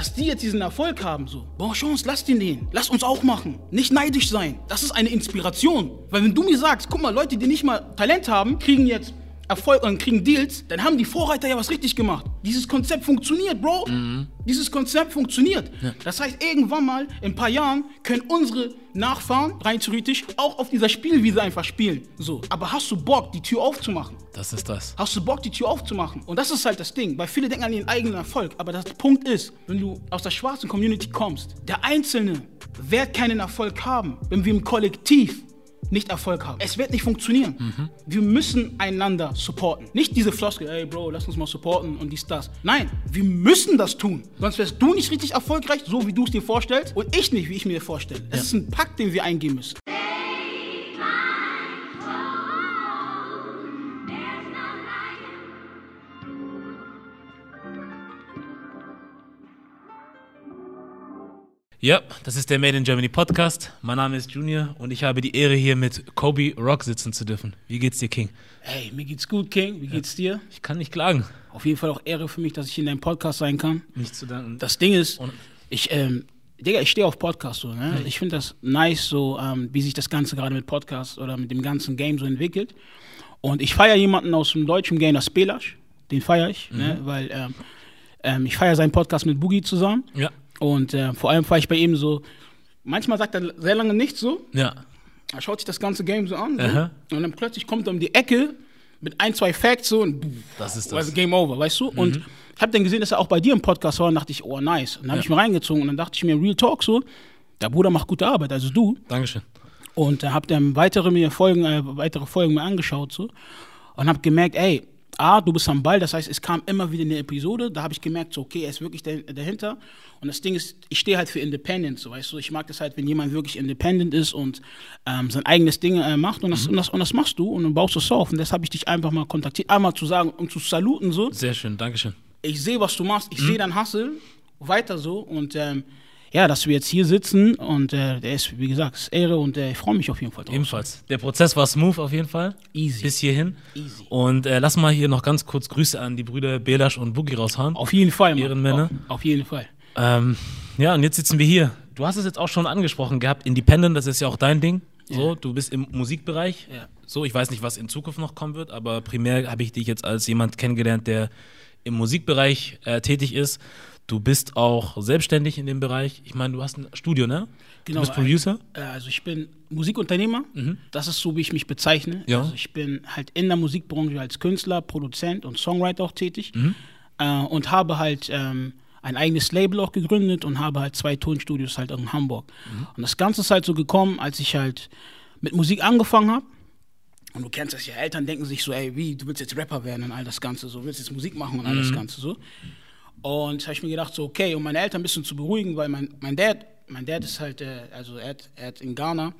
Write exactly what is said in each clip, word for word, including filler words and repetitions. dass die jetzt diesen Erfolg haben, so, bon chance, lass den den, lass uns auch machen, nicht neidisch sein. Das ist eine Inspiration, weil wenn du mir sagst, guck mal, Leute, die nicht mal Talent haben, kriegen jetzt Erfolg und kriegen Deals, dann haben die Vorreiter ja was richtig gemacht. Dieses Konzept funktioniert, Bro. Mhm. Dieses Konzept funktioniert. Ja. Das heißt, irgendwann mal, in ein paar Jahren, können unsere Nachfahren, rein theoretisch, auch auf dieser Spielwiese einfach spielen. So. Aber hast du Bock, die Tür aufzumachen? Das ist das. Hast du Bock, die Tür aufzumachen? Und das ist halt das Ding, weil viele denken an ihren eigenen Erfolg. Aber der Punkt ist, wenn du aus der schwarzen Community kommst, der Einzelne wird keinen Erfolg haben, wenn wir im Kollektiv nicht Erfolg haben. Es wird nicht funktionieren. Mhm. Wir müssen einander supporten. Nicht diese Floskel, ey Bro, lass uns mal supporten und dies, das. Nein, wir müssen das tun. Sonst wärst du nicht richtig erfolgreich, so wie du es dir vorstellst und ich nicht, wie ich mir vorstelle. Es ja. ist ein Pakt, den wir eingehen müssen. Ja, das ist der Made in Germany Podcast. Mein Name ist Junior und ich habe die Ehre, hier mit Kobe Rock sitzen zu dürfen. Wie geht's dir, King? Hey, mir geht's gut, King. Wie ja. geht's dir? Ich kann nicht klagen. Auf jeden Fall auch Ehre für mich, dass ich in deinem Podcast sein kann. Nicht zu danken. Das Ding ist, und ich, ähm, Digga, ich stehe auf Podcasts so, ne? Mhm. Ich finde das nice, so, ähm, wie sich das Ganze gerade mit Podcasts oder mit dem ganzen Game so entwickelt. Und ich feiere jemanden aus dem deutschen Game, das Belasch. Den feiere ich, mhm. ne? Weil ähm, ähm, ich feiere seinen Podcast mit Boogie zusammen. Ja. Und äh, vor allem war ich bei ihm so, manchmal sagt er sehr lange nichts so, ja. er schaut sich das ganze Game so an so, und dann plötzlich kommt er um die Ecke mit ein, zwei Facts so und das ist das. Also Game over, weißt du? Mhm. Und ich habe dann gesehen, dass er auch bei dir im Podcast war und dachte ich, oh nice. Und dann habe ja. ich mir reingezogen und dann dachte ich mir, Real Talk so, der Bruder macht gute Arbeit, also du. Dankeschön. Und dann habe dann weitere, mir Folgen, äh, weitere Folgen mir angeschaut so und habe gemerkt, ey, A, du bist am Ball, das heißt, es kam immer wieder eine Episode, da habe ich gemerkt, so, okay, er ist wirklich dahinter und das Ding ist, ich stehe halt für Independence, so, weißt du, ich mag das halt, wenn jemand wirklich independent ist und ähm, sein eigenes Ding äh, macht und das, mhm. und, das, und das machst du und dann baust du es auf und deshalb habe ich dich einfach mal kontaktiert, einmal zu sagen, um zu saluten, so. Sehr schön, Dankeschön. Ich sehe, was du machst, ich mhm. sehe dein Hustle, weiter so und ähm, ja, dass wir jetzt hier sitzen und äh, der ist, wie gesagt, ist Ehre und äh, ich freue mich auf jeden Fall drauf. Ebenfalls. Der Prozess war smooth auf jeden Fall. Easy. Bis hierhin. Easy. Und äh, lass mal hier noch ganz kurz Grüße an die Brüder Belasch und Boogie raushauen. Auf jeden Fall, Mann. Ehrenmänner. Auf, auf jeden Fall. Ähm, ja, und jetzt sitzen wir hier. Du hast es jetzt auch schon angesprochen gehabt, Independent, das ist ja auch dein Ding. So, du bist im Musikbereich. Ja. So, ich weiß nicht, was in Zukunft noch kommen wird, aber primär habe ich dich jetzt als jemand kennengelernt, der im Musikbereich äh, tätig ist. Du bist auch selbstständig in dem Bereich. Ich meine, du hast ein Studio, ne? Genau. Du bist Producer? Also ich bin Musikunternehmer. Mhm. Das ist so, wie ich mich bezeichne. Ja. Also ich bin halt in der Musikbranche als Künstler, Produzent und Songwriter auch tätig. Mhm. Äh, und habe halt ähm, ein eigenes Label auch gegründet und habe halt zwei Tonstudios halt in Hamburg. Mhm. Und das Ganze ist halt so gekommen, als ich halt mit Musik angefangen habe. Und du kennst das ja, Eltern denken sich so, ey, wie, du willst jetzt Rapper werden und all das Ganze so. Du willst jetzt Musik machen und all mhm. das Ganze so. Und habe ich mir gedacht, so okay, um meine Eltern ein bisschen zu beruhigen, weil mein, mein Dad, mein Dad ist halt, äh, also er hat, er hat in Ghana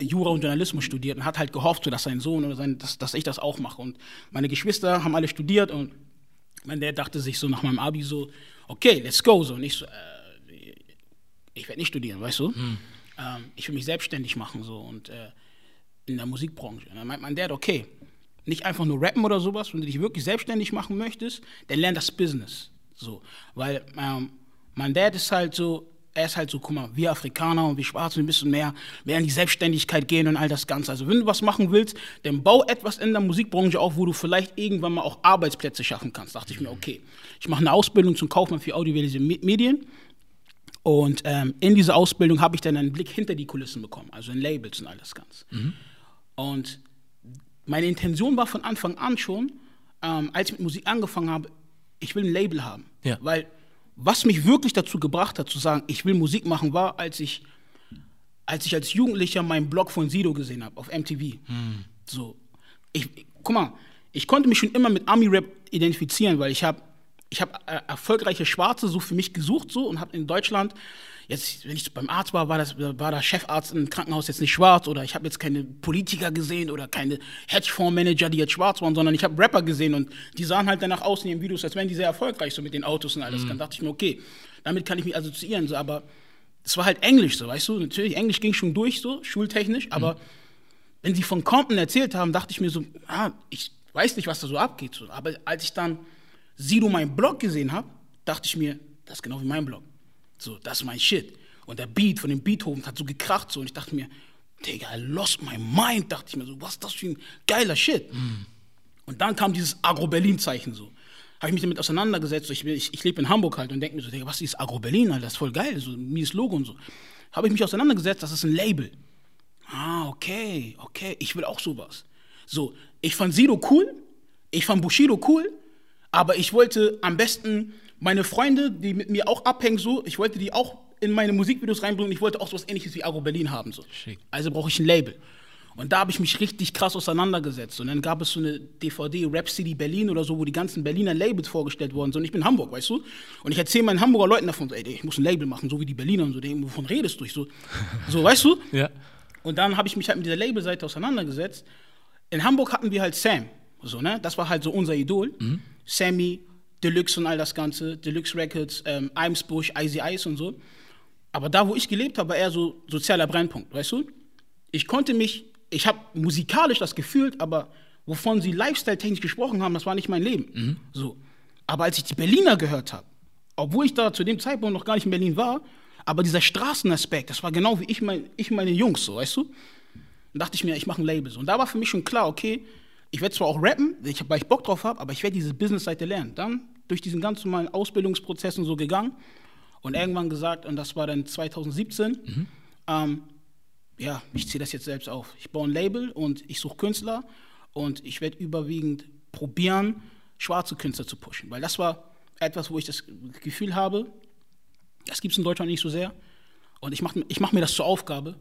Jura und Journalismus studiert und hat halt gehofft, so, dass sein Sohn oder sein, dass, dass ich das auch mache. Und meine Geschwister haben alle studiert und mein Dad dachte sich so nach meinem Abi so, okay, let's go, so. Und ich so, äh, ich werde nicht studieren, weißt du? Hm. Ähm, ich will mich selbstständig machen, so, und äh, in der Musikbranche. Und dann meint mein Dad, okay, nicht einfach nur rappen oder sowas, wenn du dich wirklich selbstständig machen möchtest, dann lern das Business. So, weil ähm, mein Dad ist halt so, er ist halt so, guck mal, wir Afrikaner und wir Schwarzen, wir müssen mehr, mehr in die Selbstständigkeit gehen und all das Ganze. Also wenn du was machen willst, dann bau etwas in der Musikbranche auf, wo du vielleicht irgendwann mal auch Arbeitsplätze schaffen kannst. Dachte ich mir, okay, ich mache eine Ausbildung zum Kaufmann für audiovisuelle Medien. Und ähm, in dieser Ausbildung habe ich dann einen Blick hinter die Kulissen bekommen, also in Labels und all das Ganze. Mhm. Und meine Intention war von Anfang an schon, ähm, als ich mit Musik angefangen habe, ich will ein Label haben. Ja. Weil was mich wirklich dazu gebracht hat, zu sagen, ich will Musik machen, war, als ich als, ich als Jugendlicher meinen Blog von Sido gesehen habe, auf M T V. Hm. So, ich, ich, guck mal, ich konnte mich schon immer mit Ami-Rap identifizieren, weil ich habe ich hab, äh, erfolgreiche Schwarze so für mich gesucht so, und habe in Deutschland, jetzt, wenn ich beim Arzt war, war, das, war der Chefarzt im Krankenhaus jetzt nicht schwarz oder ich habe jetzt keine Politiker gesehen oder keine Hedgefondsmanager, die jetzt schwarz waren, sondern ich habe Rapper gesehen und die sahen halt danach aus in ihren Videos, als wären die sehr erfolgreich so mit den Autos und alles. Mhm. Dann dachte ich mir, okay, damit kann ich mich assoziieren, so, aber es war halt Englisch, so, weißt du, natürlich, Englisch ging schon durch, so, schultechnisch, aber mhm. wenn sie von Compton erzählt haben, dachte ich mir so, ah, ich weiß nicht, was da so abgeht, so. Aber als ich dann Sido meinen Blog gesehen habe, dachte ich mir, das ist genau wie mein Blog. So, das ist mein Shit. Und der Beat von dem Beethoven hat so gekracht so und ich dachte mir, Digga, I lost my mind, dachte ich mir so, was ist das für ein geiler Shit. Mm. Und dann kam dieses Agro Berlin Zeichen so. Habe ich mich damit auseinandergesetzt, so, ich, ich, ich lebe in Hamburg halt und denke mir so, Digga, was ist dieses Agro Berlin, Alter, das ist voll geil, so ein mieses Logo und so. Habe ich mich auseinandergesetzt, das ist ein Label. Ah, okay, okay, ich will auch sowas. So, ich fand Sido cool, ich fand Bushido cool, aber ich wollte am besten meine Freunde, die mit mir auch abhängen, so, ich wollte die auch in meine Musikvideos reinbringen, ich wollte auch sowas Ähnliches wie Agro Berlin haben. So. Also brauche ich ein Label. Und da habe ich mich richtig krass auseinandergesetzt. Und dann gab es so eine D V D, Rap City Berlin oder so, wo die ganzen Berliner Labels vorgestellt worden sind. Und ich bin in Hamburg, weißt du? Und ich erzähle meinen Hamburger Leuten davon, so, ey, ich muss ein Label machen, so wie die Berliner und so, wovon redest du? So, so, weißt du? Ja. Und dann habe ich mich halt mit dieser Labelseite auseinandergesetzt. In Hamburg hatten wir halt Sam, so, ne? Das war halt so unser Idol. Mhm. Sammy, Deluxe und all das Ganze, Deluxe Records, ähm, Eimsbusch, Icy Ice und so. Aber da, wo ich gelebt habe, war eher so sozialer Brennpunkt, weißt du? Ich konnte mich, ich habe musikalisch das gefühlt, aber wovon sie lifestyle-technisch gesprochen haben, das war nicht mein Leben. Mhm. So. Aber als ich die Berliner gehört habe, obwohl ich da zu dem Zeitpunkt noch gar nicht in Berlin war, aber dieser Straßenaspekt, das war genau wie ich, mein, ich meine Jungs, so, weißt du? Dann dachte ich mir, ich mache ein Label. So. Und da war für mich schon klar, okay, ich werde zwar auch rappen, weil ich Bock drauf habe, aber ich werde diese Business-Seite lernen. Dann durch diesen ganz normalen Ausbildungsprozess und so gegangen und irgendwann gesagt, und das war dann zwanzig siebzehn, mhm. ähm, ja, ich ziehe das jetzt selbst auf. Ich baue ein Label und ich suche Künstler und ich werde überwiegend probieren, schwarze Künstler zu pushen. Weil das war etwas, wo ich das Gefühl habe, das gibt es in Deutschland nicht so sehr. Und ich mache ich mach mir das zur Aufgabe,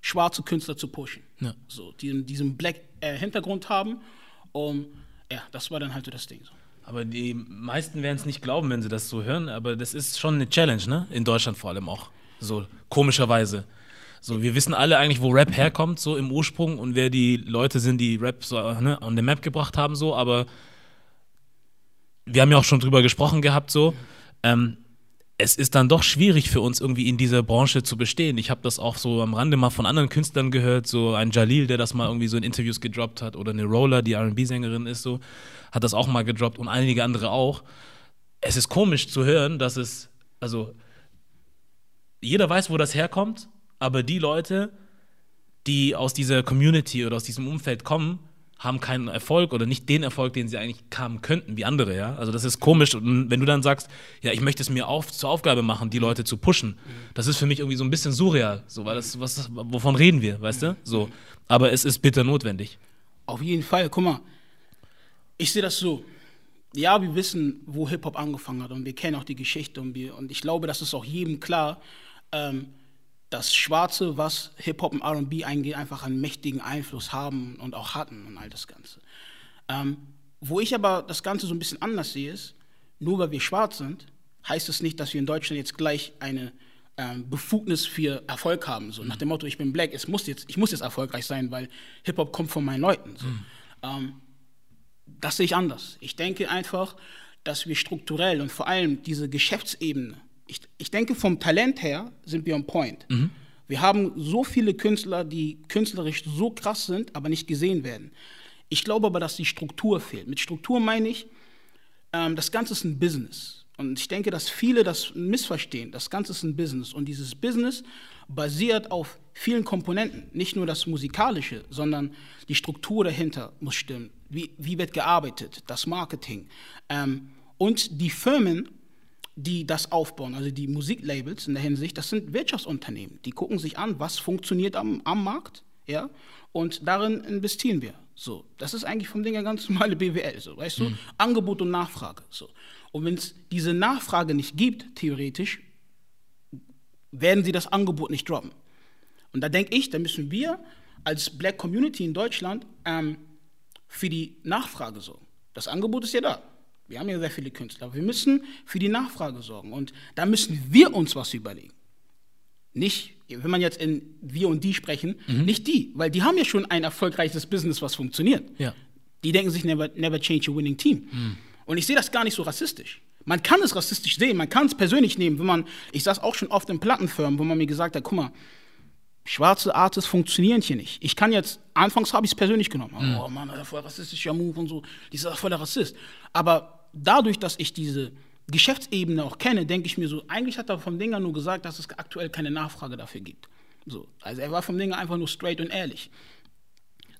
schwarze Künstler zu pushen. Ja. So, die diesen Black-Hintergrund äh, haben. Um, ja, das war dann halt so das Ding. So. Aber die meisten werden es nicht glauben, wenn sie das so hören, aber das ist schon eine Challenge, ne? In Deutschland vor allem auch. So komischerweise. So, wir wissen alle eigentlich, wo Rap herkommt, so im Ursprung und wer die Leute sind, die Rap so, ne, on the map gebracht haben, so, aber wir haben ja auch schon drüber gesprochen gehabt, so. Ähm, Es ist dann doch schwierig für uns irgendwie in dieser Branche zu bestehen. Ich habe das auch so am Rande mal von anderen Künstlern gehört, so ein Jalil, der das mal irgendwie so in Interviews gedroppt hat oder eine Roller, die R and B-Sängerin ist, so, hat das auch mal gedroppt und einige andere auch. Es ist komisch zu hören, dass es, also jeder weiß, wo das herkommt, aber die Leute, die aus dieser Community oder aus diesem Umfeld kommen, haben keinen Erfolg oder nicht den Erfolg, den sie eigentlich haben könnten, wie andere, ja. Also das ist komisch. Und wenn du dann sagst, ja, ich möchte es mir auf, zur Aufgabe machen, die Leute zu pushen, mhm. das ist für mich irgendwie so ein bisschen surreal. So, weil das, was, wovon reden wir, weißt mhm. du? So. Aber es ist bitter notwendig. Auf jeden Fall, guck mal, ich sehe das so. Ja, wir wissen, wo Hip-Hop angefangen hat und wir kennen auch die Geschichte und, wir, und ich glaube, das ist auch jedem klar, ähm, das Schwarze, was Hip-Hop und R and B eingeht, einfach einen mächtigen Einfluss haben und auch hatten und all das Ganze. Ähm, wo ich aber das Ganze so ein bisschen anders sehe, ist, nur weil wir schwarz sind, heißt es nicht, dass wir in Deutschland jetzt gleich eine ähm, Befugnis für Erfolg haben. So, mhm. Nach dem Motto, ich bin black, es muss jetzt, ich muss jetzt erfolgreich sein, weil Hip-Hop kommt von meinen Leuten. So. Mhm. Ähm, das sehe ich anders. Ich denke einfach, dass wir strukturell und vor allem diese Geschäftsebene, Ich, ich denke, vom Talent her sind wir on point. Mhm. Wir haben so viele Künstler, die künstlerisch so krass sind, aber nicht gesehen werden. Ich glaube aber, dass die Struktur fehlt. Mit Struktur meine ich, ähm, das Ganze ist ein Business. Und ich denke, dass viele das missverstehen. Das Ganze ist ein Business. Und dieses Business basiert auf vielen Komponenten. Nicht nur das Musikalische, sondern die Struktur dahinter muss stimmen. Wie, wie wird gearbeitet? Das Marketing. Ähm, und die Firmen, die das aufbauen, also die Musiklabels in der Hinsicht, das sind Wirtschaftsunternehmen. Die gucken sich an, was funktioniert am, am Markt, ja, und darin investieren wir. So, das ist eigentlich vom Ding her ganz normale B W L, so, weißt mhm. du, Angebot und Nachfrage. So. Und wenn es diese Nachfrage nicht gibt, theoretisch, werden sie das Angebot nicht droppen. Und da denke ich, da müssen wir als Black Community in Deutschland ähm, für die Nachfrage sorgen. Das Angebot ist ja da. Wir haben ja sehr viele Künstler, aber wir müssen für die Nachfrage sorgen. Und da müssen wir uns was überlegen. Nicht, wenn man jetzt in wir und die sprechen, mhm. nicht die. Weil die haben ja schon ein erfolgreiches Business, was funktioniert. Ja. Die denken sich, never, never change a winning team. Mhm. Und ich sehe das gar nicht so rassistisch. Man kann es rassistisch sehen, man kann es persönlich nehmen. Wenn man, ich saß auch schon oft in Plattenfirmen, wo man mir gesagt hat, guck mal, schwarze Artists funktionieren hier nicht. Ich kann jetzt, anfangs habe ich es persönlich genommen. Mhm. Oh Mann, das ist voll rassistischer Move und so. Die ist voller Rassist. Aber dadurch, dass ich diese, Geschäftsebene auch kenne, denke ich mir so, eigentlich hat er vom Dinger nur gesagt, dass es aktuell keine Nachfrage dafür gibt. So. Also er war vom Dinger einfach nur straight und ehrlich.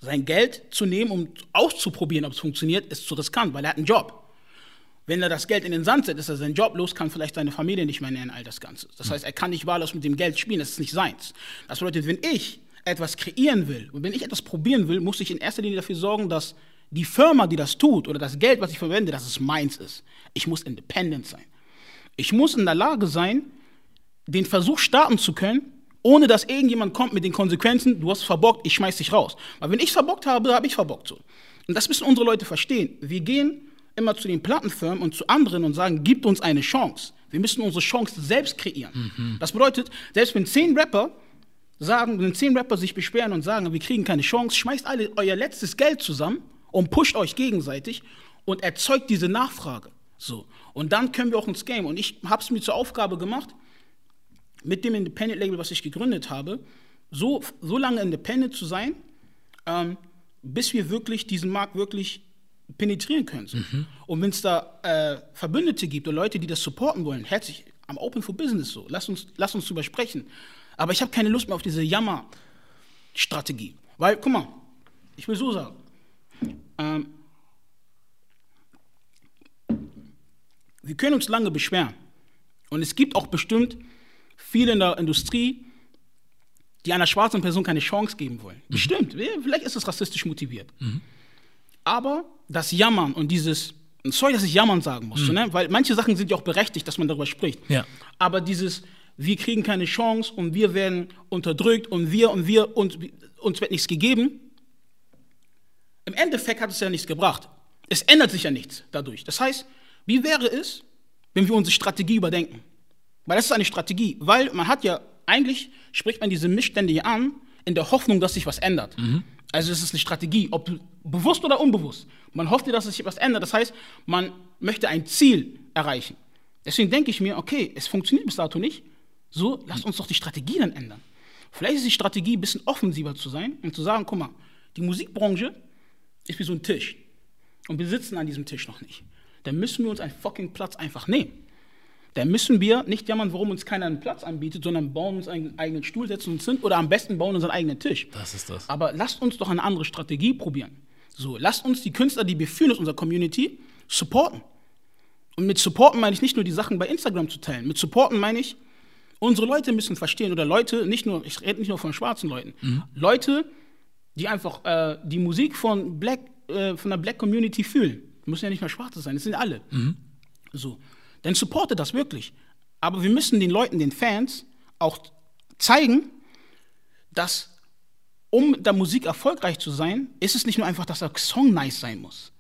Sein Geld zu nehmen, um auszuprobieren, ob es funktioniert, ist zu riskant, weil er hat einen Job. Wenn er das Geld in den Sand setzt, ist er seinen Job los, kann vielleicht seine Familie nicht mehr ernähren, all das Ganze. Das heißt, er kann nicht wahllos mit dem Geld spielen, das ist nicht seins. Das bedeutet, wenn ich etwas kreieren will, und wenn ich etwas probieren will, muss ich in erster Linie dafür sorgen, dass die Firma, die das tut, oder das Geld, was ich verwende, dass es meins ist. Ich muss independent sein. Ich muss in der Lage sein, den Versuch starten zu können, ohne dass irgendjemand kommt mit den Konsequenzen, du hast verbockt, ich schmeiß dich raus. Weil wenn ich verbockt habe, habe ich verbockt so. Und das müssen unsere Leute verstehen. Wir gehen immer zu den Plattenfirmen und zu anderen und sagen, gibt uns eine Chance. Wir müssen unsere Chance selbst kreieren. Mhm. Das bedeutet, selbst wenn zehn Rapper sagen, wenn zehn Rapper sich beschweren und sagen, wir kriegen keine Chance, schmeißt alle euer letztes Geld zusammen und pusht euch gegenseitig und erzeugt diese Nachfrage. So. Und dann können wir auch ins Game. Und ich habe es mir zur Aufgabe gemacht, mit dem Independent-Label, was ich gegründet habe, so, so lange independent zu sein, ähm, bis wir wirklich diesen Markt wirklich penetrieren können. Mhm. Und wenn es da äh, Verbündete gibt oder Leute, die das supporten wollen, herzlich, I'm open for business so, lass uns, lass uns drüber sprechen. Aber ich habe keine Lust mehr auf diese Jammer-Strategie. Weil, guck mal, ich will so sagen, ähm, wir können uns lange beschweren. Und es gibt auch bestimmt viele in der Industrie, die einer schwarzen Person keine Chance geben wollen. Mhm. Bestimmt, vielleicht ist es rassistisch motiviert. Mhm. Aber das Jammern und dieses, sorry, dass ich Jammern sagen muss, mhm. so, ne? Weil manche Sachen sind ja auch berechtigt, dass man darüber spricht. Ja. Aber dieses, wir kriegen keine Chance und wir werden unterdrückt und wir und wir und uns wird nichts gegeben. Im Endeffekt hat es ja nichts gebracht. Es ändert sich ja nichts dadurch. Das heißt, wie wäre es, wenn wir unsere Strategie überdenken? Weil das ist eine Strategie, weil man hat ja, eigentlich spricht man diese Missstände hier an, in der Hoffnung, dass sich was ändert. Mhm. Also es ist eine Strategie, ob bewusst oder unbewusst. Man hofft ja, dass sich was ändert, das heißt, man möchte ein Ziel erreichen. Deswegen denke ich mir, okay, es funktioniert bis dato nicht, so lasst uns doch die Strategie dann ändern. Vielleicht ist die Strategie, ein bisschen offensiver zu sein und zu sagen, guck mal, die Musikbranche ist wie so ein Tisch und wir sitzen an diesem Tisch noch nicht. Dann müssen wir uns einen fucking Platz einfach nehmen. Da müssen wir nicht jammern, warum uns keiner einen Platz anbietet, sondern bauen uns einen eigenen Stuhl, setzen uns hin oder am besten bauen unseren eigenen Tisch. Das ist das. Aber lasst uns doch eine andere Strategie probieren. So, lasst uns die Künstler, die wir fühlen aus unserer Community, supporten. Und mit supporten meine ich nicht nur die Sachen bei Instagram zu teilen. Mit supporten meine ich, unsere Leute müssen verstehen oder Leute, nicht nur, ich rede nicht nur von schwarzen Leuten, mhm. Leute, die einfach äh, die Musik von, Black, äh, von der Black Community fühlen. Die müssen ja nicht mal Schwarze sein, das sind alle. Mhm. So. Dann supportet das wirklich. Aber wir müssen den Leuten, den Fans, auch zeigen, dass, um mit der Musik erfolgreich zu sein, ist es nicht nur einfach, dass der Song nice sein muss.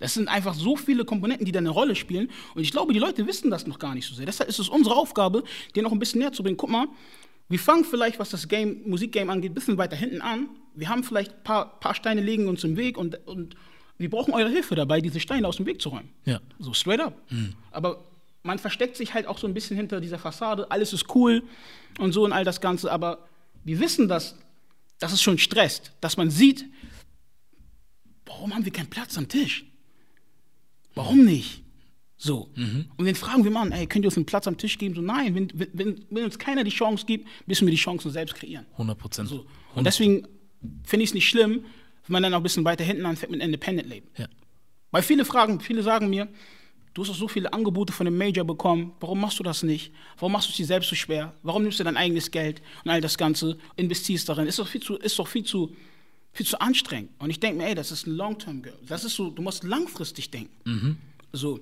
Das sind einfach so viele Komponenten, die da eine Rolle spielen. Und ich glaube, die Leute wissen das noch gar nicht so sehr. Deshalb ist es unsere Aufgabe, denen noch ein bisschen näher zu bringen. Guck mal, wir fangen vielleicht, was das Game, Musikgame angeht, ein bisschen weiter hinten an. Wir haben vielleicht ein paar, paar Steine liegen uns im Weg und, und wir brauchen eure Hilfe dabei, diese Steine aus dem Weg zu räumen. Ja. So straight up. Mhm. Aber man versteckt sich halt auch so ein bisschen hinter dieser Fassade, alles ist cool und so und all das Ganze. Aber wir wissen, dass, dass es schon stresst, dass man sieht, warum haben wir keinen Platz am Tisch? Warum nicht? So. Mhm. Und dann fragen wir mal an, ey, könnt ihr uns einen Platz am Tisch geben? So, nein, wenn, wenn, wenn uns keiner die Chance gibt, müssen wir die Chancen selbst kreieren. hundert Prozent. So. Und deswegen finde ich es nicht schlimm, wenn man dann auch ein bisschen weiter hinten anfängt mit Independent-Label. Ja. Weil viele fragen, viele sagen mir, du hast auch so viele Angebote von einem Major bekommen, warum machst du das nicht? Warum machst du es dir selbst so schwer? Warum nimmst du dein eigenes Geld und all das Ganze, investierst darin? Ist doch viel zu, ist doch viel zu, viel zu anstrengend. Und ich denke mir, ey, das ist ein Long-Term-Girl. Das ist so, du musst langfristig denken. Mhm. So.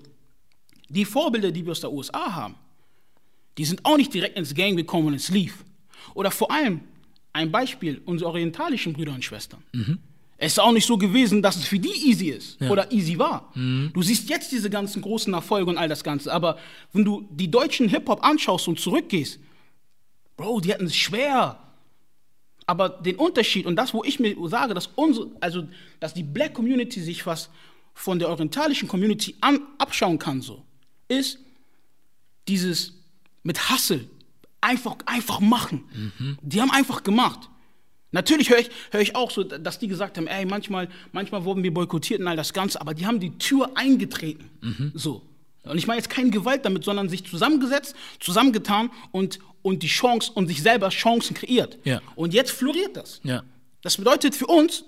Die Vorbilder, die wir aus der U S A haben, die sind auch nicht direkt ins Game gekommen und ins lief. Oder vor allem, ein Beispiel, unsere orientalischen Brüder und Schwestern. Mhm. Es ist auch nicht so gewesen, dass es für die easy ist ja. oder easy war. Mhm. Du siehst jetzt diese ganzen großen Erfolge und all das Ganze, aber wenn du die deutschen Hip-Hop anschaust und zurückgehst, Bro, die hatten es schwer. Aber den Unterschied und das, wo ich mir sage, dass, unsere, also, dass die Black Community sich was von der orientalischen Community an, abschauen kann, so, ist dieses mit Hustle, einfach, einfach machen. Mhm. Die haben einfach gemacht. Natürlich höre ich, hör ich auch so, dass die gesagt haben, ey, manchmal, manchmal wurden wir boykottiert und all das Ganze, aber die haben die Tür eingetreten. Mhm. So. Und ich meine jetzt keine Gewalt damit, sondern sich zusammengesetzt, zusammengetan und, und die Chance und sich selber Chancen kreiert. Ja. Und jetzt floriert das. Ja. Das bedeutet für uns,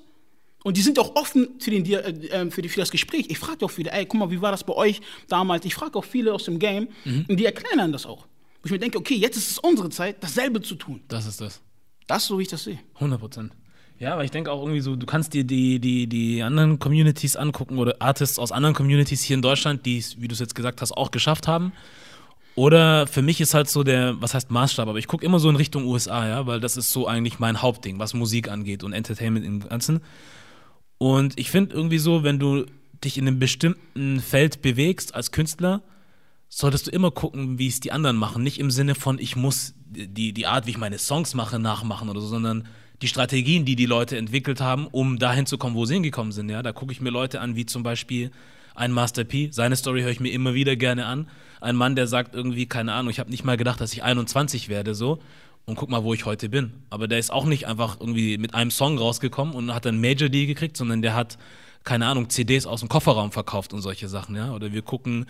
und die sind auch offen für, den, äh, für, die, für das Gespräch. Ich frage auch viele, ey, guck mal, wie war das bei euch damals? Ich frage auch viele aus dem Game, mhm. und die erklären dann das auch. Wo ich mir denke, okay, jetzt ist es unsere Zeit, dasselbe zu tun. Das ist das. Das, so wie ich das sehe. hundert Prozent. Ja, weil ich denke auch irgendwie so, du kannst dir die, die, die anderen Communities angucken oder Artists aus anderen Communities hier in Deutschland, die es, wie du es jetzt gesagt hast, auch geschafft haben. Oder für mich ist halt so der, was heißt Maßstab, aber ich gucke immer so in Richtung U S A, ja, weil das ist so eigentlich mein Hauptding, was Musik angeht und Entertainment im Ganzen. Und ich finde irgendwie so, wenn du dich in einem bestimmten Feld bewegst als Künstler, solltest du immer gucken, wie es die anderen machen. Nicht im Sinne von, ich muss die, die Art, wie ich meine Songs mache, nachmachen oder so, sondern die Strategien, die die Leute entwickelt haben, um dahin zu kommen, wo sie hingekommen sind. Ja? Da gucke ich mir Leute an, wie zum Beispiel ein Master P. Seine Story höre ich mir immer wieder gerne an. Ein Mann, der sagt irgendwie, keine Ahnung, ich habe nicht mal gedacht, dass ich einundzwanzig werde, so. Und guck mal, wo ich heute bin. Aber der ist auch nicht einfach irgendwie mit einem Song rausgekommen und hat dann Major Deal gekriegt, sondern der hat, keine Ahnung, C Ds aus dem Kofferraum verkauft und solche Sachen. Ja? Oder wir gucken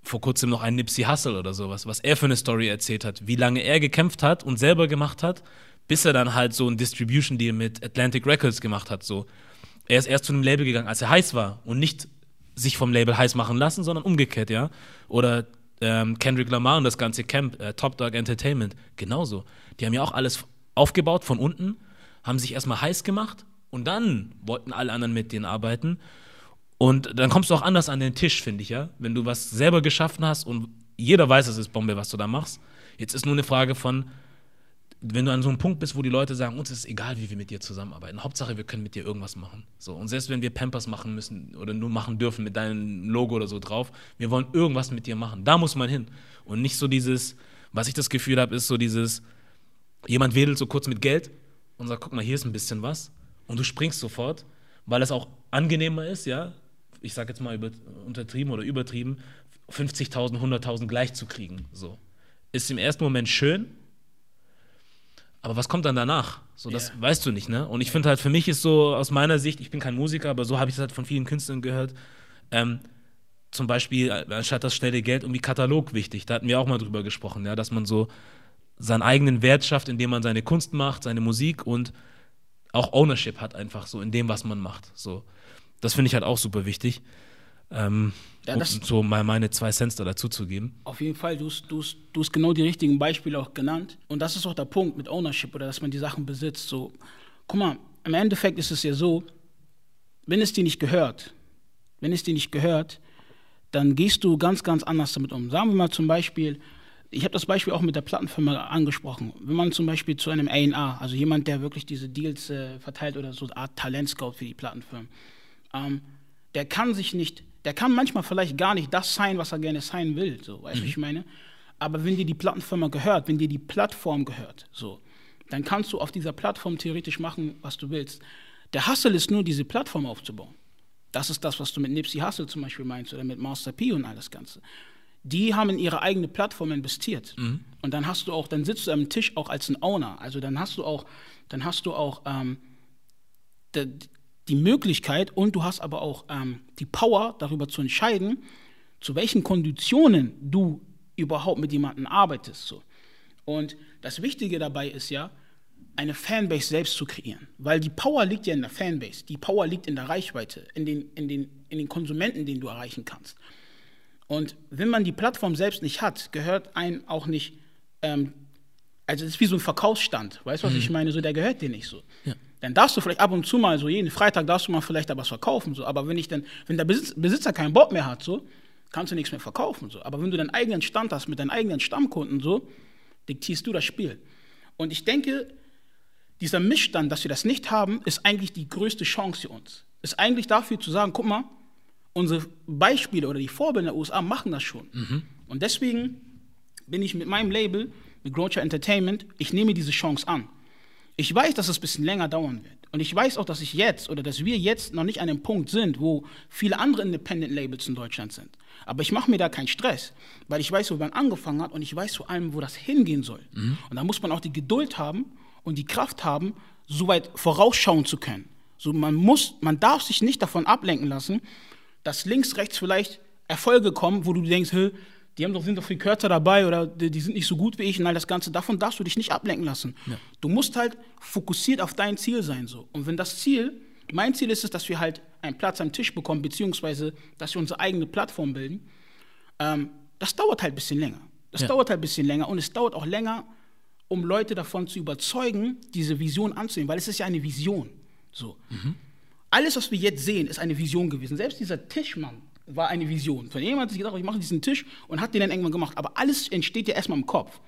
vor kurzem noch einen Nipsey Hussle oder sowas, was er für eine Story erzählt hat, wie lange er gekämpft hat und selber gemacht hat, bis er dann halt so einen Distribution-Deal mit Atlantic Records gemacht hat. So. Er ist erst zu einem Label gegangen, als er heiß war und nicht sich vom Label heiß machen lassen, sondern umgekehrt, ja. Oder ähm, Kendrick Lamar und das ganze Camp, äh, Top Dawg Entertainment, genauso. Die haben ja auch alles aufgebaut von unten, haben sich erstmal heiß gemacht und dann wollten alle anderen mit denen arbeiten. Und dann kommst du auch anders an den Tisch, finde ich, ja. Wenn du was selber geschaffen hast und jeder weiß, es ist Bombe, was du da machst. Jetzt ist nur eine Frage von, wenn du an so einem Punkt bist, wo die Leute sagen, uns ist egal, wie wir mit dir zusammenarbeiten. Hauptsache, wir können mit dir irgendwas machen. So, und selbst wenn wir Pampers machen müssen oder nur machen dürfen mit deinem Logo oder so drauf, wir wollen irgendwas mit dir machen. Da muss man hin. Und nicht so dieses, was ich das Gefühl habe, ist so dieses, jemand wedelt so kurz mit Geld und sagt, guck mal, hier ist ein bisschen was. Und du springst sofort, weil es auch angenehmer ist, ja. Ich sag jetzt mal über, untertrieben oder übertrieben, fünfzigtausend, hunderttausend gleich zu kriegen. So. Ist im ersten Moment schön, aber was kommt dann danach? So, das yeah. weißt du nicht, ne? Und ich yeah. finde halt, für mich ist so, aus meiner Sicht, ich bin kein Musiker, aber so habe ich es halt von vielen Künstlern gehört, ähm, zum Beispiel, anstatt das schnelle Geld, irgendwie Katalog wichtig. Da hatten wir auch mal drüber gesprochen, ja, dass man so seinen eigenen Wert schafft, indem man seine Kunst macht, seine Musik und auch Ownership hat einfach so in dem, was man macht. So. Das finde ich halt auch super wichtig. Ähm, ja, das, um so mal meine zwei Cents da dazu zu geben. Auf jeden Fall, du hast genau die richtigen Beispiele auch genannt. Und das ist auch der Punkt mit Ownership oder dass man die Sachen besitzt. So, guck mal, im Endeffekt ist es ja so, wenn es dir nicht gehört, wenn es dir nicht gehört, dann gehst du ganz, ganz anders damit um. Sagen wir mal zum Beispiel, ich habe das Beispiel auch mit der Plattenfirma angesprochen. Wenn man zum Beispiel zu einem A und R, also jemand, der wirklich diese Deals äh, verteilt oder so eine Art Talentscout für die Plattenfirmen, Ähm, der kann sich nicht, der kann manchmal vielleicht gar nicht das sein, was er gerne sein will, so, weißt du, mhm. ich meine? Aber wenn dir die Plattenfirma gehört, wenn dir die Plattform gehört, so, dann kannst du auf dieser Plattform theoretisch machen, was du willst. Der Hustle ist nur, diese Plattform aufzubauen. Das ist das, was du mit Nipsey Hussle zum Beispiel meinst oder mit Master P und all das Ganze. Die haben in ihre eigene Plattform investiert. Mhm. Und dann hast du auch, dann sitzt du am Tisch auch als ein Owner. Also dann hast du auch, dann hast du auch, ähm, der, die Möglichkeit und du hast aber auch ähm, die Power, darüber zu entscheiden, zu welchen Konditionen du überhaupt mit jemandem arbeitest. So. Und das Wichtige dabei ist ja, eine Fanbase selbst zu kreieren. Weil die Power liegt ja in der Fanbase, die Power liegt in der Reichweite, in den, in den, in den Konsumenten, den du erreichen kannst. Und wenn man die Plattform selbst nicht hat, gehört einem auch nicht, ähm, also es ist wie so ein Verkaufsstand, weißt du, was mhm. ich meine? So, der gehört dir nicht so. Ja. Dann darfst du vielleicht ab und zu mal, so jeden Freitag darfst du mal vielleicht da was verkaufen, so. Aber wenn ich dann, wenn der Besitz, Besitzer keinen Bock mehr hat, so, kannst du nichts mehr verkaufen, so. Aber wenn du deinen eigenen Stand hast mit deinen eigenen Stammkunden, so, diktierst du das Spiel. Und ich denke, dieser Missstand, dass wir das nicht haben, ist eigentlich die größte Chance für uns. Ist eigentlich dafür zu sagen, guck mal, unsere Beispiele oder die Vorbilder der U S A machen das schon. Mhm. Und deswegen bin ich mit meinem Label, mit Grown Child Entertainment, ich nehme diese Chance an. Ich weiß, dass es ein bisschen länger dauern wird. Und ich weiß auch, dass ich jetzt oder dass wir jetzt noch nicht an dem Punkt sind, wo viele andere Independent-Labels in Deutschland sind. Aber ich mache mir da keinen Stress, weil ich weiß, wo man angefangen hat und ich weiß vor allem, wo das hingehen soll. Mhm. Und da muss man auch die Geduld haben und die Kraft haben, so weit vorausschauen zu können. So, man muss, man darf sich nicht davon ablenken lassen, dass links, rechts vielleicht Erfolge kommen, wo du denkst, hä, die haben doch, sind doch viel kürzer dabei oder die, die sind nicht so gut wie ich und all das Ganze. Davon darfst du dich nicht ablenken lassen. Ja. Du musst halt fokussiert auf dein Ziel sein. So. Und wenn das Ziel, mein Ziel ist es, dass wir halt einen Platz am Tisch bekommen, beziehungsweise, dass wir unsere eigene Plattform bilden, ähm, das dauert halt ein bisschen länger. Das ja. dauert halt ein bisschen länger und es dauert auch länger, um Leute davon zu überzeugen, diese Vision anzunehmen, weil es ist ja eine Vision. So. Mhm. Alles, was wir jetzt sehen, ist eine Vision gewesen. Selbst dieser Tischmann war eine Vision. Von jemandem hat sich gedacht, ich mache diesen Tisch und hat den dann irgendwann gemacht. Aber alles entsteht ja erstmal im Kopf.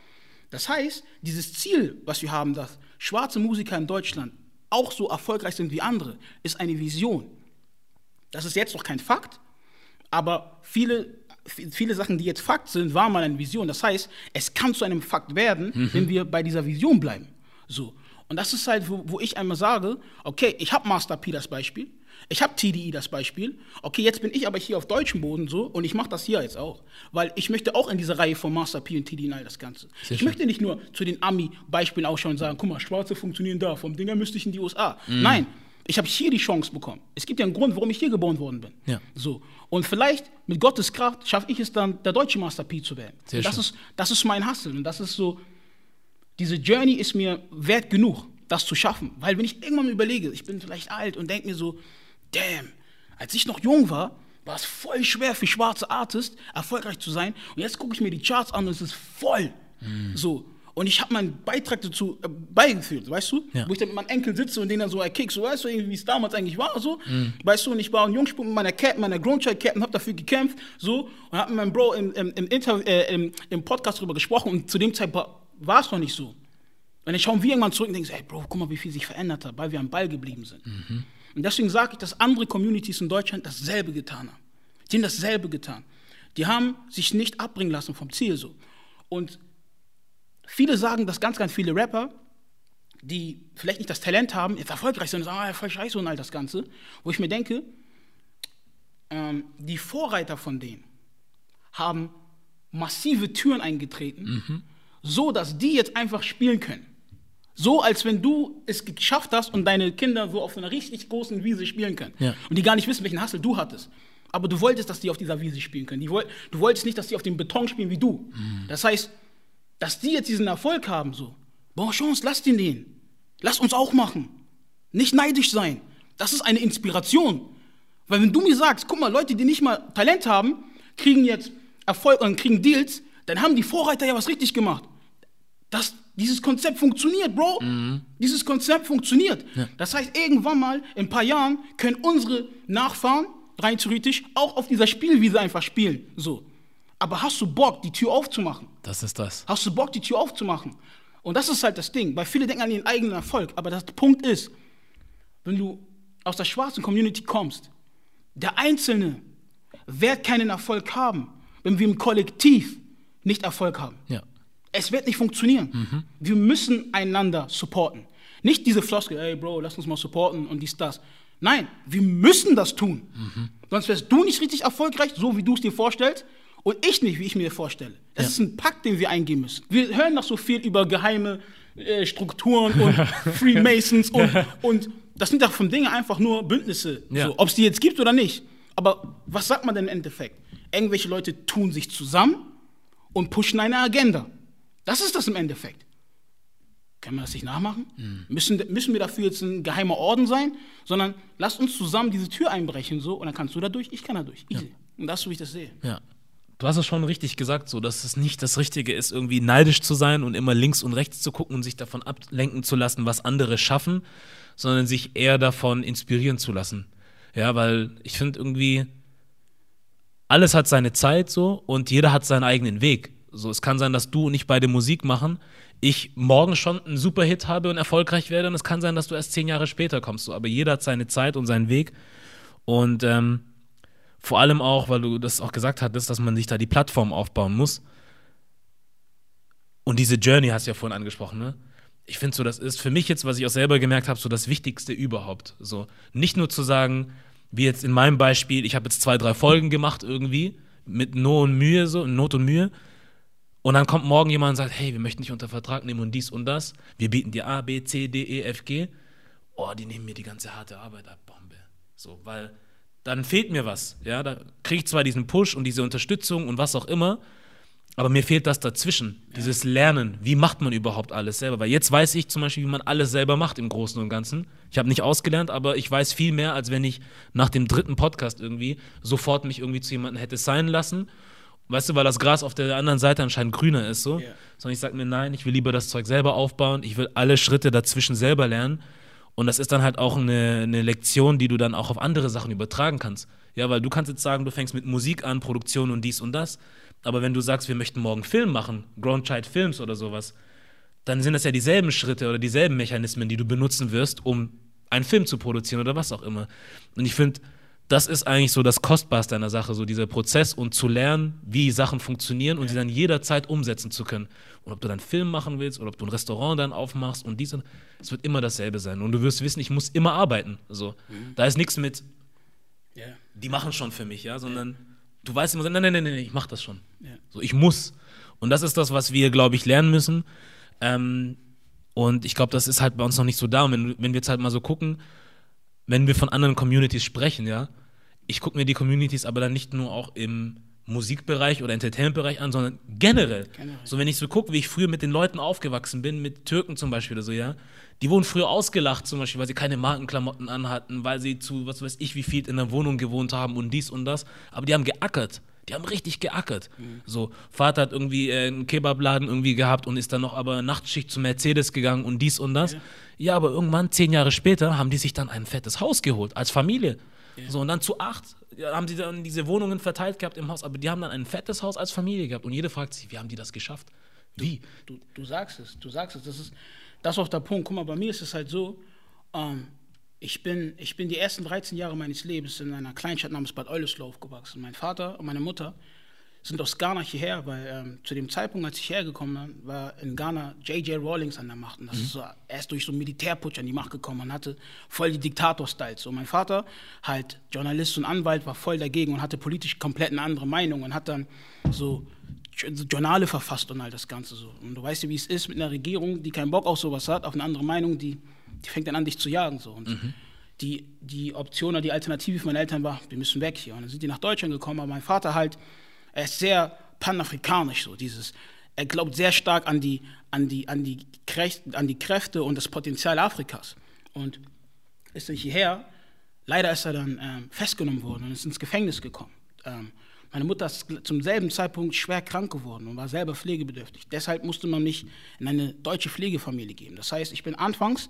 Das heißt, dieses Ziel, was wir haben, dass schwarze Musiker in Deutschland auch so erfolgreich sind wie andere, ist eine Vision. Das ist jetzt noch kein Fakt, aber viele, viele Sachen, die jetzt Fakt sind, waren mal eine Vision. Das heißt, es kann zu einem Fakt werden, mhm. wenn wir bei dieser Vision bleiben. So. Und das ist halt, wo, wo ich einmal sage, okay, ich habe Master P das Beispiel, ich habe T D E das Beispiel, okay, jetzt bin ich aber hier auf deutschem Boden so und ich mache das hier jetzt auch, weil ich möchte auch in dieser Reihe von Master P und T D E all das Ganze. Sehr ich schön. möchte nicht nur zu den Ami-Beispielen ausschauen und sagen, guck mal, Schwarze funktionieren da, vom Dinger müsste ich in die U S A. Mhm. Nein, ich habe hier die Chance bekommen. Es gibt ja einen Grund, warum ich hier geboren worden bin. Ja. So. Und vielleicht mit Gottes Kraft schaffe ich es dann, der deutsche Master P zu werden. Sehr das, schön. Ist, das ist mein Hustle und das ist so. Diese Journey ist mir wert genug, das zu schaffen. Weil wenn ich irgendwann überlege, ich bin vielleicht alt und denke mir so, damn, als ich noch jung war, war es voll schwer für schwarze Artists, erfolgreich zu sein. Und jetzt gucke ich mir die Charts an und es ist voll. Mm. So. Und ich habe meinen Beitrag dazu äh, beigeführt, weißt du? Ja. Wo ich dann mit meinem Enkel sitze und den dann so erkick, so weißt du, wie es damals eigentlich war, so. Mm. Weißt du, und ich war ein Jungspund mit meiner Cap, meiner Grown Child Cap und habe dafür gekämpft, so. Und habe mit meinem Bro im, im, im, Inter- äh, im, im Podcast drüber gesprochen und zu dem Zeitpunkt war es noch nicht so. Und dann schauen wir irgendwann zurück und denken, ey Bro, guck mal, wie viel sich verändert hat, weil wir am Ball geblieben sind. Mhm. Und deswegen sage ich, dass andere Communities in Deutschland dasselbe getan haben. Die haben dasselbe getan. Die haben sich nicht abbringen lassen vom Ziel so. Und viele sagen, dass ganz, ganz viele Rapper, die vielleicht nicht das Talent haben, jetzt erfolgreich sind und sagen, ah, voll scheiße und all das Ganze. Wo ich mir denke, ähm, die Vorreiter von denen haben massive Türen eingetreten, mhm. so, dass die jetzt einfach spielen können. So, als wenn du es geschafft hast und deine Kinder so auf einer richtig großen Wiese spielen können. Ja. Und die gar nicht wissen, welchen Hustle du hattest. Aber du wolltest, dass die auf dieser Wiese spielen können. Die woll- du wolltest nicht, dass die auf dem Beton spielen wie du. Mhm. Das heißt, dass die jetzt diesen Erfolg haben, so, bon chance, lass den den. Lass uns auch machen. Nicht neidisch sein. Das ist eine Inspiration. Weil wenn du mir sagst, guck mal, Leute, die nicht mal Talent haben, kriegen jetzt Erfolg und kriegen Deals, dann haben die Vorreiter ja was richtig gemacht. Das, dieses Konzept funktioniert, Bro. Mhm. Dieses Konzept funktioniert. Ja. Das heißt, irgendwann mal, in ein paar Jahren, können unsere Nachfahren, rein theoretisch, auch auf dieser Spielwiese einfach spielen. So. Aber hast du Bock, die Tür aufzumachen? Das ist das. Hast du Bock, die Tür aufzumachen? Und das ist halt das Ding, weil viele denken an ihren eigenen Erfolg. Aber der Punkt ist, wenn du aus der schwarzen Community kommst, der Einzelne wird keinen Erfolg haben, wenn wir im Kollektiv nicht Erfolg haben. Ja. Es wird nicht funktionieren. Mhm. Wir müssen einander supporten. Nicht diese Floskel, ey Bro, lass uns mal supporten und dies, das. Nein, wir müssen das tun. Mhm. Sonst wärst du nicht richtig erfolgreich, so wie du es dir vorstellst, und ich nicht, wie ich mir vorstelle. Das ja. ist ein Pakt, den wir eingehen müssen. Wir hören noch so viel über geheime äh, Strukturen und Freemasons und, und das sind doch von Dingen einfach nur Bündnisse. Ja. So, ob es die jetzt gibt oder nicht. Aber was sagt man denn im Endeffekt? Irgendwelche Leute tun sich zusammen und pushen eine Agenda. Das ist das im Endeffekt. Können wir das nicht nachmachen? Mhm. Müssen, müssen wir dafür jetzt ein geheimer Orden sein? Sondern lasst uns zusammen diese Tür einbrechen, so, und dann kannst du da durch, ich kann da durch. Easy. Ja. Und das ist, wie ich das sehe. Ja. Du hast es schon richtig gesagt, so, dass es nicht das Richtige ist, irgendwie neidisch zu sein und immer links und rechts zu gucken und sich davon ablenken zu lassen, was andere schaffen, sondern sich eher davon inspirieren zu lassen. Ja, weil ich finde irgendwie, alles hat seine Zeit so und jeder hat seinen eigenen Weg. So, es kann sein, dass du und ich beide Musik machen, ich morgen schon einen Superhit habe und erfolgreich werde und es kann sein, dass du erst zehn Jahre später kommst. So. Aber jeder hat seine Zeit und seinen Weg und ähm, vor allem auch, weil du das auch gesagt hattest, dass man sich da die Plattform aufbauen muss und diese Journey hast du ja vorhin angesprochen, ne? Ich finde so, das ist für mich jetzt, was ich auch selber gemerkt habe, so das Wichtigste überhaupt. So, nicht nur zu sagen, wie jetzt in meinem Beispiel, ich habe jetzt zwei, drei Folgen gemacht irgendwie, mit Not und Mühe, so, Not und Mühe, und dann kommt morgen jemand und sagt, hey, wir möchten dich unter Vertrag nehmen und dies und das. Wir bieten dir A, B, C, D, E, F, G. Oh, die nehmen mir die ganze harte Arbeit ab, Bombe. So, weil dann fehlt mir was. Ja, da kriege ich zwar diesen Push und diese Unterstützung und was auch immer, aber mir fehlt das dazwischen, ja. Dieses Lernen. Wie macht man überhaupt alles selber? Weil jetzt weiß ich zum Beispiel, wie man alles selber macht im Großen und Ganzen. Ich habe nicht ausgelernt, aber ich weiß viel mehr, als wenn ich nach dem dritten Podcast irgendwie sofort mich irgendwie zu jemandem hätte sein lassen. Weißt du, weil das Gras auf der anderen Seite anscheinend grüner ist. So. Yeah. Sondern ich sage mir, nein, ich will lieber das Zeug selber aufbauen. Ich will alle Schritte dazwischen selber lernen. Und das ist dann halt auch eine, eine Lektion, die du dann auch auf andere Sachen übertragen kannst. Ja, weil du kannst jetzt sagen, du fängst mit Musik an, Produktion und dies und das. Aber wenn du sagst, wir möchten morgen Film machen, Grown Child Films oder sowas, dann sind das ja dieselben Schritte oder dieselben Mechanismen, die du benutzen wirst, um einen Film zu produzieren oder was auch immer. Und ich finde, das ist eigentlich so das Kostbarste an der Sache, so dieser Prozess und zu lernen, wie Sachen funktionieren und sie dann jederzeit umsetzen zu können. Und ob du dann einen Film machen willst oder ob du ein Restaurant dann aufmachst und dies und es wird immer dasselbe sein. Und du wirst wissen, ich muss immer arbeiten. So. Mhm. Da ist nichts mit, yeah. die machen schon für mich, ja, sondern yeah. du weißt immer, nein, nein, nein, nein, ich mach das schon. Yeah. So, ich muss. Und das ist das, was wir, glaube ich, lernen müssen. Ähm, und ich glaube, das ist halt bei uns noch nicht so da. Und wenn, wenn wir jetzt halt mal so gucken, wenn wir von anderen Communities sprechen, ja, ich gucke mir die Communities aber dann nicht nur auch im Musikbereich oder Entertainment-Bereich an, sondern generell. generell. So, wenn ich so gucke, wie ich früher mit den Leuten aufgewachsen bin, mit Türken zum Beispiel oder so, ja, die wurden früher ausgelacht zum Beispiel, weil sie keine Markenklamotten anhatten, weil sie zu, was weiß ich, wie viel in der Wohnung gewohnt haben und dies und das, aber die haben geackert. Die haben richtig geackert. Mhm. So, Vater hat irgendwie äh, einen Kebabladen irgendwie gehabt und ist dann noch aber Nachtschicht zu Mercedes gegangen und dies und das. Ja, ja, aber irgendwann, zehn Jahre später, haben die sich dann ein fettes Haus geholt, als Familie. Ja. So, und dann zu acht haben sie dann diese Wohnungen verteilt gehabt im Haus, aber die haben dann ein fettes Haus als Familie gehabt. Und jeder fragt sich, wie haben die das geschafft? Wie? Du, du, du sagst es, du sagst es. Das ist das auf der Punkt. Guck mal, bei mir ist es halt so, ähm, Ich bin, ich bin die ersten dreizehn Jahre meines Lebens in einer Kleinstadt namens Bad Oeynhausen aufgewachsen. Mein Vater und meine Mutter sind aus Ghana hierher, weil ähm, zu dem Zeitpunkt, als ich hergekommen bin, war in Ghana J J Rawlings an der Macht. Und das mhm. ist so, erst durch so einen Militärputsch an die Macht gekommen. Man hatte voll die Diktator-Styles. So, mein Vater, halt Journalist und Anwalt, war voll dagegen und hatte politisch komplett eine andere Meinung und hat dann so Journale verfasst und all das Ganze so. Und du weißt ja, wie es ist mit einer Regierung, die keinen Bock auf sowas hat, auf eine andere Meinung, die die fängt dann an, dich zu jagen. So. Und mhm. die, die Option oder die Alternative für meine Eltern war, wir müssen weg hier. Und dann sind die nach Deutschland gekommen, aber mein Vater halt, er ist sehr panafrikanisch, so dieses, er glaubt sehr stark an die, an die, an die, an die Kräfte und das Potenzial Afrikas. Und ist dann hierher, leider ist er dann ähm, festgenommen worden und ist ins Gefängnis gekommen. Ähm, meine Mutter ist zum selben Zeitpunkt schwer krank geworden und war selber pflegebedürftig. Deshalb musste man mich in eine deutsche Pflegefamilie geben. Das heißt, ich bin anfangs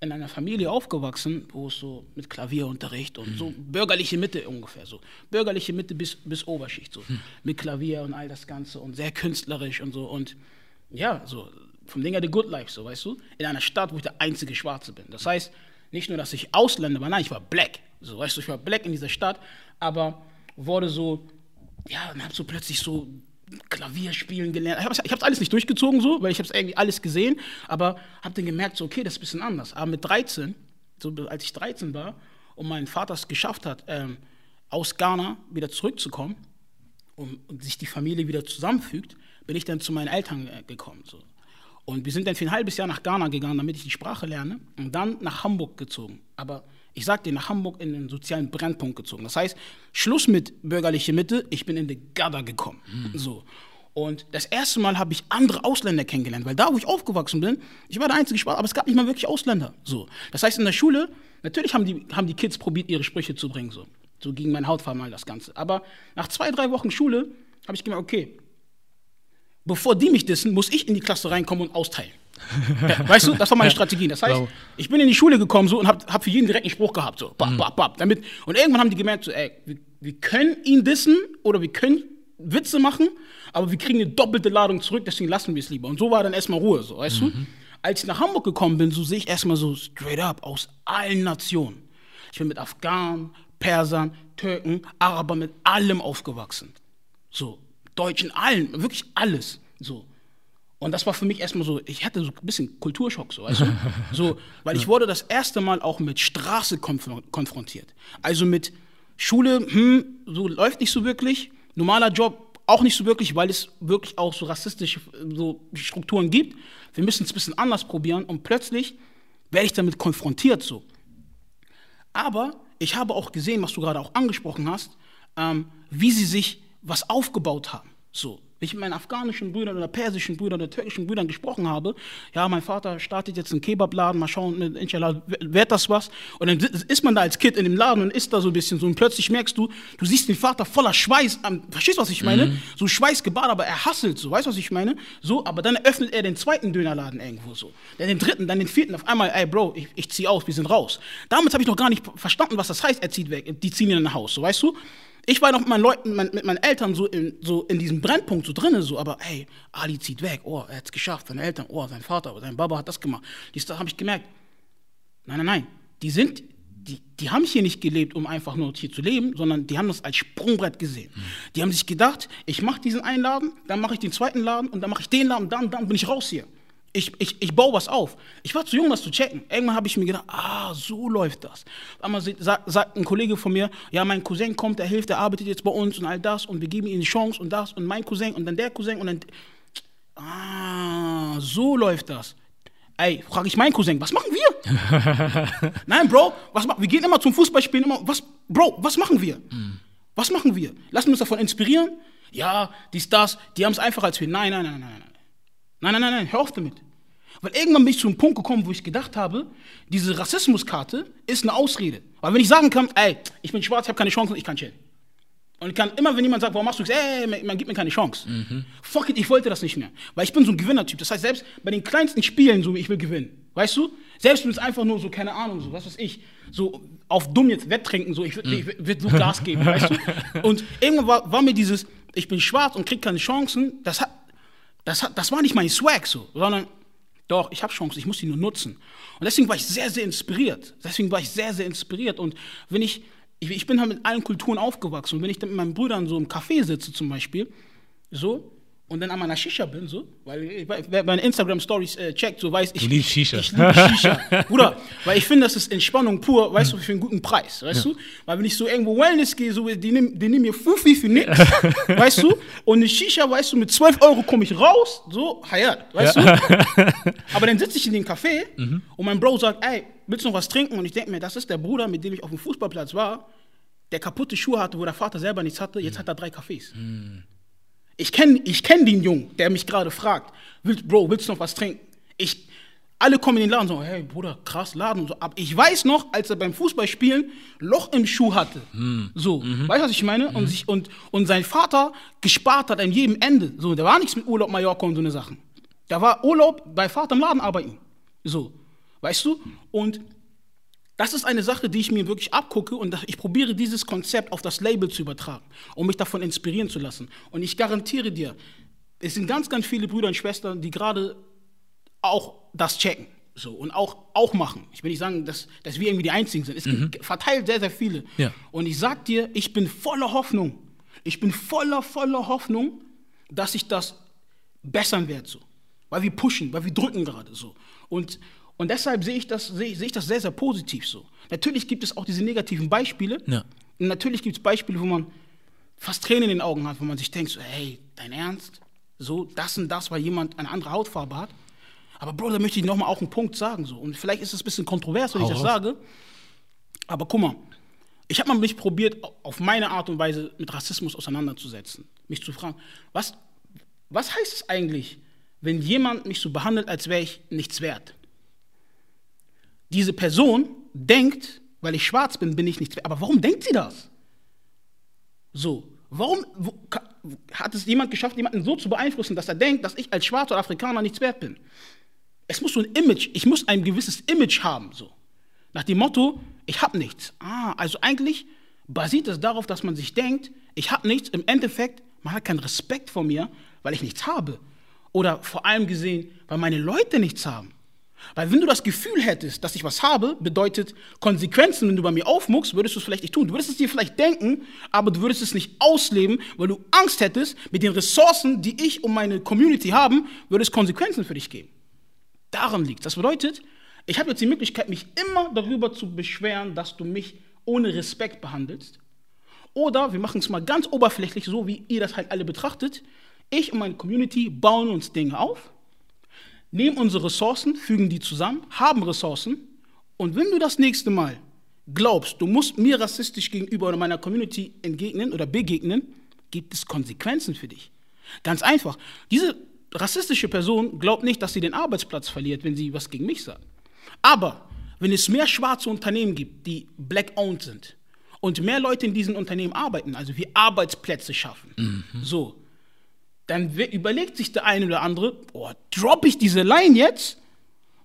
in einer Familie aufgewachsen, wo es so mit Klavierunterricht und mhm. so bürgerliche Mitte ungefähr, so bürgerliche Mitte bis, bis Oberschicht, so mhm. mit Klavier und all das Ganze und sehr künstlerisch und so und ja, so vom Ding her the good life, so weißt du, in einer Stadt, wo ich der einzige Schwarze bin. Das heißt, nicht nur, dass ich Ausländer war, nein, ich war Black, so weißt du, ich war Black in dieser Stadt, aber wurde so, ja, und hab so plötzlich so Klavier spielen gelernt. Ich habe es alles nicht durchgezogen, so, weil ich habe es irgendwie alles gesehen, aber habe dann gemerkt, so, okay, das ist ein bisschen anders. Aber mit dreizehn, so als ich dreizehn war und mein Vater es geschafft hat, ähm, aus Ghana wieder zurückzukommen und, und sich die Familie wieder zusammenfügt, bin ich dann zu meinen Eltern äh, gekommen. So. Und wir sind dann für ein halbes Jahr nach Ghana gegangen, damit ich die Sprache lerne und dann nach Hamburg gezogen. Aber ich sag dir, nach Hamburg in den sozialen Brennpunkt gezogen. Das heißt, Schluss mit bürgerliche Mitte, ich bin in die Gada gekommen. Mhm. So. Und das erste Mal habe ich andere Ausländer kennengelernt, weil da, wo ich aufgewachsen bin, ich war der einzige Schwarze, aber es gab nicht mal wirklich Ausländer. So. Das heißt, in der Schule, natürlich haben die, haben die Kids probiert, ihre Sprüche zu bringen, so, so gegen meine Hautfarbe mal das Ganze. Aber nach zwei, drei Wochen Schule habe ich gemerkt, okay, bevor die mich dissen, muss ich in die Klasse reinkommen und austeilen. Weißt du, das war meine Strategie. Das heißt, ich bin in die Schule gekommen so, und habe hab für jeden direkt einen Spruch gehabt. So. Bap, bap, bap, damit. Und irgendwann haben die gemerkt, so, ey, wir, wir können ihn dissen oder wir können Witze machen, aber wir kriegen eine doppelte Ladung zurück, deswegen lassen wir es lieber. Und so war dann erstmal Ruhe, so, weißt mhm. du. Als ich nach Hamburg gekommen bin, so sehe ich erstmal so straight up aus allen Nationen. Ich bin mit Afghanen, Persern, Türken, Arabern, mit allem aufgewachsen. So. Deutschen, allen, wirklich alles, so. Und das war für mich erstmal so, ich hatte so ein bisschen Kulturschock, so, weißt du? So, weil ich wurde das erste Mal auch mit Straße konf- konfrontiert. Also mit Schule, hm, so läuft nicht so wirklich, normaler Job auch nicht so wirklich, weil es wirklich auch so rassistische so Strukturen gibt. Wir müssen es ein bisschen anders probieren und plötzlich werde ich damit konfrontiert, so. Aber ich habe auch gesehen, was du gerade auch angesprochen hast, ähm, wie sie sich was aufgebaut haben. So, wenn ich mit meinen afghanischen Brüdern oder persischen Brüdern oder türkischen Brüdern gesprochen habe, ja, mein Vater startet jetzt einen Kebabladen, mal schauen, inshallah, wird das was? Und dann ist man da als Kind in dem Laden und isst da so ein bisschen so und plötzlich merkst du, du siehst den Vater voller Schweiß, ähm, verstehst du, was ich meine? Mhm. So schweißgebadet, aber er hasselt, so, weißt du, was ich meine? So, aber dann eröffnet er den zweiten Dönerladen irgendwo so, dann den dritten, dann den vierten, auf einmal, ey Bro, ich, ich zieh aus, wir sind raus. Damals habe ich noch gar nicht verstanden, was das heißt, er zieht weg, die ziehen in ein Haus, so, weißt du? Ich war noch mit meinen Leuten, mit meinen Eltern so in, so in diesem Brennpunkt so drin, so, aber hey, Ali zieht weg, oh, er hat's geschafft, seine Eltern, oh, sein Vater, sein Baba hat das gemacht. Dies, das habe ich gemerkt. Nein, nein, nein, die sind, die, die haben hier nicht gelebt, um einfach nur hier zu leben, sondern die haben das als Sprungbrett gesehen. Mhm. Die haben sich gedacht, ich mache diesen einen Laden, dann mache ich den zweiten Laden und dann mache ich den Laden, dann, dann bin ich raus hier. Ich, ich, ich baue was auf. Ich war zu jung, das zu checken. Irgendwann habe ich mir gedacht, ah, so läuft das. Einmal sagt ein Kollege von mir, ja, mein Cousin kommt, der hilft, der arbeitet jetzt bei uns und all das und wir geben ihm die Chance und das und mein Cousin und dann der Cousin und dann... Ah, so läuft das. Ey, frage ich meinen Cousin, was machen wir? Nein, Bro, was ma- wir gehen immer zum Fußballspielen, immer, was, Bro, was machen wir? Mhm. Was machen wir? Lassen wir uns davon inspirieren? Ja, die Stars, die haben es einfacher als wir. Nein, nein, nein, nein, nein. Nein, nein, nein, nein, hör auf damit. Weil irgendwann bin ich zu einem Punkt gekommen, wo ich gedacht habe, diese Rassismuskarte ist eine Ausrede. Weil wenn ich sagen kann, ey, ich bin schwarz, ich habe keine Chance, ich kann chillen. Und ich kann immer, wenn jemand sagt, warum machst du das? Ey, man, man gibt mir keine Chance. Mhm. Fuck it, ich wollte das nicht mehr. Weil ich bin so ein Gewinnertyp. Das heißt, selbst bei den kleinsten Spielen, so, ich will gewinnen. Weißt du? Selbst wenn es einfach nur so, keine Ahnung, so, was weiß ich, so auf dumm jetzt wetttrinken, so, ich würde mhm. würd so Gas geben, weißt du? Und irgendwann war, war mir dieses, ich bin schwarz und krieg keine Chancen, das hat, Das, hat, das war nicht mein Swag so, sondern doch, ich habe Chancen, ich muss die nur nutzen. Und deswegen war ich sehr, sehr inspiriert. Deswegen war ich sehr, sehr inspiriert. Und wenn ich, ich, ich bin halt mit allen Kulturen aufgewachsen. Und wenn ich dann mit meinen Brüdern so im Café sitze zum Beispiel, so, und dann an meiner Shisha bin, so, weil wer meine Instagram-Stories äh, checkt, so weiß ich, du liebst Shisha. Ich, ich liebe Shisha. Bruder, weil ich finde, das ist Entspannung pur, weißt du, für einen guten Preis, weißt ja. du? Weil wenn ich so irgendwo Wellness gehe, so, die nehmen die nehm mir Fufi für nix, weißt du? Und eine Shisha, weißt du, mit zwölf Euro komme ich raus, so, hayat, weißt ja. du? Aber dann sitze ich in dem Café mhm. und mein Bro sagt, ey, willst du noch was trinken? Und ich denke mir, das ist der Bruder, mit dem ich auf dem Fußballplatz war, der kaputte Schuhe hatte, wo der Vater selber nichts hatte, jetzt mhm. hat er drei Cafés. Mhm. Ich kenne ich kenn den Jungen, der mich gerade fragt, willst, Bro, willst du noch was trinken? Ich, alle kommen in den Laden und sagen, hey Bruder, krass Laden und so. Aber ich weiß noch, als er beim Fußballspielen Loch im Schuh hatte. Hm. So, mhm. weißt du, was ich meine? Mhm. Und, sich, und, und sein Vater gespart hat an jedem Ende. So, da war nichts mit Urlaub Mallorca und so eine Sachen. Da war Urlaub bei Vater im Laden arbeiten. So, weißt du? Und das ist eine Sache, die ich mir wirklich abgucke und ich probiere dieses Konzept auf das Label zu übertragen, um mich davon inspirieren zu lassen. Und ich garantiere dir, es sind ganz, ganz viele Brüder und Schwestern, die gerade auch das checken so, und auch, auch machen. Ich will nicht sagen, dass, dass wir irgendwie die Einzigen sind. Es mhm. gibt verteilt sehr, sehr viele. Ja. Und ich sag dir, ich bin voller Hoffnung. Ich bin voller, voller Hoffnung, dass ich das bessern werde. So. Weil wir pushen, weil wir drücken gerade so. Und Und deshalb sehe ich, seh ich, seh ich das sehr, sehr positiv so. Natürlich gibt es auch diese negativen Beispiele. Ja. Und natürlich gibt es Beispiele, wo man fast Tränen in den Augen hat, wo man sich denkt, so, hey, dein Ernst? So, das und das, weil jemand eine andere Hautfarbe hat. Aber Bro, da möchte ich nochmal auch einen Punkt sagen. So. Und vielleicht ist es ein bisschen kontrovers, wenn Hau ich das auf. sage. Aber guck mal, ich habe mal mich probiert, auf meine Art und Weise mit Rassismus auseinanderzusetzen. Mich zu fragen, was, was heißt es eigentlich, wenn jemand mich so behandelt, als wäre ich nichts wert? Diese Person denkt, weil ich schwarz bin, bin ich nichts wert. Aber warum denkt sie das? So, warum wo, hat es jemand geschafft, jemanden so zu beeinflussen, dass er denkt, dass ich als Schwarzer oder Afrikaner nichts wert bin? Es muss so ein Image, ich muss ein gewisses Image haben, so. Nach dem Motto, ich hab nichts. Ah, also eigentlich basiert es darauf, dass man sich denkt, ich hab nichts. Im Endeffekt, man hat keinen Respekt vor mir, weil ich nichts habe. Oder vor allem gesehen, weil meine Leute nichts haben. Weil wenn du das Gefühl hättest, dass ich was habe, bedeutet Konsequenzen, wenn du bei mir aufmuckst, würdest du es vielleicht nicht tun. Du würdest es dir vielleicht denken, aber du würdest es nicht ausleben, weil du Angst hättest, mit den Ressourcen, die ich und meine Community haben, würde es Konsequenzen für dich geben. Daran liegt es. Das bedeutet, ich habe jetzt die Möglichkeit, mich immer darüber zu beschweren, dass du mich ohne Respekt behandelst. Oder, wir machen es mal ganz oberflächlich, so wie ihr das halt alle betrachtet, ich und meine Community bauen uns Dinge auf, nehmen unsere Ressourcen, fügen die zusammen, haben Ressourcen und wenn du das nächste Mal glaubst, du musst mir rassistisch gegenüber oder meiner Community entgegnen oder begegnen, gibt es Konsequenzen für dich. Ganz einfach. Diese rassistische Person glaubt nicht, dass sie den Arbeitsplatz verliert, wenn sie was gegen mich sagt. Aber wenn es mehr schwarze Unternehmen gibt, die black-owned sind und mehr Leute in diesen Unternehmen arbeiten, also wir Arbeitsplätze schaffen, mhm. so, dann überlegt sich der eine oder andere, oh, droppe ich diese Line jetzt?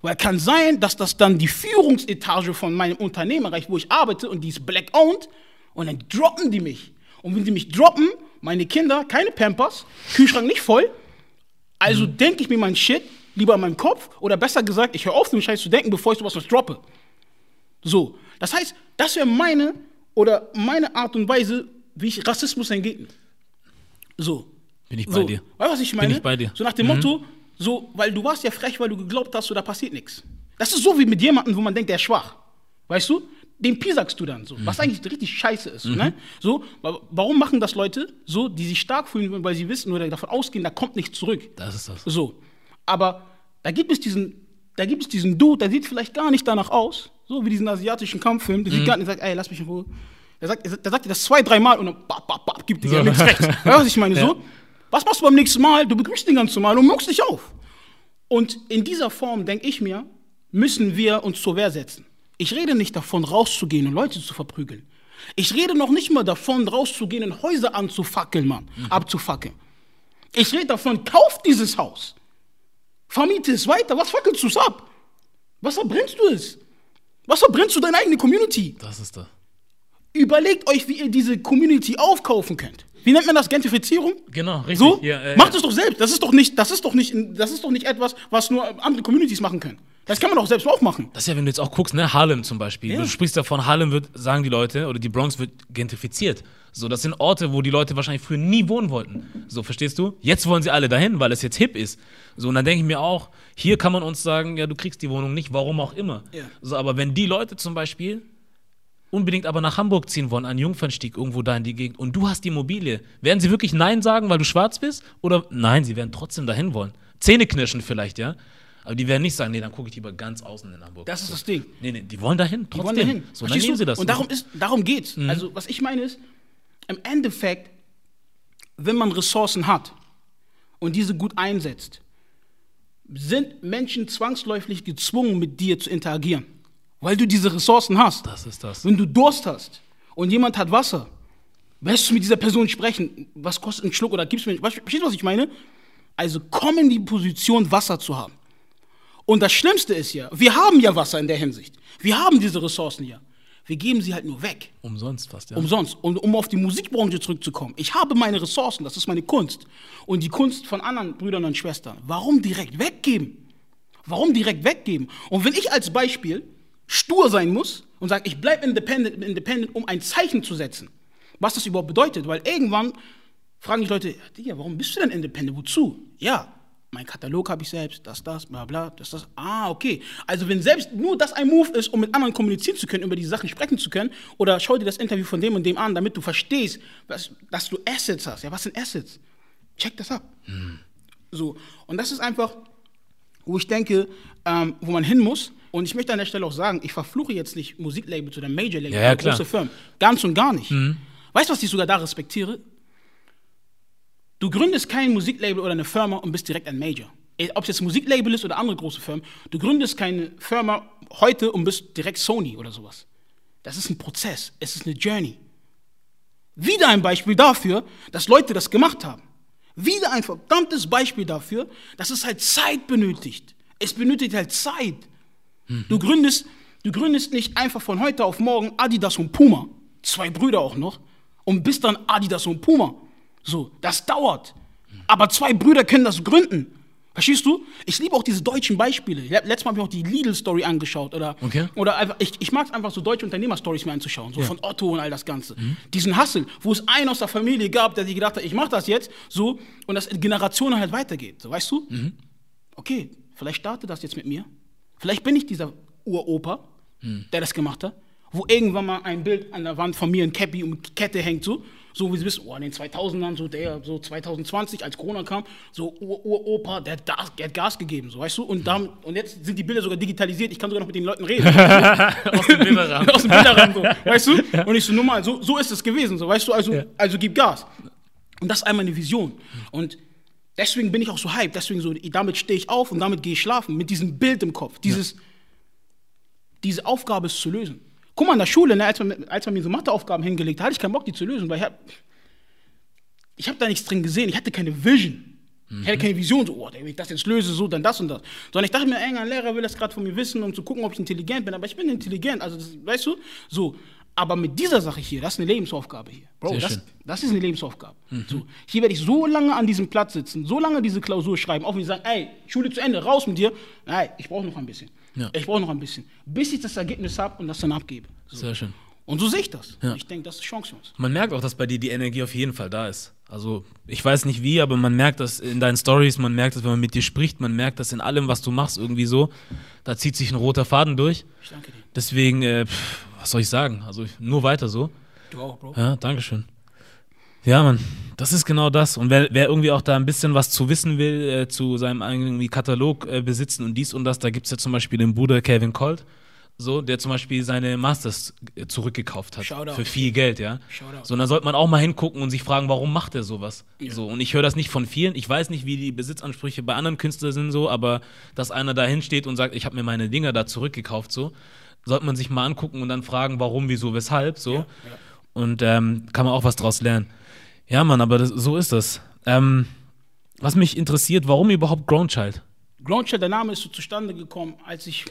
Weil kann sein, dass das dann die Führungsetage von meinem Unternehmen erreicht, wo ich arbeite, und die ist black-owned, und dann droppen die mich. Und wenn die mich droppen, meine Kinder, keine Pampers, Kühlschrank nicht voll, also mhm. denke ich mir meinen Shit lieber in meinem Kopf, oder besser gesagt, ich höre auf, den Scheiß zu denken, bevor ich sowas was droppe. So, das heißt, das wäre meine oder meine Art und Weise, wie ich Rassismus entgegne. So. Bin ich bei so. dir. Weißt du, was ich meine? Bin ich bei dir. So nach dem mhm. Motto, so, weil du warst ja frech, weil du geglaubt hast, so, da passiert nichts. Das ist so wie mit jemandem, wo man denkt, der ist schwach. Weißt du? Den piesagst du dann so, mhm. was eigentlich richtig scheiße ist. Mhm. Ne? So, warum machen das Leute so, die sich stark fühlen, weil sie wissen oder davon ausgehen, da kommt nichts zurück. Das ist das. So. Aber da gibt es diesen, da gibt es diesen Dude, der sieht vielleicht gar nicht danach aus, so wie diesen asiatischen Kampffilm, der mhm. sieht gar nicht, der sagt, ey, lass mich in Ruhe. Der sagt, der sagt dir das zwei, dreimal und dann bap, bap, bap, gibt dir so. ja nichts rechts. Weißt du, was ich meine? Ja. So, was machst du beim nächsten Mal? Du begrüßt den ganzen Mal und muckst dich auf. Und in dieser Form, denke ich mir, müssen wir uns zur Wehr setzen. Ich rede nicht davon, rauszugehen und Leute zu verprügeln. Ich rede noch nicht mal davon, rauszugehen und Häuser anzufackeln, Mann, mhm. abzufackeln. Ich rede davon, kauf dieses Haus. Vermiete es weiter. Was fackelst du es ab? Was verbrennst du es? Was verbrennst du deine eigene Community? Das ist das. Überlegt euch, wie ihr diese Community aufkaufen könnt. Wie nennt man das? Gentrifizierung? Genau, richtig. So? Ja, äh, Macht es doch selbst. Das ist doch nicht, das ist doch nicht, das ist doch nicht etwas, was nur andere Communities machen können. Das kann man doch selbst auch machen. Das ist ja, wenn du jetzt auch guckst, ne, Harlem zum Beispiel. Ja. Du sprichst davon, Harlem wird, sagen die Leute, oder die Bronx wird gentrifiziert. So, das sind Orte, wo die Leute wahrscheinlich früher nie wohnen wollten. So, verstehst du? Jetzt wollen sie alle dahin, weil es jetzt hip ist. So, und dann denke ich mir auch, hier kann man uns sagen, ja, du kriegst die Wohnung nicht, warum auch immer. Ja. So, aber wenn die Leute zum Beispiel unbedingt aber nach Hamburg ziehen wollen, an Jungfernstieg, irgendwo da in die Gegend, und du hast die Immobilie, werden sie wirklich Nein sagen, weil du schwarz bist? Oder nein, sie werden trotzdem dahin wollen. Zähneknirschen vielleicht, ja? Aber die werden nicht sagen, nee, dann gucke ich lieber ganz außen in Hamburg. Das ist so. Das Ding. Nee, nee, die wollen dahin, trotzdem. Die wollen dahin. So, dann nehmen sie das. Und darum, ist, darum geht's. Mhm. Also, was ich meine ist, im Endeffekt, wenn man Ressourcen hat und diese gut einsetzt, sind Menschen zwangsläufig gezwungen, mit dir zu interagieren. Weil du diese Ressourcen hast. Das ist das. Wenn du Durst hast und jemand hat Wasser, wirst du mit dieser Person sprechen. Was kostet ein Schluck oder gibst du mir? Verstehst du, was ich meine? Also komm in die Position, Wasser zu haben. Und das Schlimmste ist ja, wir haben ja Wasser in der Hinsicht. Wir haben diese Ressourcen ja. Wir geben sie halt nur weg. Umsonst fast, ja. Umsonst. Und um auf die Musikbranche zurückzukommen. Ich habe meine Ressourcen, das ist meine Kunst. Und die Kunst von anderen Brüdern und Schwestern. Warum direkt weggeben? Warum direkt weggeben? Und wenn ich als Beispiel stur sein muss und sagen, ich bleibe independent, independent, um ein Zeichen zu setzen. Was das überhaupt bedeutet, weil irgendwann fragen mich Leute, Digga, warum bist du denn independent, wozu? Ja, mein Katalog habe ich selbst, das, das, bla, bla, das, das, ah, okay. Also wenn selbst nur das ein Move ist, um mit anderen kommunizieren zu können, über diese Sachen sprechen zu können, oder schau dir das Interview von dem und dem an, damit du verstehst, was, dass du Assets hast. Ja, was sind Assets? Check das ab. Hm. So, und das ist einfach, wo ich denke, ähm, wo man hin muss. Und ich möchte an der Stelle auch sagen, ich verfluche jetzt nicht Musiklabels oder Majorlabels ja, ja, oder große Firmen. Ganz und gar nicht. Mhm. Weißt du, was ich sogar da respektiere? Du gründest kein Musiklabel oder eine Firma und bist direkt ein Major. Ob es jetzt Musiklabel ist oder andere große Firmen, du gründest keine Firma heute und bist direkt Sony oder sowas. Das ist ein Prozess, es ist eine Journey. Wieder ein Beispiel dafür, dass Leute das gemacht haben. Wieder ein verdammtes Beispiel dafür, dass es halt Zeit benötigt. Es benötigt halt Zeit. Du gründest, du gründest nicht einfach von heute auf morgen Adidas und Puma, zwei Brüder auch noch, und bist dann Adidas und Puma. So, das dauert. Aber zwei Brüder können das gründen. Verstehst du? Ich liebe auch diese deutschen Beispiele. Letztes Mal habe ich auch die Lidl-Story angeschaut. Oder, okay. oder einfach, ich, ich mag es einfach, so deutsche Unternehmer-Stories mir anzuschauen. So ja. Von Otto und all das Ganze. Mhm. Diesen Hustle, wo es einen aus der Familie gab, der sich gedacht hat, ich mache das jetzt, so, und das in Generationen halt weitergeht. So, weißt du? Mhm. Okay, vielleicht startet das jetzt mit mir. Vielleicht bin ich dieser Uropa, hm. der das gemacht hat, wo irgendwann mal ein Bild an der Wand von mir, ein Cappy und Kette hängt so so wie sie wissen, oh, in den zweitausendern, so der, so zwanzig zwanzig, als Corona kam, so Ur-Opa, der, der hat Gas gegeben, so, weißt du, und, dann, und jetzt sind die Bilder sogar digitalisiert, ich kann sogar noch mit den Leuten reden. Aus dem Bilderrahmen. Aus dem Bilderrahmen, so, weißt du, ja. Und ich so, nur mal, so, so ist es gewesen, so, weißt du, also, ja. also gib Gas. Und das ist einmal eine Vision. Und deswegen bin ich auch so hyped, deswegen so, damit stehe ich auf und damit gehe ich schlafen, mit diesem Bild im Kopf, dieses, ja. diese Aufgabe ist zu lösen. Guck mal, in der Schule, ne, als, man, als man mir so Matheaufgaben hingelegt hat, hatte ich keinen Bock, die zu lösen, weil ich habe ich hab da nichts drin gesehen. Ich hatte keine Vision. Mhm. Ich hatte keine Vision, so, oh, wenn ich das jetzt löse, so, dann das und das. Sondern ich dachte mir, ey, ein Lehrer will das gerade von mir wissen, um zu gucken, ob ich intelligent bin. Aber ich bin intelligent, also, das, weißt du, so. Aber mit dieser Sache hier, das ist eine Lebensaufgabe hier. Bro, das, das ist eine Lebensaufgabe. Mhm. So, hier werde ich so lange an diesem Platz sitzen, so lange diese Klausur schreiben, auch wenn ich sage, ey, Schule zu Ende, raus mit dir. Nein, ich brauche noch ein bisschen. Ja. Ich brauche noch ein bisschen, bis ich das Ergebnis habe und das dann abgebe. So. Sehr schön. Und so sehe ich das. Ja. Ich denke, das ist Chance für uns. Man merkt auch, dass bei dir die Energie auf jeden Fall da ist. Also ich weiß nicht wie, aber man merkt das in deinen Stories, man merkt das, wenn man mit dir spricht, man merkt das in allem, was du machst, irgendwie so. Da zieht sich ein roter Faden durch. Ich danke dir. Deswegen, äh, pff, was soll ich sagen? Also nur weiter so. Du auch, Bro. Ja, Dankeschön. Ja, Mann, das ist genau das. Und wer, wer irgendwie auch da ein bisschen was zu wissen will, äh, zu seinem eigenen Katalog äh, besitzen und dies und das, da gibt es ja zum Beispiel den Bruder Kevin Colt, so, der zum Beispiel seine Masters zurückgekauft hat. Shoutout. Für viel Geld, ja. Shoutout. So, und da sollte man auch mal hingucken und sich fragen, warum macht er sowas? Yeah. So, und ich höre das nicht von vielen. Ich weiß nicht, wie die Besitzansprüche bei anderen Künstlern sind, so, aber dass einer da hinsteht und sagt, ich habe mir meine Dinger da zurückgekauft, so, sollte man sich mal angucken und dann fragen, warum, wieso, weshalb, so. Yeah. Yeah. Und ähm, kann man auch was draus lernen. Ja, Mann, aber das, so ist das. Ähm, was mich interessiert, warum überhaupt Grown Child? Grown Child, der Name ist so zustande gekommen, als ich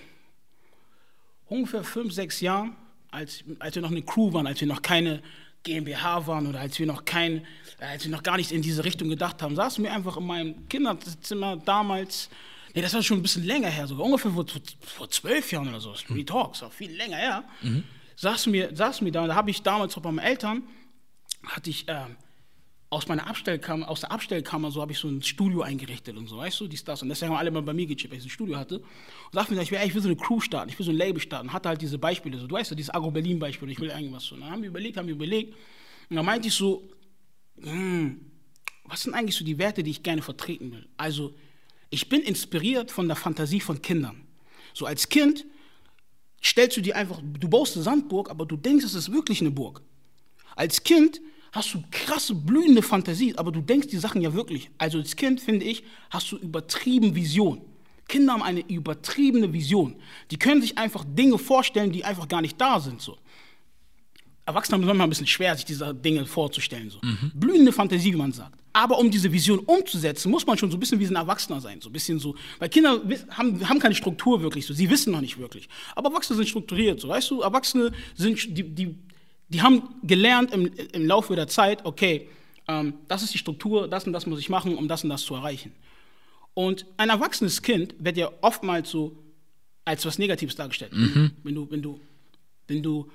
ungefähr fünf, sechs Jahren, als, als wir noch eine Crew waren, als wir noch keine GmbH waren oder als wir noch kein, als wir noch gar nicht in diese Richtung gedacht haben, saßen wir einfach in meinem Kinderzimmer damals. Nee, das war schon ein bisschen länger her, sogar ungefähr vor, vor zwölf Jahren oder so. Street Talks, auch viel länger her. Mhm. Saßen wir, saßen wir da, und da habe ich damals auch bei meinen Eltern, hatte ich ähm, Aus meiner Abstellkammer, aus der Abstellkammer, so habe ich so ein Studio eingerichtet und so, weißt du, dies, das. Und deswegen haben alle mal bei mir gechippt, weil ich so ein Studio hatte. Und sagte mir, ich will, ey, ich will so eine Crew starten, ich will so ein Label starten. Hatte halt diese Beispiele, so, du weißt ja, dieses Agro Berlin Beispiel, ich will irgendwas so. Und dann haben wir überlegt, haben wir überlegt. Und dann meinte ich so, hm, was sind eigentlich so die Werte, die ich gerne vertreten will? Also, ich bin inspiriert von der Fantasie von Kindern. So als Kind stellst du dir einfach, du baust eine Sandburg, aber du denkst, es ist wirklich eine Burg. Als Kind hast du krasse, blühende Fantasie, aber du denkst die Sachen ja wirklich. Also als Kind, finde ich, hast du übertrieben Vision. Kinder haben eine übertriebene Vision. Die können sich einfach Dinge vorstellen, die einfach gar nicht da sind. So. Erwachsene haben es manchmal ein bisschen schwer, sich diese Dinge vorzustellen. So. Mhm. Blühende Fantasie, wie man sagt. Aber um diese Vision umzusetzen, muss man schon so ein bisschen wie ein Erwachsener sein. So ein bisschen so. Weil Kinder haben, haben keine Struktur wirklich. So. Sie wissen noch nicht wirklich. Aber Erwachsene sind strukturiert. So. Weißt du, Erwachsene sind die... die Die haben gelernt im, im Laufe der Zeit, okay, ähm, das ist die Struktur, das und das muss ich machen, um das und das zu erreichen. Und ein erwachsenes Kind wird ja oftmals so als was Negatives dargestellt. Mhm. Wenn du, wenn du, wenn du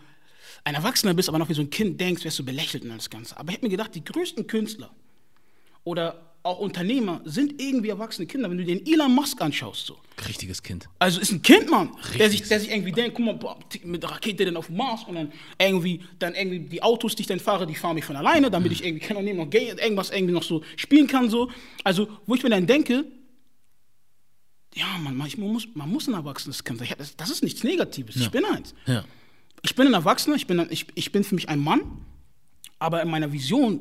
ein Erwachsener bist, aber noch wie so ein Kind denkst, wirst du belächelt und alles Ganze. Aber ich habe mir gedacht, die größten Künstler oder auch Unternehmer sind irgendwie erwachsene Kinder. Wenn du den Elon Musk anschaust, so. Richtiges Kind. Also ist ein Kind, Mann. Der sich, der sich irgendwie Mann. denkt, guck mal, boah, mit Rakete dann auf den Mars und dann irgendwie, dann irgendwie die Autos, die ich dann fahre, die fahren mich von alleine, damit mhm. ich irgendwie keine Ahnung, noch irgendwas irgendwie noch so spielen kann, so. Also, wo ich mir dann denke, ja, man, man, muss, man muss ein erwachsenes Kind sein. Ich, das, das ist nichts Negatives. Ja. Ich bin eins. Ja. Ich bin ein Erwachsener, ich bin, ein, ich, ich bin für mich ein Mann, aber in meiner Vision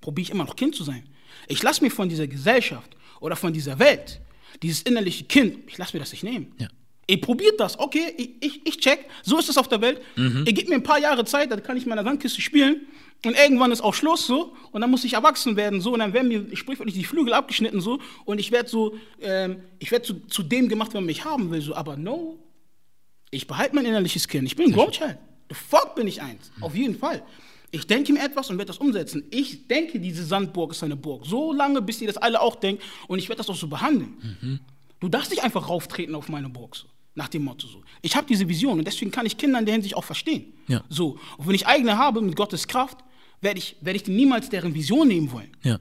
probiere ich immer noch Kind zu sein. Ich lasse mir von dieser Gesellschaft oder von dieser Welt, dieses innerliche Kind, ich lasse mir das nicht nehmen. Ja. Ihr probiert das, okay, ich, ich, ich check, so ist es auf der Welt. Mhm. Ihr gebt mir ein paar Jahre Zeit, dann kann ich in meiner Sandkiste spielen und irgendwann ist auch Schluss so und dann muss ich erwachsen werden so und dann werden mir sprichwörtlich die Flügel abgeschnitten so und ich werde so, ähm, ich werde zu, zu dem gemacht, wenn man mich haben will so, aber no, ich behalte mein innerliches Kind, ich bin ein Grown Child, the fuck bin ich eins, mhm. auf jeden Fall. Ich denke mir etwas und werde das umsetzen. Ich denke, diese Sandburg ist eine Burg. So lange, bis ihr das alle auch denkt. Und ich werde das auch so behandeln. Mhm. Du darfst nicht einfach rauftreten auf meine Burg. So. Nach dem Motto so. Ich habe diese Vision und deswegen kann ich Kinder in der Hinsicht auch verstehen. Ja. So. Und wenn ich eigene habe, mit Gottes Kraft, werde ich, werd ich niemals deren Vision nehmen wollen. Ja.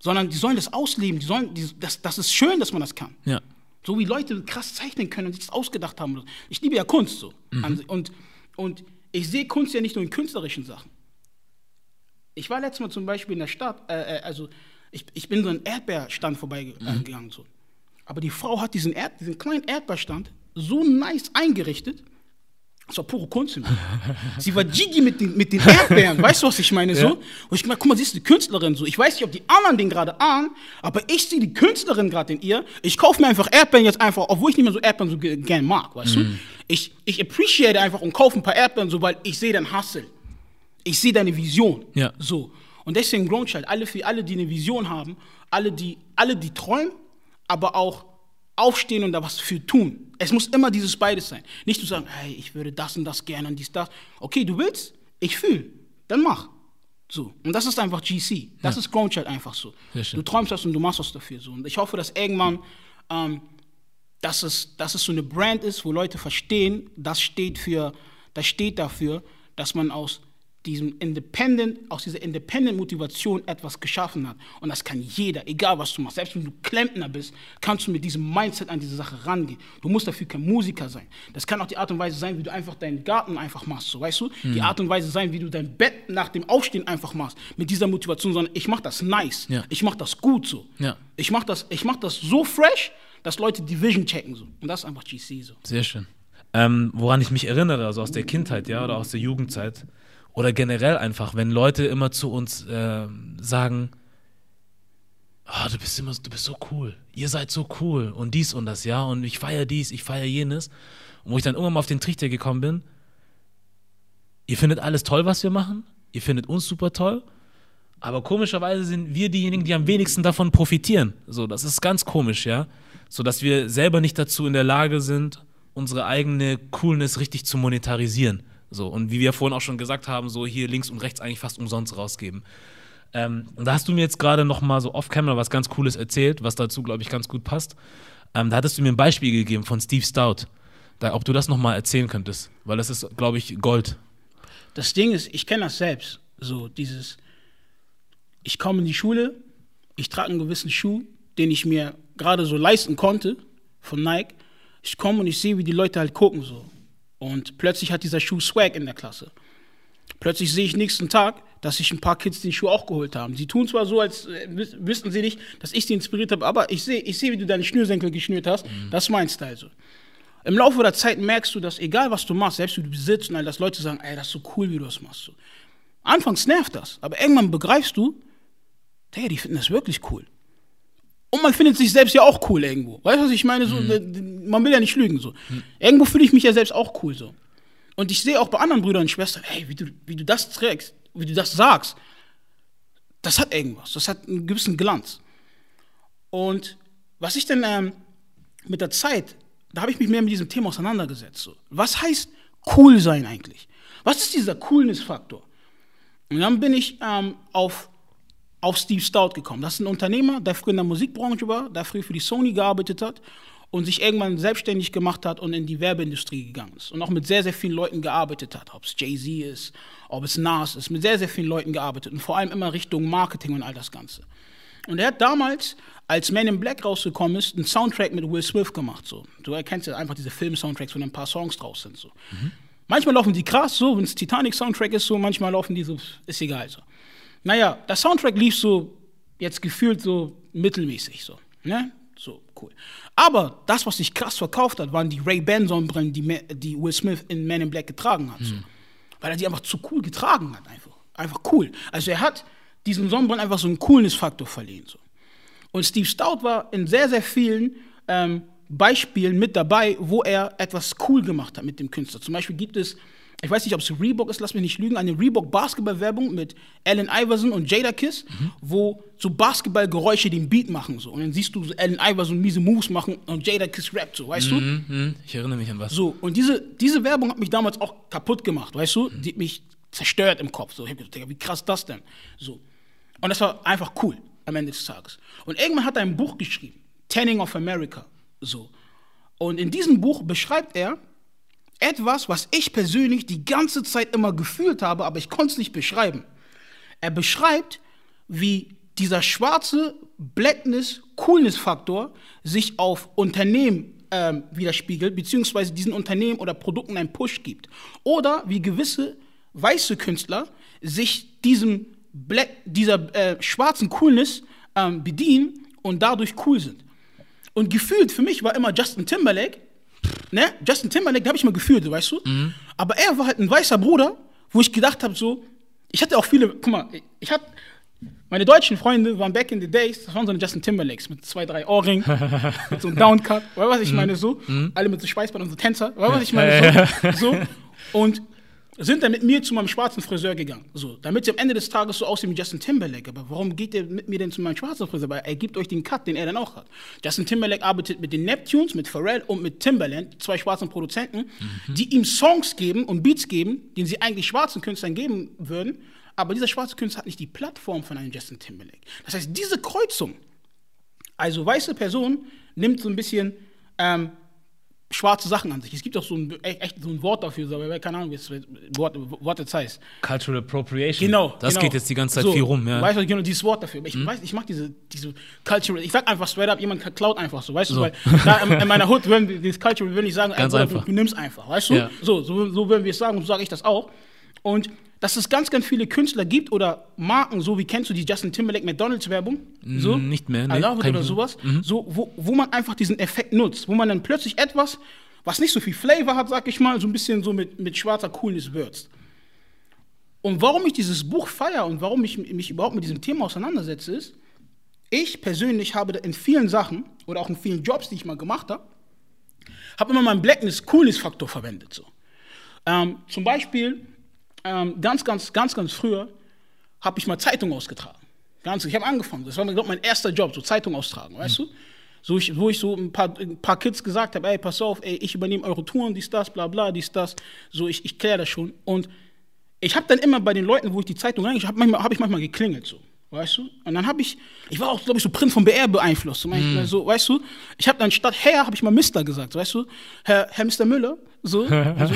Sondern die sollen das ausleben. Die sollen, die, das, das ist schön, dass man das kann. Ja. So wie Leute krass zeichnen können und sich das ausgedacht haben. Ich liebe ja Kunst so. Mhm. Und, und ich sehe Kunst ja nicht nur in künstlerischen Sachen. Ich war letztes Mal zum Beispiel in der Stadt, äh, also ich, ich bin so einen Erdbeerstand vorbeigegangen. Mhm. So. Aber die Frau hat diesen, Erd, diesen kleinen Erdbeerstand so nice eingerichtet. Das war pure Kunst. Sie war Gigi mit den, mit den Erdbeeren, weißt du, was ich meine? So? Ja. Und ich meine, guck mal, sie ist die Künstlerin. So. Ich weiß nicht, ob die anderen den gerade ahnen, aber ich sehe die Künstlerin gerade in ihr. Ich kaufe mir einfach Erdbeeren jetzt einfach, obwohl ich nicht mehr so Erdbeeren so gern mag, weißt mhm. du? Ich, ich appreciate einfach und kaufe ein paar Erdbeeren, so, weil ich sehe dein Hustle. Ich sehe deine Vision. Ja. So. Und deswegen Grown Child, alle, für alle, die eine Vision haben, alle, die, alle, die träumen, aber auch aufstehen und da was für tun. Es muss immer dieses beides sein. Nicht zu sagen, hey, ich würde das und das gerne und dies, das. Okay, du willst, ich fühle, dann mach. So. Und das ist einfach G C. Das ja. ist Grown Child einfach so. Du träumst was und du machst was dafür. So. Und ich hoffe, dass irgendwann, ähm, dass, es, dass es so eine Brand ist, wo Leute verstehen, das steht, für, das steht dafür, dass man aus diesem Independent, aus dieser Independent-Motivation etwas geschaffen hat. Und das kann jeder, egal was du machst. Selbst wenn du Klempner bist, kannst du mit diesem Mindset an diese Sache rangehen. Du musst dafür kein Musiker sein. Das kann auch die Art und Weise sein, wie du einfach deinen Garten einfach machst, so, weißt du? Mhm. Die Art und Weise sein, wie du dein Bett nach dem Aufstehen einfach machst. Mit dieser Motivation, sondern ich mach das nice. Ja. Ich mach das gut so. Ja. Ich mach das, ich mach das so fresh, dass Leute die Vision checken so. Und das ist einfach G C so. Sehr schön. Ähm, woran ich mich erinnere, also aus der Kindheit, ja, oder aus der Jugendzeit, oder generell einfach, wenn Leute immer zu uns äh, sagen, oh, du bist immer, du bist so cool, ihr seid so cool und dies und das, ja, und ich feiere dies, ich feiere jenes. Und wo ich dann irgendwann mal auf den Trichter gekommen bin, ihr findet alles toll, was wir machen, ihr findet uns super toll, aber komischerweise sind wir diejenigen, die am wenigsten davon profitieren. So, das ist ganz komisch, ja, so dass wir selber nicht dazu in der Lage sind, unsere eigene Coolness richtig zu monetarisieren. So, und wie wir vorhin auch schon gesagt haben, so hier links und rechts eigentlich fast umsonst rausgeben. Ähm, und da hast du mir jetzt gerade noch mal so off-camera was ganz Cooles erzählt, was dazu, glaube ich, ganz gut passt. Ähm, da hattest du mir ein Beispiel gegeben von Steve Stoute. Da, ob du das noch mal erzählen könntest, weil das ist, glaube ich, Gold. Das Ding ist, ich kenne das selbst. So dieses, ich komme in die Schule, ich trage einen gewissen Schuh, den ich mir gerade so leisten konnte, von Nike. Ich komme und ich sehe, wie die Leute halt gucken so. Und plötzlich hat dieser Schuh Swag in der Klasse. Plötzlich sehe ich nächsten Tag, dass sich ein paar Kids den Schuh auch geholt haben. Sie tun zwar so, als äh, wüssten sie nicht, dass ich sie inspiriert habe, aber ich sehe, ich sehe, wie du deine Schnürsenkel geschnürt hast. Mhm. Das ist mein Style so. Im Laufe der Zeit merkst du, dass egal, was du machst, selbst wenn du besitzt und all das, Leute sagen, ey, das ist so cool, wie du das machst. So. Anfangs nervt das, aber irgendwann begreifst du, hey, die finden das wirklich cool. Und man findet sich selbst ja auch cool irgendwo. Weißt du, was ich meine? So, mhm. Man will ja nicht lügen. So. Mhm. Irgendwo fühle ich mich ja selbst auch cool. So. Und ich sehe auch bei anderen Brüdern und Schwestern, hey, wie du, wie du das trägst, wie du das sagst, das hat irgendwas. Das hat einen gewissen Glanz. Und was ich dann ähm, mit der Zeit, da habe ich mich mehr mit diesem Thema auseinandergesetzt. So. Was heißt cool sein eigentlich? Was ist dieser Coolness-Faktor? Und dann bin ich ähm, auf... auf Steve Stoute gekommen. Das ist ein Unternehmer, der früher in der Musikbranche war, der früher für die Sony gearbeitet hat und sich irgendwann selbstständig gemacht hat und in die Werbeindustrie gegangen ist und auch mit sehr, sehr vielen Leuten gearbeitet hat, ob es Jay-Z ist, ob es Nas ist, mit sehr, sehr vielen Leuten gearbeitet und vor allem immer Richtung Marketing und all das Ganze. Und er hat damals, als Man in Black rausgekommen ist, einen Soundtrack mit Will Smith gemacht. So. Du erkennst ja einfach diese Film-Soundtracks, wo ein paar Songs draus sind. So. Mhm. Manchmal laufen die krass, so, wenn es Titanic-Soundtrack ist, so, manchmal laufen die so, ist egal, so. Naja, der Soundtrack lief so, jetzt gefühlt so mittelmäßig, so, ne, so, cool. Aber das, was sich krass verkauft hat, waren die Ray-Ban-Sonnenbrillen, die, die Will Smith in Man in Black getragen hat, so. Hm. Weil er die einfach zu cool getragen hat, einfach, einfach cool. Also er hat diesen Sonnenbrillen einfach so einen Coolness-Faktor verliehen, so. Und Steve Stoute war in sehr, sehr vielen ähm, Beispielen mit dabei, wo er etwas cool gemacht hat mit dem Künstler. Zum Beispiel gibt es, ich weiß nicht, ob es Reebok ist, lass mich nicht lügen, eine Reebok-Basketball-Werbung mit Allen Iverson und Jadakiss, mhm. wo so Basketballgeräusche den Beat machen. So. Und dann siehst du so Allen Iverson miese Moves machen und Jadakiss rappt, so, weißt mhm, du? Mh. Ich erinnere mich an was. So, und diese, diese Werbung hat mich damals auch kaputt gemacht, weißt du? Mhm. Die hat mich zerstört im Kopf. So. Ich hab gedacht, wie krass das denn? So. Und das war einfach cool am Ende des Tages. Und irgendwann hat er ein Buch geschrieben, Tanning of America. So. Und in diesem Buch beschreibt er etwas, was ich persönlich die ganze Zeit immer gefühlt habe, aber ich konnte es nicht beschreiben. Er beschreibt, wie dieser schwarze Blackness-Coolness-Faktor sich auf Unternehmen ähm, widerspiegelt, beziehungsweise diesen Unternehmen oder Produkten einen Push gibt. Oder wie gewisse weiße Künstler sich diesem Black, dieser äh, schwarzen Coolness ähm, bedienen und dadurch cool sind. Und gefühlt für mich war immer Justin Timberlake, ne? Justin Timberlake, da habe ich mal gefühlt, weißt du? Mhm. Aber er war halt ein weißer Bruder, wo ich gedacht habe, so, ich hatte auch viele, guck mal, ich hatte, meine deutschen Freunde waren back in the days, das waren so eine Justin Timberlakes mit zwei, drei Ohrringen, mit so einem Downcut, weißt du, was ich meine, so? Mhm. Alle mit so Schweißband und so Tänzer, weißt du, was ich meine, so? so? Und sind dann mit mir zu meinem schwarzen Friseur gegangen, so, damit sie am Ende des Tages so aussehen wie Justin Timberlake. Aber warum geht ihr mit mir denn zu meinem schwarzen Friseur? Weil er gibt euch den Cut, den er dann auch hat. Justin Timberlake arbeitet mit den Neptunes, mit Pharrell und mit Timbaland, zwei schwarzen Produzenten, mhm. die ihm Songs geben und Beats geben, den sie eigentlich schwarzen Künstlern geben würden, aber dieser schwarze Künstler hat nicht die Plattform von einem Justin Timberlake. Das heißt, diese Kreuzung, also weiße Person, nimmt so ein bisschen ähm, schwarze Sachen an sich. Es gibt auch so ein, echt so ein Wort dafür, aber keine Ahnung, wie das Wort, Wort jetzt heißt. Cultural Appropriation. Genau. Das genau. geht jetzt die ganze Zeit so, viel rum. Ja. Weißt du, genau dieses Wort dafür. Ich, hm? weiß, ich mach diese, diese Cultural, ich sag einfach straight up, jemand klaut einfach so, weißt so. du, weil da in, in meiner Hood würden wir dieses Cultural, würde ich sagen, Ganz ey, einfach. Du, du nimmst einfach, weißt du? Ja. So, so, so würden wir es sagen und so sage ich das auch. Und dass es ganz, ganz viele Künstler gibt oder Marken, so wie kennst du die Justin Timberlake McDonalds-Werbung? So, nicht mehr, ne? I love it oder sowas. Mhm. So, wo, wo man einfach diesen Effekt nutzt, wo man dann plötzlich etwas, was nicht so viel Flavor hat, sag ich mal, so ein bisschen so mit, mit schwarzer Coolness würzt. Und warum ich dieses Buch feiere und warum ich mich überhaupt mit diesem Thema auseinandersetze, ist, ich persönlich habe in vielen Sachen oder auch in vielen Jobs, die ich mal gemacht habe, habe immer meinen Blackness-Coolness-Faktor verwendet. So. Ähm, zum Beispiel... Ganz, ganz, ganz, ganz früher habe ich mal Zeitung ausgetragen. Ganz, ich habe angefangen. Das war, glaube ich, mein erster Job, so Zeitung austragen, weißt mhm. du? So ich, wo ich so ein paar, ein paar Kids gesagt habe, ey, pass auf, ey, ich übernehme eure Touren, dies, das, bla, bla, dies, das. So, ich, ich kläre das schon. Und ich habe dann immer bei den Leuten, wo ich die Zeitung reingeschickt habe, manchmal, habe ich manchmal geklingelt, so, weißt du? Und dann habe ich, ich war auch, glaube ich, so Prinz von B R beeinflusst, so, mhm. so, weißt du? Ich habe dann statt Herr, habe ich mal Mister gesagt, weißt du? Herr, Herr Mister Müller. So, also,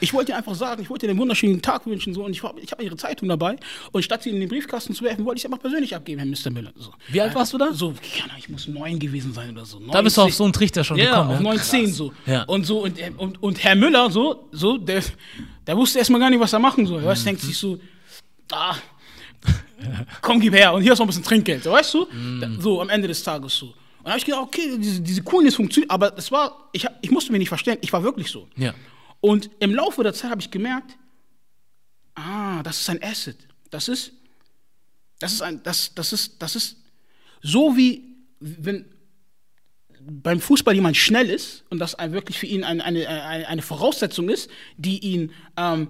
ich wollte ihr einfach sagen, ich wollte ihr einen wunderschönen Tag wünschen so, und ich, ich habe ihre Zeitung dabei und statt sie in den Briefkasten zu werfen, wollte ich sie einfach persönlich abgeben, Herr Mister Müller. So. Wie alt warst du da? So, ich muss neun gewesen sein oder so. neun, da bist du auf so einen Trichter schon ja, gekommen. Auf neun, zehn, so. Ja. Und so. Und so und, und Herr Müller, so, so der, der wusste erstmal gar nicht, was er machen soll. Weißt, mhm. denkt sich so, ah, komm, gib her und hier ist noch ein bisschen Trinkgeld, so, weißt du? Mhm. So, am Ende des Tages so. Und da habe ich gedacht, okay, diese, diese Coolness funktioniert, aber es war, ich, ich musste mich nicht verstehen, ich war wirklich so. Ja. Und im Laufe der Zeit habe ich gemerkt, ah, das ist ein Asset. Das ist, das ist ein, das, das ist, das ist so wie, wenn beim Fußball jemand schnell ist und das wirklich für ihn eine, eine, eine Voraussetzung ist, die ihn, ähm,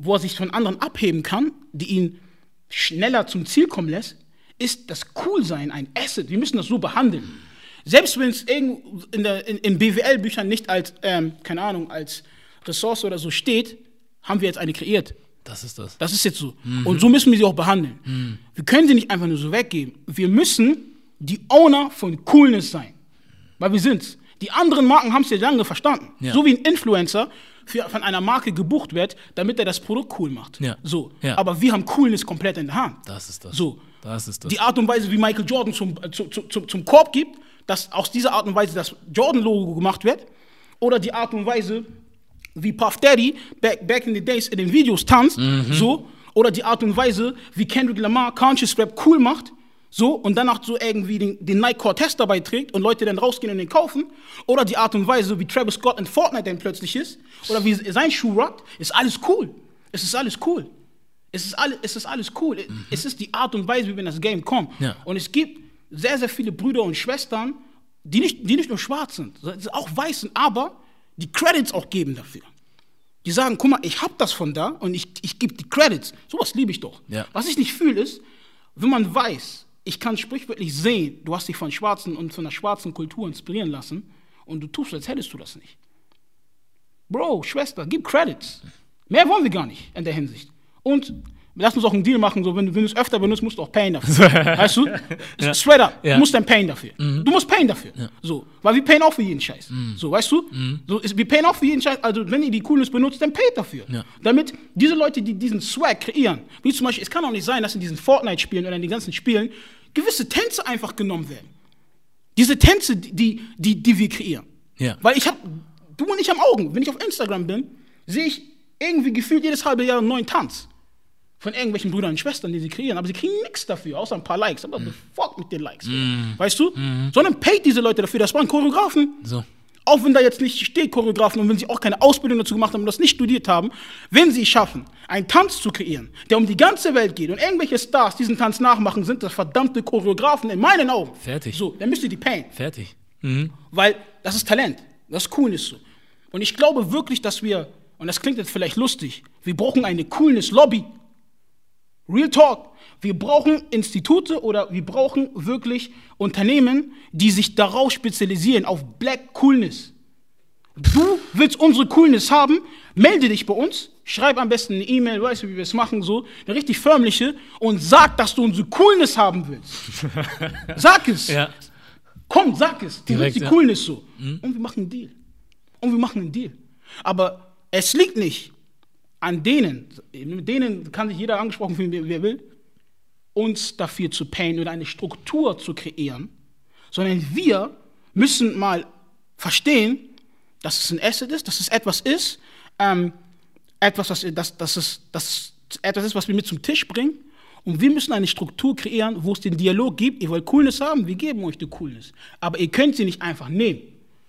wo er sich von anderen abheben kann, die ihn schneller zum Ziel kommen lässt, ist das Coolsein ein Asset. Wir müssen das so behandeln. Selbst wenn es in, in, in B W L-Büchern nicht als, ähm, keine Ahnung, als Ressource oder so steht, haben wir jetzt eine kreiert. Das ist das. Das ist jetzt so. Mhm. Und so müssen wir sie auch behandeln. Mhm. Wir können sie nicht einfach nur so weggeben. Wir müssen die Owner von Coolness sein. Weil wir sind's. Die anderen Marken haben es ja lange verstanden. Ja. So wie ein Influencer für, von einer Marke gebucht wird, damit er das Produkt cool macht. Ja. So. Ja. Aber wir haben Coolness komplett in der Hand. Das ist das. So. Das ist das. Die Art und Weise, wie Michael Jordan zum, zu, zu, zum, zum Korb gibt, dass aus dieser Art und Weise das Jordan-Logo gemacht wird. Oder die Art und Weise, wie Puff Daddy back, back in the days in den Videos tanzt. Mhm. So. Oder die Art und Weise, wie Kendrick Lamar Conscious Rap cool macht. So. Und danach so irgendwie den, den Nike Cortez dabei trägt und Leute dann rausgehen und den kaufen. Oder die Art und Weise, wie Travis Scott in Fortnite dann plötzlich ist. Oder wie sein Schuh rockt. Ist alles cool. Es ist alles cool. Es ist, alles, es ist alles cool. Mhm. Es ist die Art und Weise, wie wir in das Game kommen. Ja. Und es gibt sehr, sehr viele Brüder und Schwestern, die nicht, die nicht nur schwarz sind, sondern auch weiß sind, aber die Credits auch geben dafür. Die sagen, guck mal, ich hab das von da und ich, ich gebe die Credits. Sowas liebe ich doch. Ja. Was ich nicht fühle ist, wenn man weiß, ich kann sprichwörtlich sehen, du hast dich von Schwarzen und von der schwarzen Kultur inspirieren lassen und du tust, als hättest du das nicht. Bro, Schwester, gib Credits. Mehr wollen wir gar nicht in der Hinsicht. Und lass uns auch einen Deal machen, so, wenn, wenn du es öfter benutzt, musst du auch payen dafür. Weißt du? Ja. Straight up, ja. Du musst dann payen dafür. Mhm. Du musst payen dafür. Ja. So, weil wir payen auch für jeden Scheiß. Mhm. So, weißt du? Mhm. So, ist, wir payen auch für jeden Scheiß. Also, wenn ihr die Coolness benutzt, dann payt dafür. Ja. Damit diese Leute, die diesen Swag kreieren, wie zum Beispiel, es kann auch nicht sein, dass in diesen Fortnite-Spielen oder in den ganzen Spielen gewisse Tänze einfach genommen werden. Diese Tänze, die, die, die wir kreieren. Ja. Weil ich hab, du und ich haben Augen. Wenn ich auf Instagram bin, sehe ich irgendwie gefühlt jedes halbe Jahr einen neuen Tanz. von irgendwelchen Brüdern und Schwestern, die sie kreieren, aber sie kriegen nichts dafür, außer ein paar Likes. Aber mm. fuck mit den Likes, mm. weißt du? Mm. Sondern paid diese Leute dafür, das waren Choreografen. So. Auch wenn da jetzt nicht steht Choreografen und wenn sie auch keine Ausbildung dazu gemacht haben und das nicht studiert haben, wenn sie es schaffen, einen Tanz zu kreieren, der um die ganze Welt geht und irgendwelche Stars diesen Tanz nachmachen, sind das verdammte Choreografen in meinen Augen. Fertig. So, dann müsst ihr die payen. Fertig. Mhm. Weil das ist Talent, das Coolness so. Und ich glaube wirklich, dass wir, und das klingt jetzt vielleicht lustig, wir brauchen eine Coolness-Lobby. Real Talk. Wir brauchen Institute oder wir brauchen wirklich Unternehmen, die sich darauf spezialisieren, auf Black Coolness. Du willst unsere Coolness haben, melde dich bei uns, schreib am besten eine E-Mail, weißt du, wie wir es machen, so, eine richtig förmliche, und sag, dass du unsere Coolness haben willst. Sag es. Ja. Komm, sag es. Die Direkt, die ja. Coolness so. Mhm. Und wir machen einen Deal. Und wir machen einen Deal. Aber es liegt nicht an denen, mit denen kann sich jeder angesprochen fühlen, wer will, uns dafür zu payen oder eine Struktur zu kreieren, sondern wir müssen mal verstehen, dass es ein Asset ist, dass es etwas ist, ähm, etwas, was, dass, dass es, dass es etwas ist, was wir mit zum Tisch bringen, und wir müssen eine Struktur kreieren, wo es den Dialog gibt, ihr wollt Coolness haben, wir geben euch die Coolness, aber ihr könnt sie nicht einfach nehmen.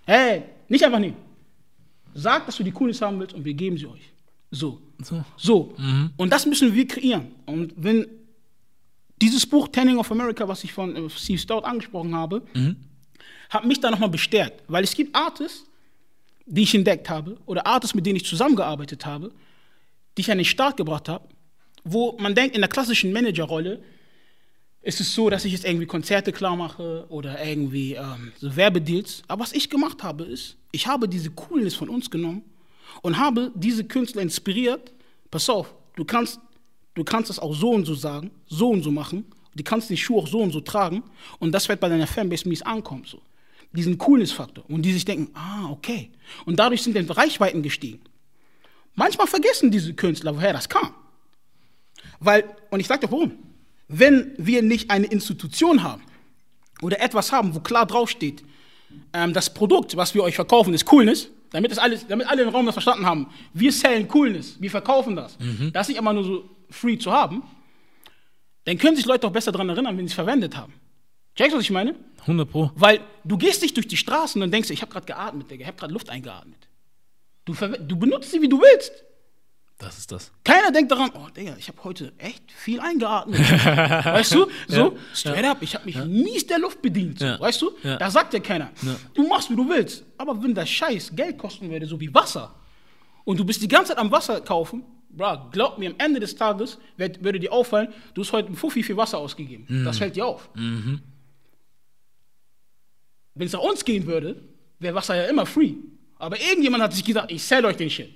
Hey, nicht einfach nehmen. Sag, dass du die Coolness haben willst und wir geben sie euch. So. So. so. Mhm. Und das müssen wir kreieren. Und wenn dieses Buch Tanning of America, was ich von äh, Steve Stoute angesprochen habe, mhm. hat mich da nochmal bestärkt. Weil es gibt Artists, die ich entdeckt habe, oder Artists, mit denen ich zusammengearbeitet habe, die ich an den Start gebracht habe, wo man denkt, in der klassischen Managerrolle ist es so, dass ich jetzt irgendwie Konzerte klar mache oder irgendwie ähm, so Werbedeals. Aber was ich gemacht habe, ist, ich habe diese Coolness von uns genommen und habe diese Künstler inspiriert. Pass auf, du kannst Du kannst das auch so und so sagen, so und so machen. Du kannst die Schuhe auch so und so tragen. Und das wird bei deiner Fanbase mies ankommen. So. Diesen Coolness-Faktor. Und die sich denken, ah, okay. Und dadurch sind dann Reichweiten gestiegen. Manchmal vergessen diese Künstler, woher das kam. Weil, und ich sage dir warum, wenn wir nicht eine Institution haben oder etwas haben, wo klar draufsteht, ähm, das Produkt, was wir euch verkaufen, ist Coolness, damit, das alles, damit alle im Raum das verstanden haben, wir sellen Coolness, wir verkaufen das. Mhm. Das ist nicht immer nur so free zu haben, dann können sich Leute auch besser daran erinnern, wenn sie es verwendet haben. Checkst du, was ich meine? hundert Pro. Weil du gehst nicht durch die Straßen und denkst, ich habe gerade geatmet, Digga, ich habe gerade Luft eingeatmet. Du, du benutzt sie, wie du willst. Das ist das. Keiner denkt daran, oh, Digga, ich habe heute echt viel eingeatmet. Weißt du? So, ja, straight ja. up, ich habe mich ja. mies der Luft bedient. So, ja. Weißt du? Ja. Da sagt ja keiner. Ja. Du machst, wie du willst. Aber wenn das Scheiß Geld kosten würde, so wie Wasser, und du bist die ganze Zeit am Wasser kaufen, bro, glaub mir, am Ende des Tages wird, würde dir auffallen, du hast heute ein Fuffi für Wasser ausgegeben. Mhm. Das fällt dir auf. Mhm. Wenn es nach uns gehen würde, wäre Wasser ja immer free. Aber irgendjemand hat sich gesagt, ich sell euch den Shit.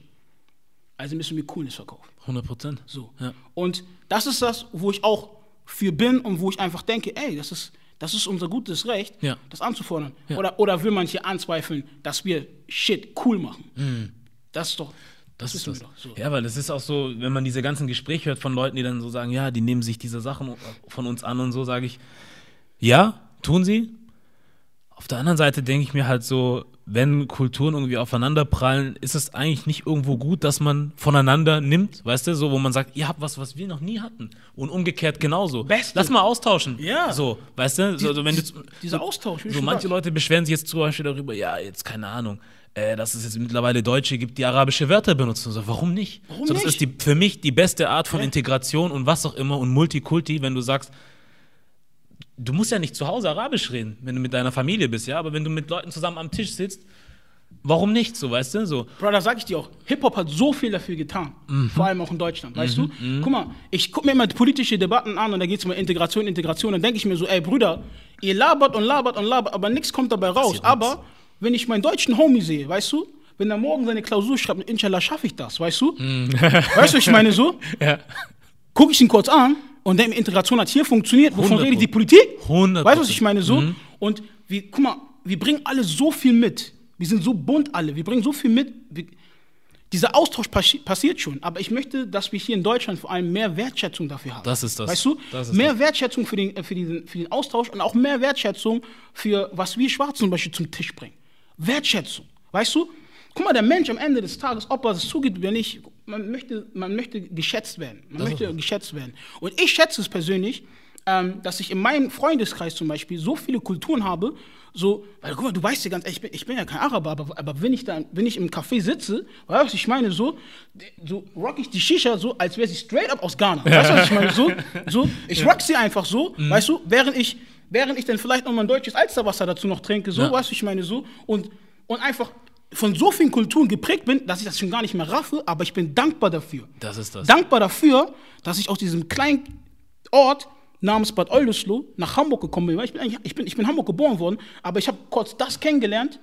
Also müssen wir Coolness verkaufen. hundert Prozent. So. Ja. Und das ist das, wo ich auch für bin und wo ich einfach denke, ey, das ist, das ist unser gutes Recht, ja. das anzufordern. Ja. Oder, oder will man hier anzweifeln, dass wir Shit cool machen. Mhm. Das ist doch... Das ist das. So. Ja, weil es ist auch so, wenn man diese ganzen Gespräche hört von Leuten, die dann so sagen, ja, die nehmen sich diese Sachen von uns an und so, sage ich, ja, tun sie. Auf der anderen Seite denke ich mir halt so, wenn Kulturen irgendwie aufeinander prallen, ist es eigentlich nicht irgendwo gut, dass man voneinander nimmt, weißt du, so, wo man sagt, ihr habt was, was wir noch nie hatten. Und umgekehrt genauso. Beste. Lass mal austauschen. Ja. So, weißt du, so, also wenn du, dieser Austausch. So, manche Leute beschweren sich jetzt zum Beispiel darüber, ja, jetzt keine Ahnung. Äh, dass es jetzt mittlerweile Deutsche gibt, die arabische Wörter benutzen. So, warum nicht? Warum so, das nicht? Ist die, für mich die beste Art von ja. Integration und was auch immer und Multikulti, wenn du sagst, du musst ja nicht zu Hause Arabisch reden, wenn du mit deiner Familie bist, ja, aber wenn du mit Leuten zusammen am Tisch sitzt, warum nicht, so, weißt du? So. Bro, da sag ich dir auch, Hip-Hop hat so viel dafür getan, mhm. vor allem auch in Deutschland, weißt mhm. du? Mhm. Guck mal, ich guck mir immer politische Debatten an und da geht's um Integration, Integration, dann denke ich mir so, ey, Brüder, ihr labert und labert und labert, aber nichts kommt dabei raus, aber... Wenn ich meinen deutschen Homie sehe, weißt du, wenn er morgen seine Klausur schreibt, inshallah schaffe ich das, weißt du? Mm. Weißt du, ich meine so? Ja. Gucke ich ihn kurz an und denke, Integration hat hier funktioniert, wovon redet die Politik? hundert Prozent. Weißt du, was ich meine so? Mm. Und wir, guck mal, wir bringen alle so viel mit. Wir sind so bunt alle, wir bringen so viel mit. Wir, dieser Austausch passi- passiert schon, aber ich möchte, dass wir hier in Deutschland vor allem mehr Wertschätzung dafür haben. Das ist das. Weißt du? Das ist mehr das. Wertschätzung für den, für, diesen, für den Austausch und auch mehr Wertschätzung für, was wir Schwarzen zum Beispiel zum Tisch bringen. Wertschätzung, weißt du? Guck mal, der Mensch am Ende des Tages, ob er es zugibt oder nicht, man möchte, man möchte geschätzt werden. Man das möchte geschätzt werden. Und ich schätze es persönlich, ähm, dass ich in meinem Freundeskreis zum Beispiel so viele Kulturen habe, so, weil guck mal, du weißt ja ganz ehrlich, ich bin, ich bin ja kein Araber, aber, aber wenn, ich da, wenn ich im Café sitze, weißt du, was ich meine, so, so rock ich die Shisha so, als wäre sie straight up aus Ghana. Weißt du, was ich meine, so, so ich rock sie einfach so, mhm. weißt du, während ich, während ich dann vielleicht noch mal ein deutsches Alsterwasser dazu noch trinke, so, ja. weißt du, ich meine, so, und, und einfach von so vielen Kulturen geprägt bin, dass ich das schon gar nicht mehr raffe, aber ich bin dankbar dafür. Das ist das. Dankbar dafür, dass ich aus diesem kleinen Ort namens Bad Oeynhausen nach Hamburg gekommen bin. Ich bin, eigentlich, ich bin, ich bin in Hamburg geboren worden, aber ich habe kurz das kennengelernt,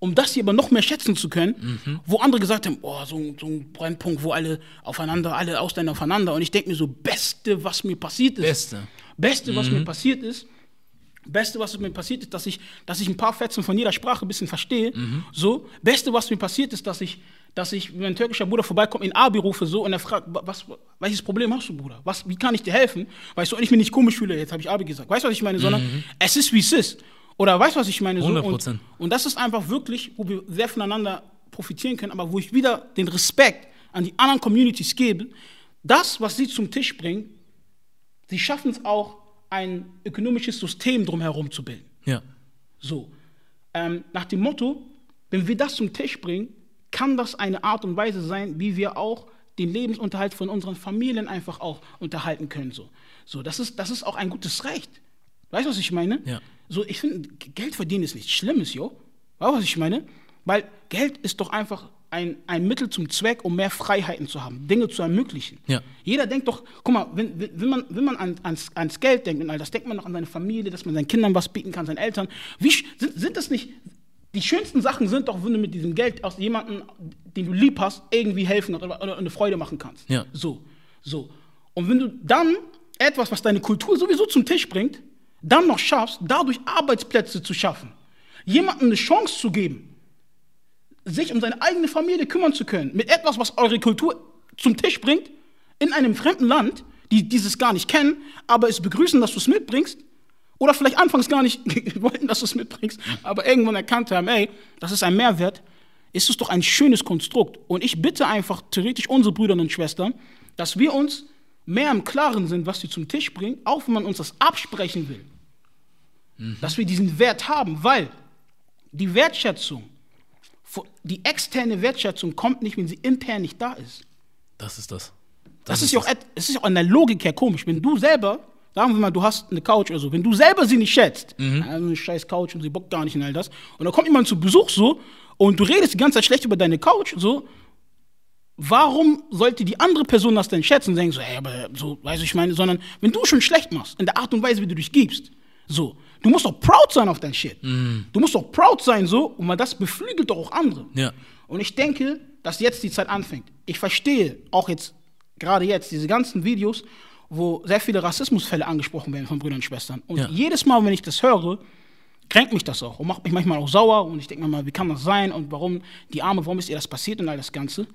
um das hier aber noch mehr schätzen zu können, mhm. wo andere gesagt haben, oh, so, so ein Brennpunkt, wo alle aufeinander, alle Ausländer aufeinander. Und ich denke mir so, Beste, was mir passiert ist. Beste. Beste, mhm. was mir passiert ist. Beste, was mir passiert ist, dass ich, dass ich ein paar Fetzen von jeder Sprache ein bisschen verstehe. Mhm. So. Beste, was mir passiert ist, dass ich, dass ich, wenn ein türkischer Bruder vorbeikommt, ihn Abi rufe so, und er fragt, was, welches Problem hast du, Bruder? Was, wie kann ich dir helfen? Weißt du, und ich mich nicht komisch fühle, jetzt habe ich Abi gesagt. Weißt du, was ich meine? Sondern mhm. es ist, wie es ist. Oder weißt du, was ich meine? So, hundert Prozent. Und, und das ist einfach wirklich, wo wir sehr voneinander profitieren können, aber wo ich wieder den Respekt an die anderen Communities gebe. Das, was sie zum Tisch bringen, sie schaffen es auch, ein ökonomisches System drumherum zu bilden. Ja. So. Ähm, nach dem Motto, wenn wir das zum Tisch bringen, kann das eine Art und Weise sein, wie wir auch den Lebensunterhalt von unseren Familien einfach auch unterhalten können. So, so das, ist, das ist auch ein gutes Recht. Weißt du, was ich meine? Ja. So, ich finde, Geld verdienen ist nichts Schlimmes, jo. Weißt du, was ich meine? Weil Geld ist doch einfach ein, ein Mittel zum Zweck, um mehr Freiheiten zu haben, Dinge zu ermöglichen. Ja. Jeder denkt doch, guck mal, wenn, wenn man, wenn man an, ans, ans Geld denkt, und all das, denkt man noch an seine Familie, dass man seinen Kindern was bieten kann, seinen Eltern. Wie, sind, sind das nicht, die schönsten Sachen sind doch, wenn du mit diesem Geld aus jemandem, den du lieb hast, irgendwie helfen oder, oder eine Freude machen kannst. Ja. So, so. Und wenn du dann etwas, was deine Kultur sowieso zum Tisch bringt, dann noch schaffst, dadurch Arbeitsplätze zu schaffen, jemandem eine Chance zu geben, sich um seine eigene Familie kümmern zu können, mit etwas, was eure Kultur zum Tisch bringt, in einem fremden Land, die dieses gar nicht kennen, aber es begrüßen, dass du es mitbringst, oder vielleicht anfangs gar nicht wollten, dass du es mitbringst, aber irgendwann erkannt haben, ey, das ist ein Mehrwert, ist es doch ein schönes Konstrukt. Und ich bitte einfach theoretisch unsere Brüder und Schwestern, dass wir uns mehr im Klaren sind, was sie zum Tisch bringen, auch wenn man uns das absprechen will. Mhm. Dass wir diesen Wert haben, weil die Wertschätzung, die externe Wertschätzung kommt nicht, wenn sie intern nicht da ist. Das ist das. Das, das ist ja auch, auch an der Logik her komisch. Wenn du selber, sagen wir mal, du hast eine Couch oder so, wenn du selber sie nicht schätzt, mhm. also eine scheiß Couch und sie bockt gar nicht und all das, und dann kommt jemand zu Besuch so und du redest die ganze Zeit schlecht über deine Couch so, warum sollte die andere Person das denn schätzen und sagen so, ey, aber so, weißt du, ich meine, sondern wenn du schon schlecht machst, in der Art und Weise, wie du dich gibst, so, du musst doch proud sein auf dein Shit. Mm. Du musst doch proud sein, so, und man das beflügelt doch auch andere. Ja. Und ich denke, dass jetzt die Zeit anfängt. Ich verstehe auch jetzt, gerade jetzt, diese ganzen Videos, wo sehr viele Rassismusfälle angesprochen werden von Brüdern und Schwestern. Und ja. jedes Mal, wenn ich das höre, kränkt mich das auch und macht mich manchmal auch sauer. Und ich denke mir mal, wie kann das sein und warum die Arme, warum ist ihr das passiert und all das Ganze.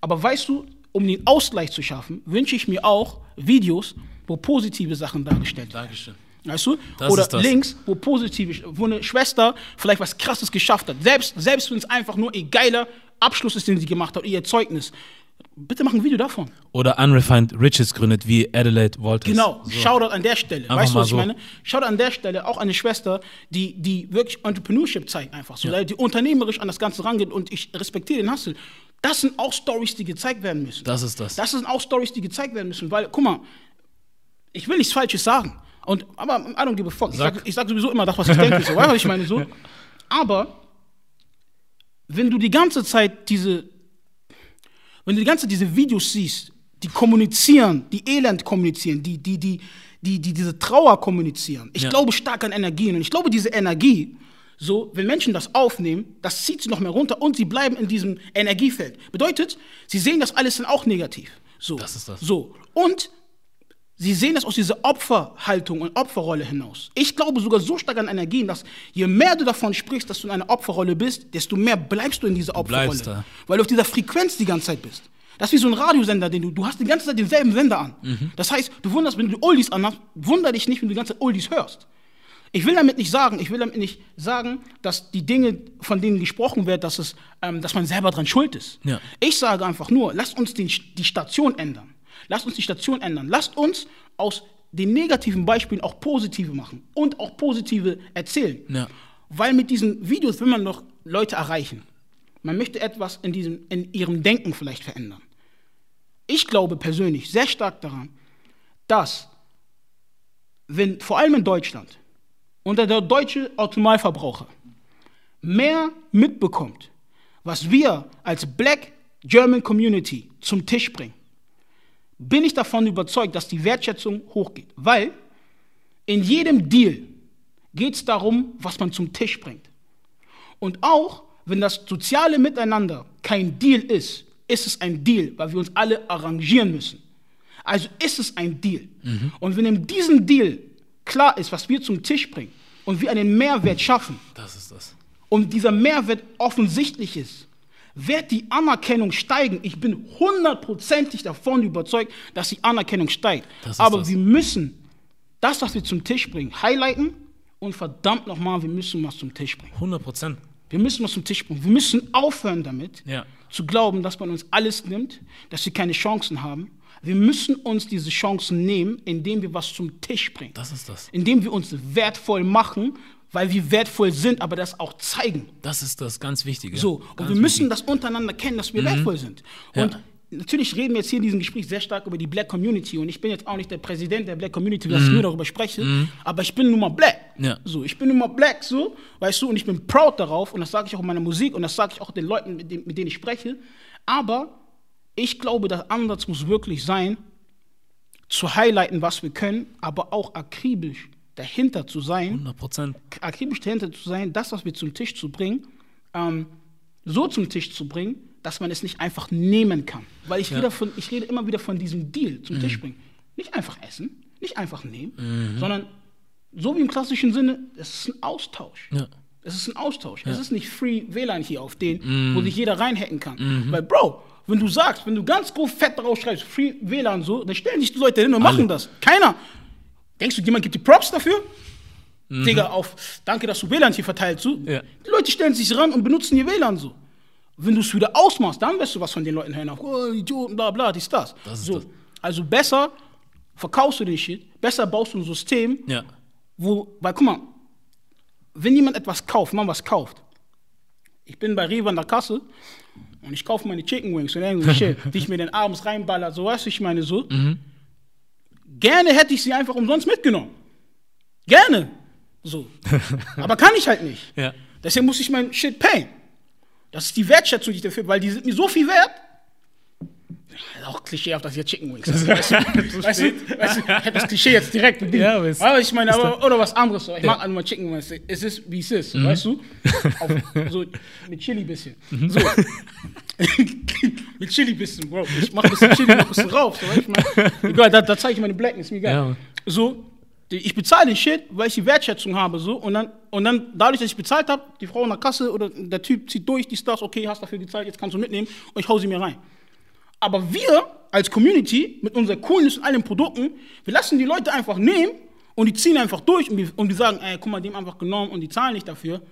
Aber weißt du, um den Ausgleich zu schaffen, wünsche ich mir auch Videos, wo positive Sachen dargestellt werden. Dankeschön. Weißt du? Das Oder links, wo positiv, wo eine Schwester vielleicht was Krasses geschafft hat. Selbst, selbst wenn es einfach nur ihr geiler Abschluss ist, den sie gemacht hat, ihr Zeugnis. Bitte mach ein Video davon. Oder Unrefined Riches gründet, wie Adelaide Walters. Genau, so. Shoutout an der Stelle. Einfach weißt du, was so. ich meine? Shoutout an der Stelle auch eine Schwester, die, die wirklich Entrepreneurship zeigt, einfach so, ja. die unternehmerisch an das Ganze rangeht, und ich respektiere den Hustle. Das sind auch Stories, die gezeigt werden müssen. Das ist das. Das sind auch Stories, die gezeigt werden müssen, weil, guck mal, ich will nichts Falsches sagen. Und, aber I don't give a fuck. Ich sag, ich sag sowieso immer das, was ich denke. So, weißt du, was ich meine? So. Aber wenn du die ganze Zeit diese, wenn du die ganze Zeit diese Videos siehst, die kommunizieren, die Elend kommunizieren, die, die, die, die, die diese Trauer kommunizieren. Ich ja. glaube stark an Energien. Und ich glaube, diese Energie, so, wenn Menschen das aufnehmen, das zieht sie noch mehr runter und sie bleiben in diesem Energiefeld. Bedeutet, sie sehen das alles dann auch negativ. So. Das ist das. So. Und sie sehen das aus dieser Opferhaltung und Opferrolle hinaus. Ich glaube sogar so stark an Energien, dass je mehr du davon sprichst, dass du in einer Opferrolle bist, desto mehr bleibst du in dieser Opferrolle. Da. Weil du auf dieser Frequenz die ganze Zeit bist. Das ist wie so ein Radiosender, den du, du hast die ganze Zeit denselben Sender an. Mhm. Das heißt, du wunderst, wenn du Oldies anhast, wunder dich nicht, wenn du die ganze Zeit Oldies hörst. Ich will damit nicht sagen, ich will damit nicht sagen, dass die Dinge, von denen gesprochen wird, dass, es, ähm, dass man selber dran schuld ist. Ja. Ich sage einfach nur, lasst uns den, die Station ändern. Lasst uns die Station ändern. Lasst uns aus den negativen Beispielen auch positive machen und auch positive erzählen. Ja. Weil mit diesen Videos will man noch Leute erreichen. Man möchte etwas in, diesem, in ihrem Denken vielleicht verändern. Ich glaube persönlich sehr stark daran, dass, wenn, vor allem in Deutschland, unter der deutsche Automalverbraucher mehr mitbekommt, was wir als Black German Community zum Tisch bringen, bin ich davon überzeugt, dass die Wertschätzung hochgeht. Weil in jedem Deal geht es darum, was man zum Tisch bringt. Und auch wenn das soziale Miteinander kein Deal ist, ist es ein Deal, weil wir uns alle arrangieren müssen. Also ist es ein Deal. Mhm. Und wenn in diesem Deal klar ist, was wir zum Tisch bringen und wir einen Mehrwert schaffen, das ist das. Und dieser Mehrwert offensichtlich ist, wird die Anerkennung steigen. Ich bin hundertprozentig davon überzeugt, dass die Anerkennung steigt. Aber das. wir müssen das, was wir zum Tisch bringen, highlighten und verdammt nochmal, wir müssen was zum Tisch bringen. hundert Prozent. Wir müssen was zum Tisch bringen. Wir müssen aufhören damit, ja. zu glauben, dass man uns alles nimmt, dass wir keine Chancen haben. Wir müssen uns diese Chancen nehmen, indem wir was zum Tisch bringen. Das ist das. Indem wir uns wertvoll machen, weil wir wertvoll sind, aber das auch zeigen. Das ist das ganz Wichtige. So, ganz und wir müssen wichtig. das untereinander kennen, dass wir mhm. wertvoll sind. Ja. Und natürlich reden wir jetzt hier in diesem Gespräch sehr stark über die Black Community. Und ich bin jetzt auch nicht der Präsident der Black Community, dass mhm. ich nur darüber spreche. Mhm. Aber ich bin nun mal Black. Ja. So, ich bin nun mal Black, so, weißt du, und ich bin proud darauf. Und das sage ich auch in meiner Musik und das sage ich auch den Leuten, mit denen, mit denen ich spreche. Aber ich glaube, der Ansatz muss wirklich sein, zu highlighten, was wir können, aber auch akribisch dahinter zu sein, hundert Prozent. akribisch dahinter zu sein, das, was wir zum Tisch zu bringen, ähm, so zum Tisch zu bringen, dass man es nicht einfach nehmen kann. Weil ich, ja. rede, von, ich rede immer wieder von diesem Deal zum mhm. Tisch bringen. Nicht einfach essen, nicht einfach nehmen, mhm. sondern so wie im klassischen Sinne, es ist ein Austausch. Ja. Es ist ein Austausch. Ja. Es ist nicht Free W LAN hier auf den, mhm. wo sich jeder reinhacken kann. Mhm. Weil, Bro, wenn du sagst, wenn du ganz grob fett drauf schreibst, Free W LAN so, dann stellen sich die Leute hin und machen Alle. das. Keiner. Denkst du, jemand gibt die Props dafür? Mhm. Digga, auf danke, dass du W LAN hier verteilt so. Ja. Die Leute stellen sich ran und benutzen ihr W LAN so. Wenn du es wieder ausmachst, dann wirst du was von den Leuten hören. Auf, oh, Idioten, bla bla, dies, das. das, ist so. das. Also besser verkaufst du den Shit, besser baust du ein System, ja. wo, weil guck mal, wenn jemand etwas kauft, man was kauft. Ich bin bei Rewe an der Kasse und ich kaufe meine Chicken Wings und irgendwie Shit, die ich mir dann abends reinballer, so weißt du, ich meine so. Mhm. Gerne hätte ich sie einfach umsonst mitgenommen. Gerne. So. Aber kann ich halt nicht. Ja. Deswegen muss ich mein Shit payen. Das ist die Wertschätzung, die ich dafür, weil die sind mir so viel wert. Das ist auch klischeehaft, dass ich jetzt Chicken Wings esse. Weißt du, weißt du, weißt du, ich hätte das Klischee jetzt direkt mit ja, weißt du, aber ich meine, aber, oder was anderes. Ich ja. mag einmal Chicken Wings. Es ist, wie es ist, mhm. weißt du? Auf, so mit Chili bisschen. Mhm. So. mit Chili bisschen, Bro. Ich mach ein bisschen Chili, mach ein bisschen rauf. So, ich mein, egal, da, da zeige ich meine Blackness, mir egal. Ja. So, ich bezahle den Shit, weil ich die Wertschätzung habe. So, und, dann, und dann, dadurch, dass ich bezahlt habe, die Frau in der Kasse oder der Typ zieht durch, die Stars, okay, hast dafür gezahlt, jetzt kannst du mitnehmen. Und ich hau sie mir rein. Aber wir als Community mit unserer Coolness und allen Produkten, wir lassen die Leute einfach nehmen und die ziehen einfach durch und die, und die sagen, ey, guck mal, die haben einfach genommen und die zahlen nicht dafür.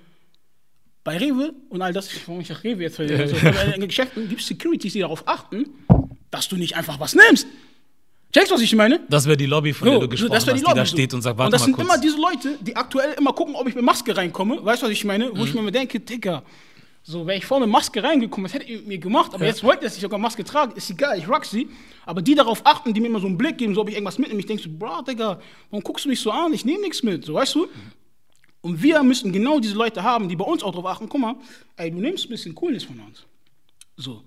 Bei Rewe und all das, warum ich sag Rewe jetzt, weil also, in Geschäften gibt es Securities, die darauf achten, dass du nicht einfach was nimmst. Checkst du, was ich meine? Das wäre die Lobby, von so, der du gesprochen hast, die da steht und sagt, warte mal kurz. Und das sind kurz. immer diese Leute, die aktuell immer gucken, ob ich mit Maske reinkomme, weißt du, was ich meine? Mhm. Wo ich mir denke, Digga, so, wäre ich vorher mit Maske reingekommen, das hätte ich mir gemacht, aber ja. jetzt wollte ich sogar Maske tragen, ist egal, ich rock sie. Aber die darauf achten, die mir immer so einen Blick geben, so ob ich irgendwas mitnehme, ich denke so, bro, Digga, warum guckst du mich so an, ich nehme nichts mit, so, weißt du? Mhm. Und wir müssen genau diese Leute haben, die bei uns auch drauf achten, guck mal, ey, du nimmst ein bisschen Coolness von uns. So,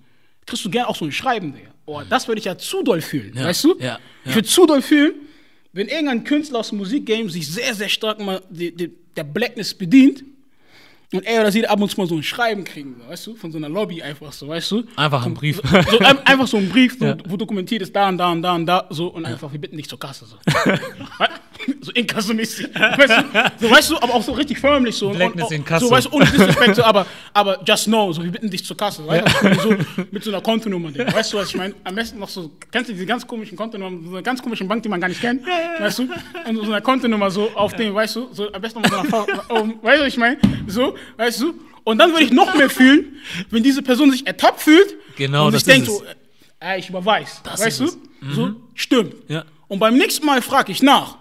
kriegst du gerne auch so ein Schreiben, Digga. Oh, mhm. das würde ich ja zu doll fühlen, ja. weißt du? Ja. Ja. Ich würde zu doll fühlen, wenn irgendein Künstler aus dem Musikgame sich sehr, sehr stark mal die, die, der Blackness bedient, und er oder sie ab und zu mal so ein Schreiben kriegen, weißt du, von so einer Lobby einfach so, weißt du. Einfach ein Brief. So, so, ein, einfach so ein Brief, so, ja. wo dokumentiert ist, da und da und da und da, so, und ja. einfach, wir bitten dich zur Kasse, so. so inkassomäßig. Weißt du, so, weißt du, aber auch so richtig förmlich so. Blackness in Kasse. So, weißt du, ohne Disrespect, so, aber, aber just know, so, wir bitten dich zur Kasse. Weißt du, so, mit so einer Kontonummer. Weißt du, was ich meine? Am besten noch so, kennst du diese ganz komischen Kontonummern, so eine ganz komische Bank, die man gar nicht kennt, weißt du? Und so eine Kontonummer so auf dem, weißt du, so am besten noch mit so einer Faust, um, weißt du, was ich meine? So, weißt du? Und dann würde ich noch mehr fühlen, wenn diese Person sich ertappt fühlt genau, und sich denkt so, äh, ich überweis, das weißt du? Mhm. So, stimmt. Ja. Und beim nächsten Mal frage ich nach.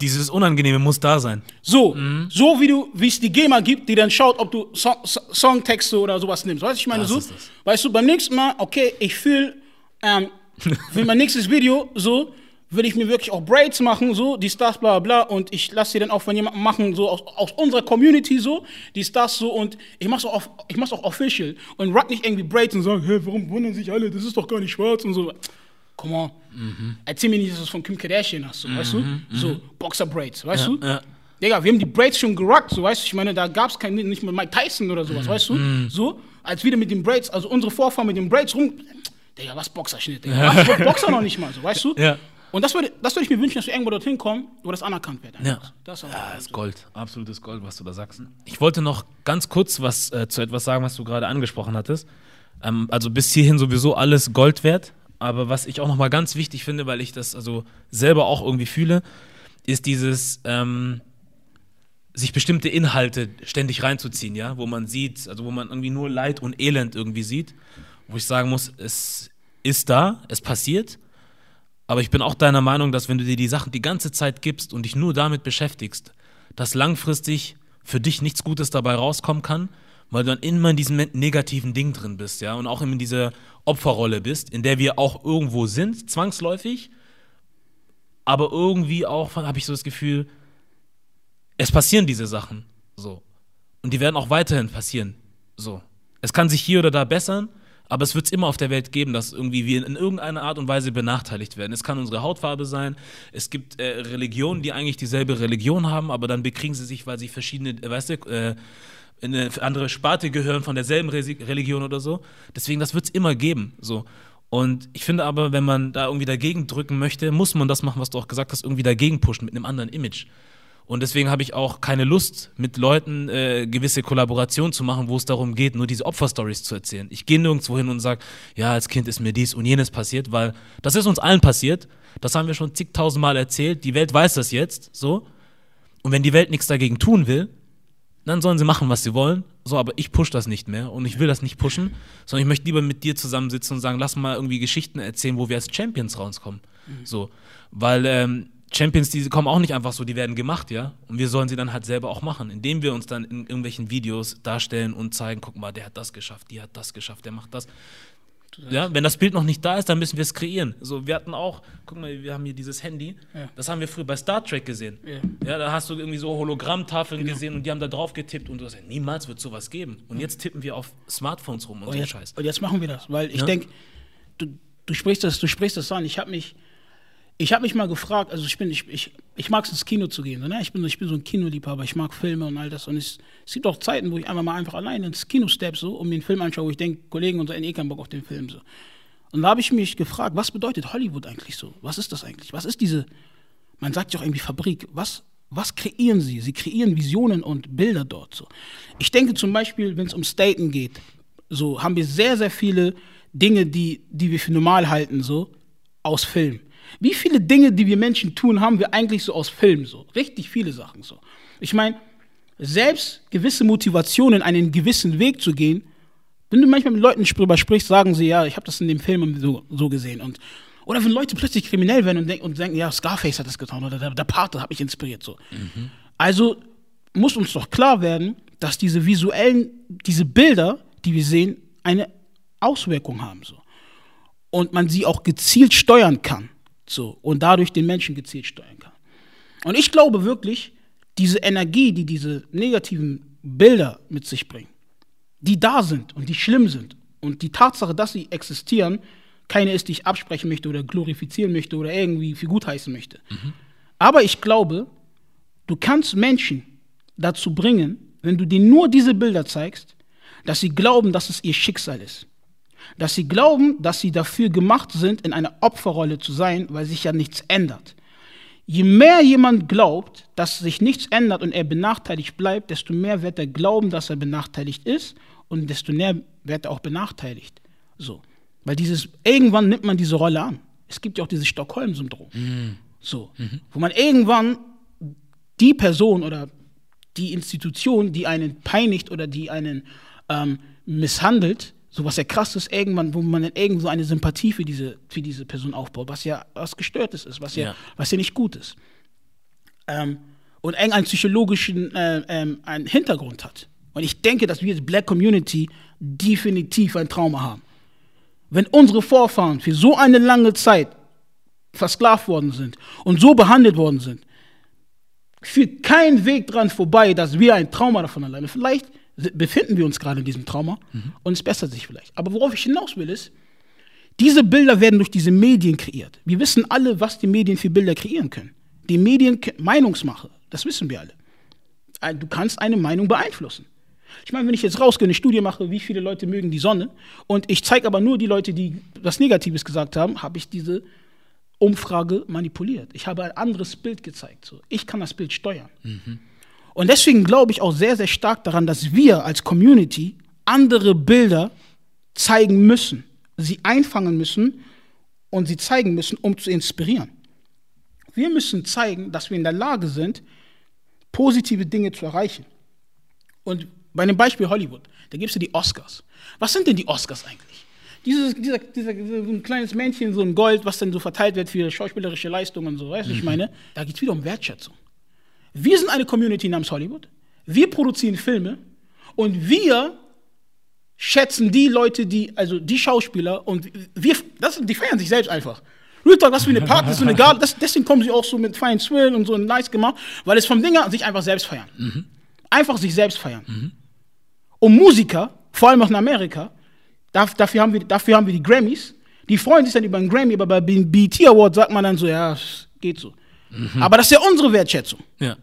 Dieses Unangenehme muss da sein. So, mhm. so wie du, wie es die GEMA gibt, die dann schaut, ob du so so Songtexte oder sowas nimmst. Weißt du, ich meine das so, weißt du, beim nächsten Mal, okay, ich fühle, ähm, für mein nächstes Video so, will ich mir wirklich auch Braids machen, so, die Stars, bla, bla, und ich lasse sie dann auch von jemandem machen, so, aus, aus unserer Community, so, die Stars, so, und ich mach's auch, auf, ich mach's auch official und rock nicht irgendwie Braids und sagen, hä, warum wundern sich alle, das ist doch gar nicht schwarz und so. Come on, mhm. erzähl mir nicht, dass du es von Kim Kardashian hast, so, mhm, weißt du, mhm. so, Boxer Braids, weißt ja, du, ja. Digga, wir haben die Braids schon gerockt, so, weißt du, ich meine, da gab's kein, nicht mal Mike Tyson oder sowas, mhm. weißt du, mhm. so, als wieder mit den Braids, also unsere Vorfahren mit den Braids rum, Digga, was Boxerschnitt, Digga, ja. was, Boxer noch nicht mal, so, weißt du, ja. Und das würde, das würde ich mir wünschen, dass wir irgendwo dorthin kommen, wo das anerkannt wird. Ja, das ist ja, Gold, absolutes Gold, was du da sagst. Ich wollte noch ganz kurz was äh, zu etwas sagen, was du gerade angesprochen hattest. Ähm, also bis hierhin sowieso alles Gold wert, aber was ich auch nochmal ganz wichtig finde, weil ich das also selber auch irgendwie fühle, ist dieses, ähm, sich bestimmte Inhalte ständig reinzuziehen, ja, wo man sieht, also wo man irgendwie nur Leid und Elend irgendwie sieht, wo ich sagen muss, es ist da, es passiert. Aber ich bin auch deiner Meinung, dass wenn du dir die Sachen die ganze Zeit gibst und dich nur damit beschäftigst, dass langfristig für dich nichts Gutes dabei rauskommen kann, weil du dann immer in diesem negativen Ding drin bist, ja, und auch immer in dieser Opferrolle bist, in der wir auch irgendwo sind, zwangsläufig, aber irgendwie auch, habe ich so das Gefühl, es passieren diese Sachen, so. Und die werden auch weiterhin passieren, so. Es kann sich hier oder da bessern, aber es wird es immer auf der Welt geben, dass irgendwie wir in irgendeiner Art und Weise benachteiligt werden. Es kann unsere Hautfarbe sein, es gibt äh, Religionen, die eigentlich dieselbe Religion haben, aber dann bekriegen sie sich, weil sie verschiedene, äh, weißt du, äh, in eine andere Sparte gehören von derselben Re- Religion oder so. Deswegen, das wird es immer geben, so. Und ich finde aber, wenn man da irgendwie dagegen drücken möchte, muss man das machen, was du auch gesagt hast, irgendwie dagegen pushen mit einem anderen Image. Und deswegen habe ich auch keine Lust, mit Leuten äh, gewisse Kollaborationen zu machen, wo es darum geht, nur diese Opferstories zu erzählen. Ich gehe nirgendwo hin und sage, ja, als Kind ist mir dies und jenes passiert, weil das ist uns allen passiert. Das haben wir schon zigtausend Mal erzählt. Die Welt weiß das jetzt, so. Und wenn die Welt nichts dagegen tun will, dann sollen sie machen, was sie wollen. So, aber ich pushe das nicht mehr und ich will das nicht pushen, sondern ich möchte lieber mit dir zusammensitzen und sagen, lass mal irgendwie Geschichten erzählen, wo wir als Champions rauskommen. Mhm. So, weil ähm, Champions, die kommen auch nicht einfach so, die werden gemacht, ja. Und wir sollen sie dann halt selber auch machen, indem wir uns dann in irgendwelchen Videos darstellen und zeigen, guck mal, der hat das geschafft, die hat das geschafft, der macht das. Ja, wenn das Bild noch nicht da ist, dann müssen wir es kreieren. So, wir hatten auch, guck mal, wir haben hier dieses Handy, ja. das haben wir früher bei Star Trek gesehen. Ja, ja da hast du irgendwie so Hologrammtafeln genau. gesehen und die haben da drauf getippt und du hast gesagt, niemals wird sowas geben. Und jetzt tippen wir auf Smartphones rum und, und so jetzt, Scheiß. Und jetzt machen wir das, weil ich ja? denke, du, du sprichst das, du sprichst das an, ich habe mich Ich habe mich mal gefragt, also ich bin, ich, ich, ich mag es ins Kino zu gehen, ne? ich, bin, ich bin so ein Kinoliebhaber, ich mag Filme und all das und es, es gibt auch Zeiten, wo ich einfach mal einfach alleine ins Kino steppe so, und mir einen Film anschaue, wo ich denke, Kollegen und so, eh keinen Bock auf den Film so. Und da habe ich mich gefragt, was bedeutet Hollywood eigentlich so? Was ist das eigentlich? Was ist diese, man sagt ja auch irgendwie Fabrik, was, was kreieren sie? Sie kreieren Visionen und Bilder dort so. Ich denke zum Beispiel, wenn es um Staten geht, so haben wir sehr, sehr viele Dinge, die, die wir für normal halten so, aus Film. Wie viele Dinge, die wir Menschen tun, haben wir eigentlich so aus Filmen so? Richtig viele Sachen so. Ich meine, selbst gewisse Motivationen, einen gewissen Weg zu gehen, wenn du manchmal mit Leuten drüber sprichst, sagen sie, ja, ich habe das in dem Film so, so gesehen. Und, oder wenn Leute plötzlich kriminell werden und, denk, und denken, ja, Scarface hat das getan oder der, der Pate hat mich inspiriert. So. Mhm. Also muss uns doch klar werden, dass diese visuellen, diese Bilder, die wir sehen, eine Auswirkung haben. So. Und man sie auch gezielt steuern kann. So, und dadurch den Menschen gezielt steuern kann. Und ich glaube wirklich, diese Energie, die diese negativen Bilder mit sich bringen, die da sind und die schlimm sind und die Tatsache, dass sie existieren, keine ist, die ich absprechen möchte oder glorifizieren möchte oder irgendwie für gut heißen möchte. Mhm. Aber ich glaube, du kannst Menschen dazu bringen, wenn du denen nur diese Bilder zeigst, dass sie glauben, dass es ihr Schicksal ist. Dass sie glauben, dass sie dafür gemacht sind, in einer Opferrolle zu sein, weil sich ja nichts ändert. Je mehr jemand glaubt, dass sich nichts ändert und er benachteiligt bleibt, desto mehr wird er glauben, dass er benachteiligt ist und desto mehr wird er auch benachteiligt. So. Weil dieses, irgendwann nimmt man diese Rolle an. Es gibt ja auch dieses Stockholm-Syndrom. Mhm. So. Mhm. Wo man irgendwann die Person oder die Institution, die einen peinigt oder die einen ähm, misshandelt, so was ja krass ist, irgendwann, wo man dann irgendwo eine Sympathie für diese, für diese Person aufbaut, was ja was Gestörtes ist, was ja, ja. Was ja nicht gut ist. Ähm, und irgendeinen psychologischen äh, ähm, einen Hintergrund hat. Und ich denke, dass wir als Black Community definitiv ein Trauma haben. Wenn unsere Vorfahren für so eine lange Zeit versklavt worden sind und so behandelt worden sind, führt kein Weg dran vorbei, dass wir ein Trauma davon alleine. Vielleicht befinden wir uns gerade in diesem Trauma mhm. und es bessert sich vielleicht. Aber worauf ich hinaus will ist, diese Bilder werden durch diese Medien kreiert. Wir wissen alle, was die Medien für Bilder kreieren können. Die Medien, Meinungsmache, das wissen wir alle. Du kannst eine Meinung beeinflussen. Ich meine, wenn ich jetzt rausgehe, eine Studie mache, wie viele Leute mögen die Sonne und ich zeige aber nur die Leute, die was Negatives gesagt haben, habe ich diese Umfrage manipuliert. Ich habe ein anderes Bild gezeigt. So. Ich kann das Bild steuern. Mhm. Und deswegen glaube ich auch sehr, sehr stark daran, dass wir als Community andere Bilder zeigen müssen, sie einfangen müssen und sie zeigen müssen, um zu inspirieren. Wir müssen zeigen, dass wir in der Lage sind, positive Dinge zu erreichen. Und bei dem Beispiel Hollywood, da gibt es ja die Oscars. Was sind denn die Oscars eigentlich? Dieses, dieser, dieser, so ein kleines Männchen, so ein Gold, was dann so verteilt wird für schauspielerische Leistungen und so, weißt du, mhm. ich meine, da geht es wieder um Wertschätzung. Wir sind eine Community namens Hollywood, wir produzieren Filme und wir schätzen die Leute, die, also die Schauspieler und wir, das, die feiern sich selbst einfach. Real Talk, was für eine Party, so eine Garde, das, deswegen kommen sie auch so mit feinen Swillen und so nice gemacht, weil es vom Dinger sich einfach selbst feiern. Mhm. Einfach sich selbst feiern. Mhm. Und Musiker, vor allem auch in Amerika, dafür haben wir, dafür haben wir die Grammys, die freuen sich dann über einen Grammy, aber bei den B E T Awards sagt man dann so, ja, geht so. Mhm. Aber das ist ja unsere Wertschätzung. Ja.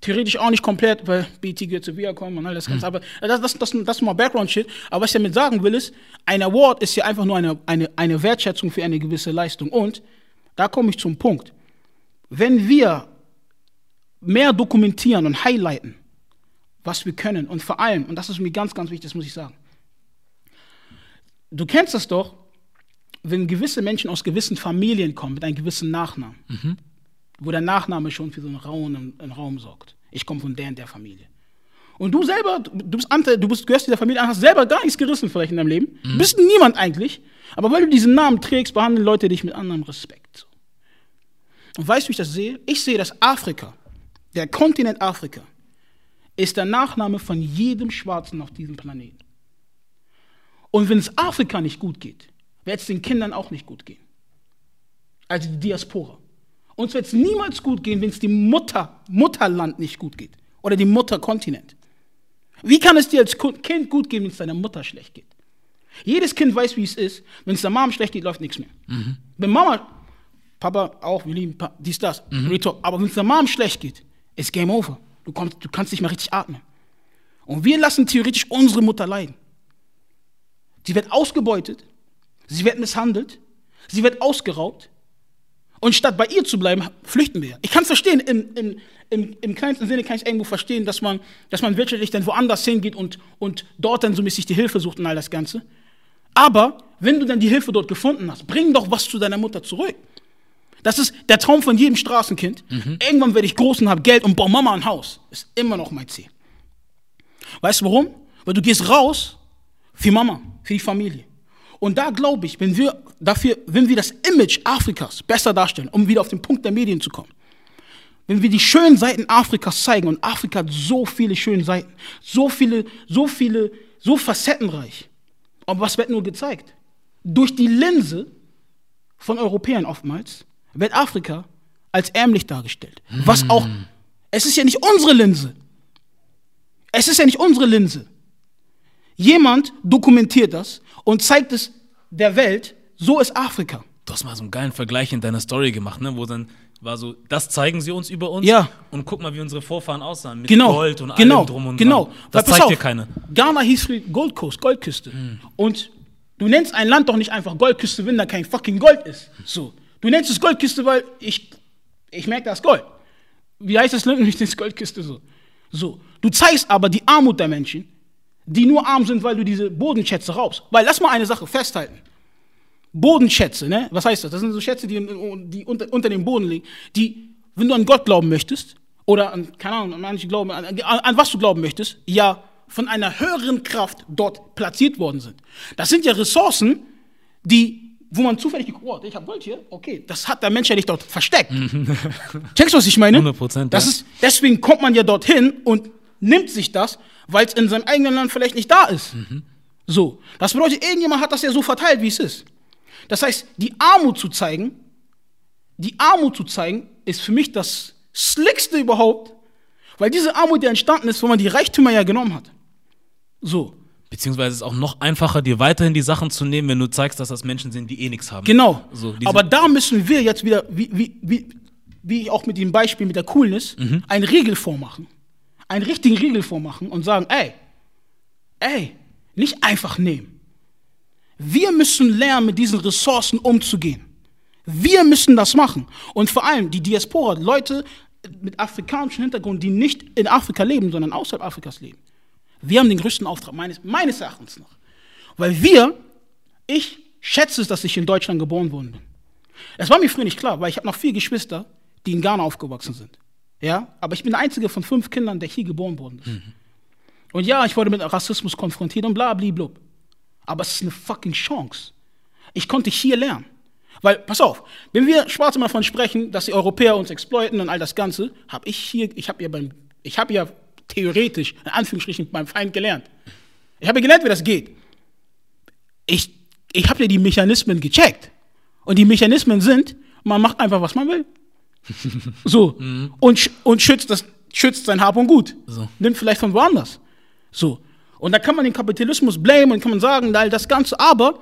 Theoretisch auch nicht komplett, weil B E T gehört zu Viacom und all das Ganze. Mhm. Aber das, das, das, das ist mal Background-Shit. Aber was ich damit sagen will ist, ein Award ist ja einfach nur eine, eine, eine Wertschätzung für eine gewisse Leistung. Und da komme ich zum Punkt. Wenn wir mehr dokumentieren und highlighten, was wir können und vor allem, und das ist mir ganz, ganz wichtig, das muss ich sagen. Du kennst das doch, wenn gewisse Menschen aus gewissen Familien kommen mit einem gewissen Nachnamen, mhm. wo der Nachname schon für so einen rauen Raum sorgt. Ich komme von der und der Familie. Und du selber, du, bist Ante, du bist, gehörst dieser Familie an, hast selber gar nichts gerissen vielleicht in deinem Leben, mhm. bist niemand eigentlich, aber weil du diesen Namen trägst, behandeln Leute dich mit anderem Respekt. Und weißt du, wie ich das sehe? Ich sehe, dass Afrika, der Kontinent Afrika, ist der Nachname von jedem Schwarzen auf diesem Planeten. Und wenn es Afrika nicht gut geht, wird es den Kindern auch nicht gut gehen. Also die Diaspora. Uns wird es niemals gut gehen, wenn es dem Mutter, Mutterland nicht gut geht. Oder dem Mutterkontinent. Wie kann es dir als Kind gut gehen, wenn es deiner Mutter schlecht geht? Jedes Kind weiß, wie es ist. Wenn es der Mama schlecht geht, läuft nichts mehr. Mhm. Wenn Mama, Papa auch, wir lieben Papa, dies, das, mhm. aber wenn es der Mama schlecht geht, ist Game Over. Du, kommst, du kannst nicht mehr richtig atmen. Und wir lassen theoretisch unsere Mutter leiden. Sie wird ausgebeutet, sie wird misshandelt, sie wird ausgeraubt. Und statt bei ihr zu bleiben, flüchten wir. Ich kann es verstehen, im, im, im, im kleinsten Sinne kann ich es irgendwo verstehen, dass man, dass man wirtschaftlich dann woanders hingeht und, und dort dann so mäßig die Hilfe sucht und all das Ganze. Aber wenn du dann die Hilfe dort gefunden hast, bring doch was zu deiner Mutter zurück. Das ist der Traum von jedem Straßenkind. Mhm. Irgendwann werde ich groß und habe Geld und baue Mama ein Haus. Ist immer noch mein Ziel. Weißt du warum? Weil du gehst raus für Mama, für die Familie. Und da glaube ich, wenn wir, dafür, wenn wir das Image Afrikas besser darstellen, um wieder auf den Punkt der Medien zu kommen, wenn wir die schönen Seiten Afrikas zeigen, und Afrika hat so viele schöne Seiten, so viele, so viele, so facettenreich. Aber was wird nur gezeigt? Durch die Linse von Europäern oftmals wird Afrika als ärmlich dargestellt. Was auch, es ist ja nicht unsere Linse. Es ist ja nicht unsere Linse. Jemand dokumentiert das und zeigt es der Welt, so ist Afrika. Du hast mal so einen geilen Vergleich in deiner Story gemacht, ne? Wo dann war so, das zeigen sie uns über uns ja. und guck mal, wie unsere Vorfahren aussahen mit genau. Gold und genau. allem drum und dran. Genau. Das zeigt dir keine. Ghana hieß Gold Coast, Goldküste. Mhm. Und du nennst ein Land doch nicht einfach Goldküste, wenn da kein fucking Gold ist. So. Du nennst es Goldkiste, weil ich, ich merke, das Gold. Wie heißt das? Nicht das Goldkiste so. So. Du zeigst aber die Armut der Menschen, die nur arm sind, weil du diese Bodenschätze raubst. Weil lass mal eine Sache festhalten. Bodenschätze, ne? Was heißt das? Das sind so Schätze, die, die unter, unter dem Boden liegen, die, wenn du an Gott glauben möchtest, oder an, keine Ahnung, an manche glauben, an, an, an was du glauben möchtest, ja, von einer höheren Kraft dort platziert worden sind. Das sind ja Ressourcen, die, wo man zufällig guckt, oh, ich habe Gold hier, okay, das hat der Mensch ja nicht dort versteckt. Checkst du, was ich meine? hundert Prozent. Das ja. ist, deswegen kommt man ja dorthin und nimmt sich das, weil es in seinem eigenen Land vielleicht nicht da ist. Mhm. So, das bedeutet, irgendjemand hat das ja so verteilt, wie es ist. Das heißt, die Armut zu zeigen, die Armut zu zeigen, ist für mich das Slickste überhaupt, weil diese Armut ja entstanden ist, wo man die Reichtümer ja genommen hat. So. Beziehungsweise ist es auch noch einfacher, dir weiterhin die Sachen zu nehmen, wenn du zeigst, dass das Menschen sind, die eh nichts haben. Genau. So, aber da müssen wir jetzt wieder, wie, wie, wie, wie auch mit dem Beispiel mit der Coolness, mhm. einen Riegel vormachen. Einen richtigen Riegel vormachen und sagen, ey, ey, nicht einfach nehmen. Wir müssen lernen, mit diesen Ressourcen umzugehen. Wir müssen das machen. Und vor allem die Diaspora, Leute mit afrikanischem Hintergrund, die nicht in Afrika leben, sondern außerhalb Afrikas leben. Wir haben den größten Auftrag, meines, meines Erachtens noch. Weil wir, ich schätze es, dass ich in Deutschland geboren worden bin. Es war mir früher nicht klar, weil ich habe noch vier Geschwister, die in Ghana aufgewachsen sind. Ja? Aber ich bin der Einzige von fünf Kindern, der hier geboren worden ist. Mhm. Und ja, ich wurde mit Rassismus konfrontiert und bla, bla, bla. Aber es ist eine fucking Chance. Ich konnte hier lernen. Weil, pass auf, wenn wir Schwarze mal davon sprechen, dass die Europäer uns exploiten und all das Ganze, habe ich hier, ich habe ja beim, ich habe ja theoretisch, in Anführungsstrichen, mit meinem Feind gelernt. Ich habe ja gelernt, wie das geht. Ich, ich habe ja die Mechanismen gecheckt. Und die Mechanismen sind, man macht einfach, was man will. So. Mhm. Und, und schützt, das, schützt sein Hab und Gut. So. Nimmt vielleicht von woanders. So. Und da kann man den Kapitalismus blamen und kann man sagen, all das Ganze. Aber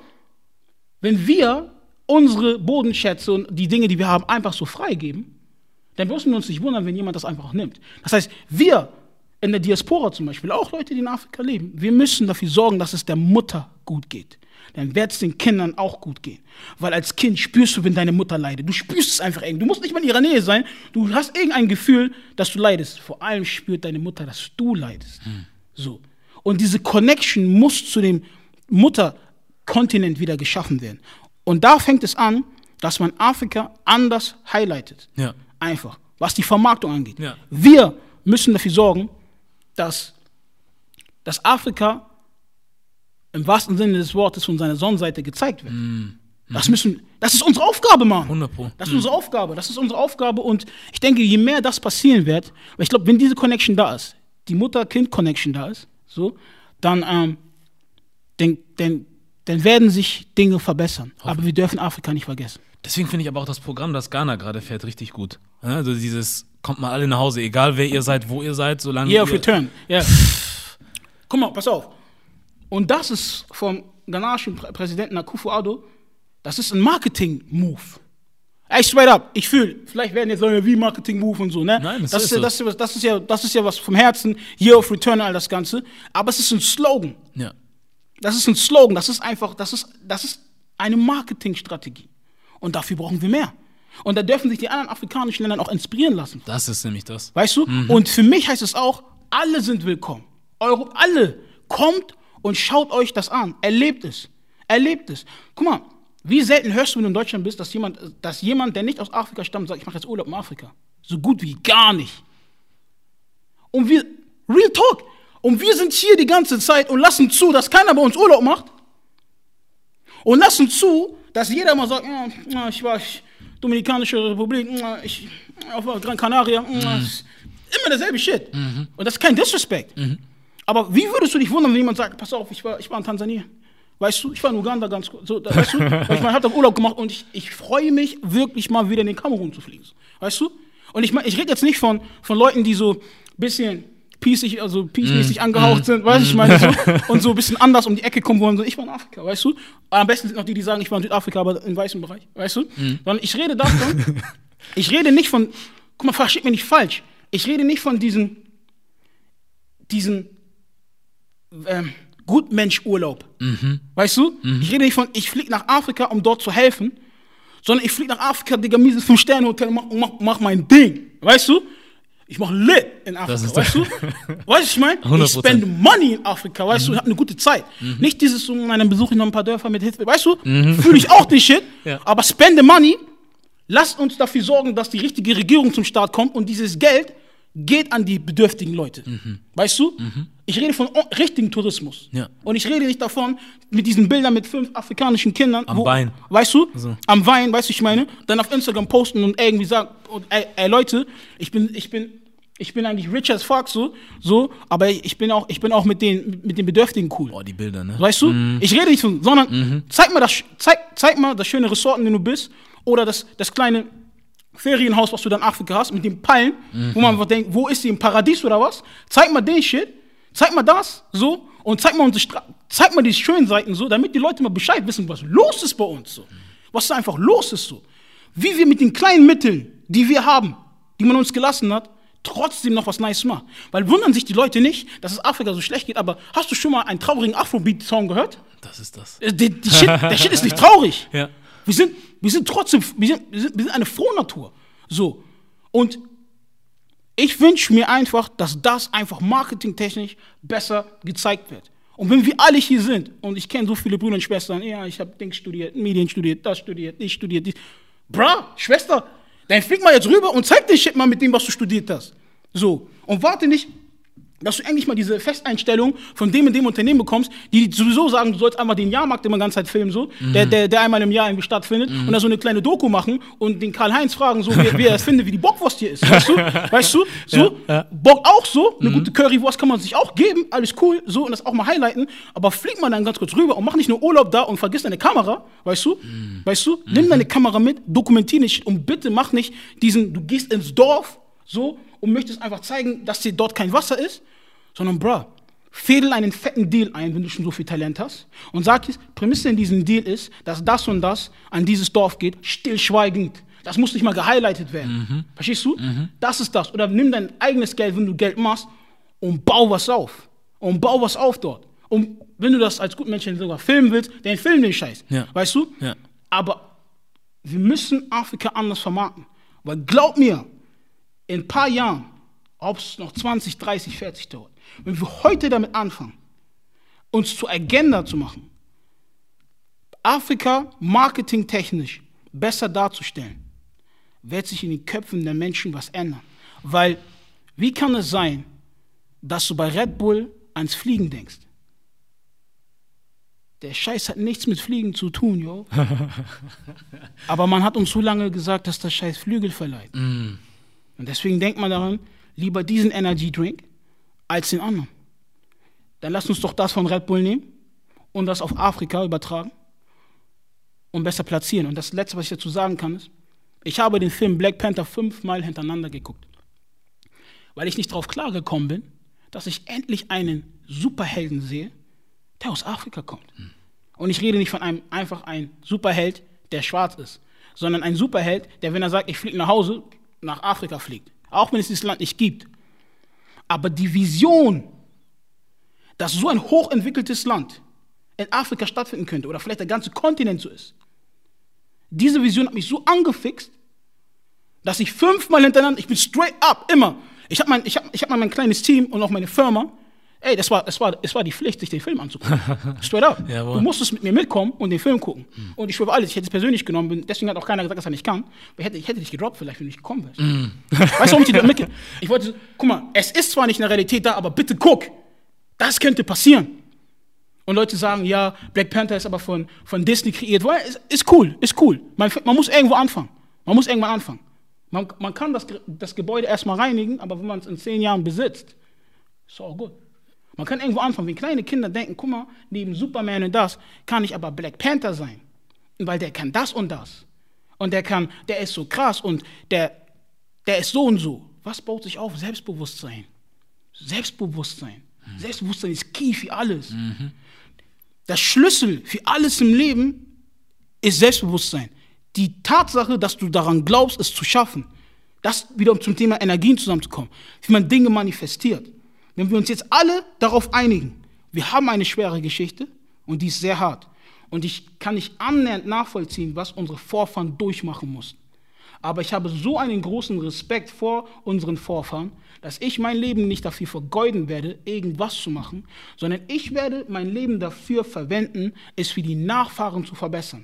wenn wir unsere Bodenschätze und die Dinge, die wir haben, einfach so freigeben, dann müssen wir uns nicht wundern, wenn jemand das einfach nimmt. Das heißt, wir in der Diaspora zum Beispiel, auch Leute, die in Afrika leben, wir müssen dafür sorgen, dass es der Mutter gut geht. Dann wird es den Kindern auch gut gehen. Weil als Kind spürst du, wenn deine Mutter leidet. Du spürst es einfach irgendwie. Du musst nicht mal in ihrer Nähe sein. Du hast irgendein Gefühl, dass du leidest. Vor allem spürt deine Mutter, dass du leidest. Hm. So. Und diese Connection muss zu dem Mutterkontinent wieder geschaffen werden. Und da fängt es an, dass man Afrika anders highlightet. Ja. Einfach. Was die Vermarktung angeht. Ja. Wir müssen dafür sorgen, dass, dass Afrika im wahrsten Sinne des Wortes von seiner Sonnenseite gezeigt wird. Mm. Das, müssen, das ist unsere Aufgabe, Mann. hundert Prozent. Das ist unsere Aufgabe. Das ist unsere Aufgabe. Und ich denke, je mehr das passieren wird, weil ich glaube, wenn diese Connection da ist, die Mutter-Kind-Connection da ist, so, dann, ähm, dann, dann, dann werden sich Dinge verbessern. Aber wir dürfen Afrika nicht vergessen. Deswegen finde ich aber auch das Programm, das Ghana gerade fährt, richtig gut. Also dieses, kommt mal alle nach Hause, egal wer ihr seid, wo ihr seid, solange yeah, ihr... Yeah, of your turn. Yeah. Guck mal, pass auf. Und das ist vom ghanaischen Präsidenten Akufo-Addo, das ist ein Marketing-Move. Ich straight up, ich fühle, vielleicht werden jetzt Leute wie Marketing-Move und so, ne? Nein, das, das, ist ist, das, ist, das, ist ja, das ist ja was vom Herzen, Year of Return, all das Ganze. Aber es ist ein Slogan. Ja. Das ist ein Slogan, das ist einfach, das ist, das ist eine Marketingstrategie. Und dafür brauchen wir mehr. Und da dürfen sich die anderen afrikanischen Länder auch inspirieren lassen. Das ist nämlich das. Weißt du? Mhm. Und für mich heißt es auch, alle sind willkommen. Euro, alle. Kommt und schaut euch das an. Erlebt es. Erlebt es. Guck mal, wie selten hörst du, wenn du in Deutschland bist, dass jemand, dass jemand, der nicht aus Afrika stammt, sagt, ich mache jetzt Urlaub in Afrika. So gut wie gar nicht. Und wir, real talk, und wir sind hier die ganze Zeit und lassen zu, dass keiner bei uns Urlaub macht. Und lassen zu, dass jeder mal sagt, ja, ich war... Ich, Dominikanische Republik, ich, auf Gran Canaria, mhm. immer derselbe Shit. Mhm. Und das ist kein Disrespect. Mhm. Aber wie würdest du dich wundern, wenn jemand sagt, pass auf, ich war, ich war in Tansania. Weißt du, ich war in Uganda ganz kurz. So, weißt du, ich mein, hab da Urlaub gemacht und ich, ich freue mich wirklich mal wieder in den Kamerun zu fliegen. Weißt du? Und ich, mein, ich rede jetzt nicht von, von Leuten, die so ein bisschen peacemäßig also peace-mäßig mhm. angehaucht sind, weißt du, mhm. ich meine, so, und so ein bisschen anders um die Ecke kommen wollen, so, ich war in Afrika, weißt du? Am besten sind noch die, die sagen, ich war in Südafrika, aber im weißen Bereich, weißt du? Mhm. Sondern ich rede davon, ich rede nicht von, guck mal, versteht mich nicht falsch, ich rede nicht von diesem, diesem ähm, Gutmensch-Urlaub, mhm. weißt du? Mhm. Ich rede nicht von, ich fliege nach Afrika, um dort zu helfen, sondern ich fliege nach Afrika, Digga, mieses fünf Sterne Hotel und mach, mach, mach mein Ding, weißt du? Ich mach lit in Afrika, weißt du? Weißt du, ich meine? Ich spende money in Afrika, weißt mhm. du? Ich hab eine gute Zeit. Mhm. Nicht dieses, um einen Besuch in noch ein paar Dörfer mit Hitze, weißt du? Mhm. Fühle ich auch den Shit, ja. Aber spende money, lasst uns dafür sorgen, dass die richtige Regierung zum Start kommt und dieses Geld geht an die bedürftigen Leute, mhm. weißt du? Mhm. Ich rede von richtigen Tourismus. Ja. Und ich rede nicht davon, mit diesen Bildern mit fünf afrikanischen Kindern. Am wo, Bein. Weißt du? So. Am Wein, weißt du, ich meine? Dann auf Instagram posten und irgendwie sagen, und, ey, ey Leute, ich bin, ich bin, ich bin eigentlich rich as fuck, so, so, aber ich bin auch, ich bin auch mit den, mit den Bedürftigen cool. Boah, die Bilder, ne? Weißt du? Mm. Ich rede nicht von, sondern mm-hmm. zeig mal das, zeig, zeig mal das schöne Resort, in dem du bist, oder das, das kleine Ferienhaus, was du dann in Afrika hast, mit den Palmen, mm-hmm. wo man denkt, wo ist die, im Paradies oder was? Zeig mal den Shit. Zeig mal das, so, und zeig mal unsere Stra- zeig mal die schönen Seiten, so, damit die Leute mal Bescheid wissen, was los ist bei uns, so. Was da einfach los ist, so. Wie wir mit den kleinen Mitteln, die wir haben, die man uns gelassen hat, trotzdem noch was Nice machen. Weil wundern sich die Leute nicht, dass es Afrika so schlecht geht, aber hast du schon mal einen traurigen Afrobeat-Song gehört? Das ist das. Der, der, der, Shit, der Shit ist nicht traurig. Ja. Wir sind, wir sind trotzdem, wir sind, wir sind eine Frohnatur, so. Und ich wünsche mir einfach, dass das einfach marketingtechnisch besser gezeigt wird. Und wenn wir alle hier sind, und ich kenne so viele Brüder und Schwestern, ja, ich habe Dings studiert, Medien studiert, das studiert, ich studiert, dies. Bra, Schwester, dann flieg mal jetzt rüber und zeig den Shit mal mit dem, was du studiert hast. So, und warte nicht, dass du endlich mal diese Festeinstellung von dem und dem Unternehmen bekommst, die sowieso sagen, du sollst einmal den Jahrmarkt immer die ganze Zeit filmen, so, mhm. der, der, der einmal im Jahr irgendwie stattfindet, mhm. und da so eine kleine Doku machen und den Karl-Heinz fragen, so, wie, wie er es findet, wie die Bockwurst hier ist, weißt du? Weißt du? So, ja, ja. Bock auch so, eine mhm. gute Currywurst kann man sich auch geben, alles cool, so, und das auch mal highlighten, aber flieg mal dann ganz kurz rüber und mach nicht nur Urlaub da und vergiss deine Kamera, weißt du? Mhm. Weißt du? Nimm deine Kamera mit, dokumentier nicht und bitte mach nicht diesen, du gehst ins Dorf, so, und möchtest einfach zeigen, dass dir dort kein Wasser ist, sondern, bruh, fädel einen fetten Deal ein, wenn du schon so viel Talent hast, und sag dir, Prämisse in diesem Deal ist, dass das und das an dieses Dorf geht, stillschweigend. Das muss nicht mal gehighlightet werden. Mhm. Verstehst du? Mhm. Das ist das. Oder nimm dein eigenes Geld, wenn du Geld machst, und bau was auf. Und bau was auf dort. Und wenn du das als Gutmenschen sogar filmen willst, dann film den Scheiß. Ja. Weißt du? Ja. Aber wir müssen Afrika anders vermarkten. Weil glaub mir, in ein paar Jahren, ob es noch zwanzig, dreißig, vierzig dauert, wenn wir heute damit anfangen, uns zur Agenda zu machen, Afrika marketingtechnisch besser darzustellen, wird sich in den Köpfen der Menschen was ändern. Weil, wie kann es sein, dass du bei Red Bull ans Fliegen denkst? Der Scheiß hat nichts mit Fliegen zu tun, yo. Aber man hat uns so lange gesagt, dass der Scheiß Flügel verleiht. Mm. Und deswegen denkt man daran, lieber diesen Energy Drink als den anderen. Dann lasst uns doch das von Red Bull nehmen und das auf Afrika übertragen und besser platzieren. Und das Letzte, was ich dazu sagen kann, ist, ich habe den Film Black Panther fünfmal hintereinander geguckt, weil ich nicht drauf klargekommen bin, dass ich endlich einen Superhelden sehe, der aus Afrika kommt. Hm. Und ich rede nicht von einem einfach ein Superheld, der schwarz ist, sondern ein Superheld, der, wenn er sagt, ich fliege nach Hause, nach Afrika fliegt, auch wenn es dieses Land nicht gibt. Aber die Vision, dass so ein hochentwickeltes Land in Afrika stattfinden könnte oder vielleicht der ganze Kontinent so ist, diese Vision hat mich so angefixt, dass ich fünfmal hintereinander, ich bin straight up, immer, ich habe mein, ich hab, ich hab mein kleines Team und auch meine Firma, ey, das war, das war, es war die Pflicht, sich den Film anzugucken. Straight up. Jawohl. Du musstest mit mir mitkommen und den Film gucken. Mhm. Und ich schwöre alles, ich hätte es persönlich genommen, deswegen hat auch keiner gesagt, dass er nicht kann. Ich hätte, ich hätte dich gedroppt vielleicht, wenn du nicht gekommen wärst. Mhm. Weißt du, warum ich dir mitgehe? Ich wollte, guck mal, es ist zwar nicht in der Realität da, aber bitte guck, das könnte passieren. Und Leute sagen, ja, Black Panther ist aber von, von Disney kreiert worden. Ist, ist cool, ist cool. Man, man muss irgendwo anfangen. Man muss irgendwann anfangen. Man, man kann das, das Gebäude erstmal reinigen, aber wenn man es in zehn Jahren besitzt, ist auch gut. Man kann irgendwo anfangen, wenn kleine Kinder denken, guck mal, neben Superman und das, kann ich aber Black Panther sein. Weil der kann das und das. Und der kann, der ist so krass und der, der ist so und so. Was baut sich auf? Selbstbewusstsein. Selbstbewusstsein. Mhm. Selbstbewusstsein ist key für alles. Mhm. Der Schlüssel für alles im Leben ist Selbstbewusstsein. Die Tatsache, dass du daran glaubst, es zu schaffen. Das wiederum zum Thema Energien zusammenzukommen. Wie man Dinge manifestiert. Wenn wir uns jetzt alle darauf einigen, wir haben eine schwere Geschichte und die ist sehr hart. Und ich kann nicht annähernd nachvollziehen, was unsere Vorfahren durchmachen mussten. Aber ich habe so einen großen Respekt vor unseren Vorfahren, dass ich mein Leben nicht dafür vergeuden werde, irgendwas zu machen, sondern ich werde mein Leben dafür verwenden, es für die Nachfahren zu verbessern.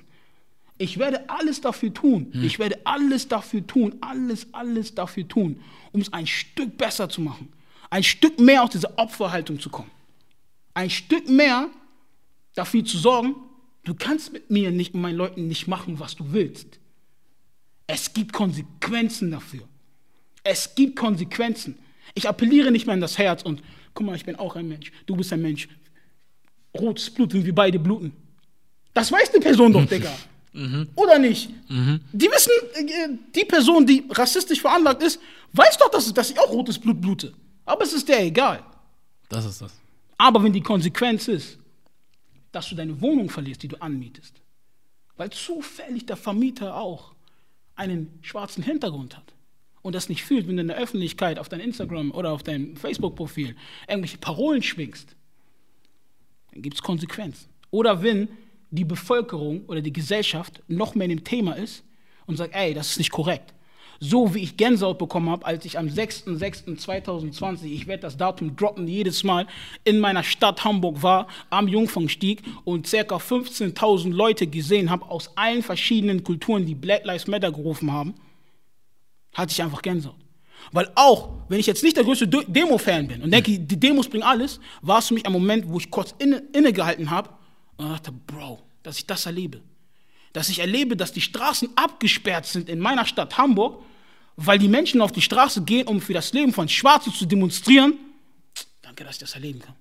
Ich werde alles dafür tun, hm. ich werde alles dafür tun, alles, alles dafür tun, um es ein Stück besser zu machen, ein Stück mehr aus dieser Opferhaltung zu kommen, ein Stück mehr dafür zu sorgen, du kannst mit mir nicht und meinen Leuten nicht machen, was du willst. Es gibt Konsequenzen dafür. Es gibt Konsequenzen. Ich appelliere nicht mehr an das Herz und guck mal, ich bin auch ein Mensch, du bist ein Mensch. Rotes Blut, wie wir beide bluten. Das weiß die Person doch, Digga. Mhm. Oder nicht? Mhm. Die wissen, die Person, die rassistisch veranlagt ist, weiß doch, dass, dass ich auch rotes Blut blute. Aber es ist der egal. Das ist das. Aber wenn die Konsequenz ist, dass du deine Wohnung verlierst, die du anmietest, weil zufällig der Vermieter auch einen schwarzen Hintergrund hat und das nicht fühlt, wenn du in der Öffentlichkeit auf dein Instagram oder auf deinem Facebook-Profil irgendwelche Parolen schwingst, dann gibt es Konsequenzen. Oder wenn die Bevölkerung oder die Gesellschaft noch mehr in dem Thema ist und sagt, ey, das ist nicht korrekt. So wie ich Gänsehaut bekommen habe, als ich am sechster sechster zweitausendzwanzig, ich werde das Datum droppen, jedes Mal in meiner Stadt Hamburg war, am Jungfernstieg und ca. fünfzehntausend Leute gesehen habe, aus allen verschiedenen Kulturen, die Black Lives Matter gerufen haben, hatte ich einfach Gänsehaut. Weil auch, wenn ich jetzt nicht der größte Demo-Fan bin und denke, die Demos bringen alles, war es für mich ein Moment, wo ich kurz inne, innegehalten habe, und dachte, Bro, dass ich das erlebe. Dass ich erlebe, dass die Straßen abgesperrt sind in meiner Stadt Hamburg, weil die Menschen auf die Straße gehen, um für das Leben von Schwarzen zu demonstrieren. Danke, dass ich das erleben kann.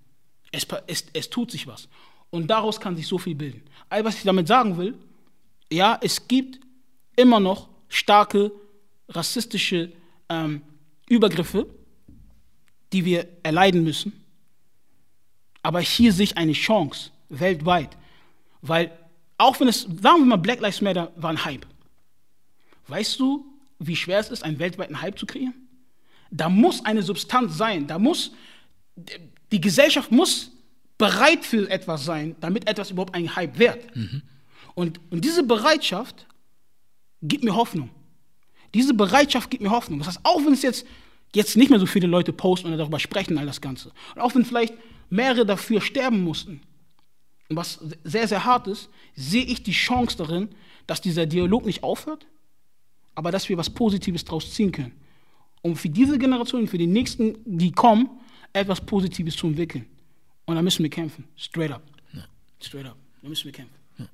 Es, es, es tut sich was. Und daraus kann sich so viel bilden. All, was ich damit sagen will, ja, es gibt immer noch starke rassistische ähm, Übergriffe, die wir erleiden müssen. Aber hier sehe ich eine Chance weltweit, weil auch wenn es, sagen wir mal, Black Lives Matter war ein Hype. Weißt du, wie schwer es ist, einen weltweiten Hype zu kreieren? Da muss eine Substanz sein, da muss, die Gesellschaft muss bereit für etwas sein, damit etwas überhaupt ein Hype wird. Mhm. Und, und diese Bereitschaft gibt mir Hoffnung. Diese Bereitschaft gibt mir Hoffnung. Das heißt, auch wenn es jetzt, jetzt nicht mehr so viele Leute posten oder darüber sprechen, all das Ganze, und auch wenn vielleicht mehrere dafür sterben mussten, was sehr, sehr hart ist, sehe ich die Chance darin, dass dieser Dialog nicht aufhört, aber dass wir was Positives draus ziehen können, um für diese Generation, für die nächsten, die kommen, etwas Positives zu entwickeln. Und da müssen wir kämpfen, straight up. Ja. Straight up, da müssen wir kämpfen. Ja.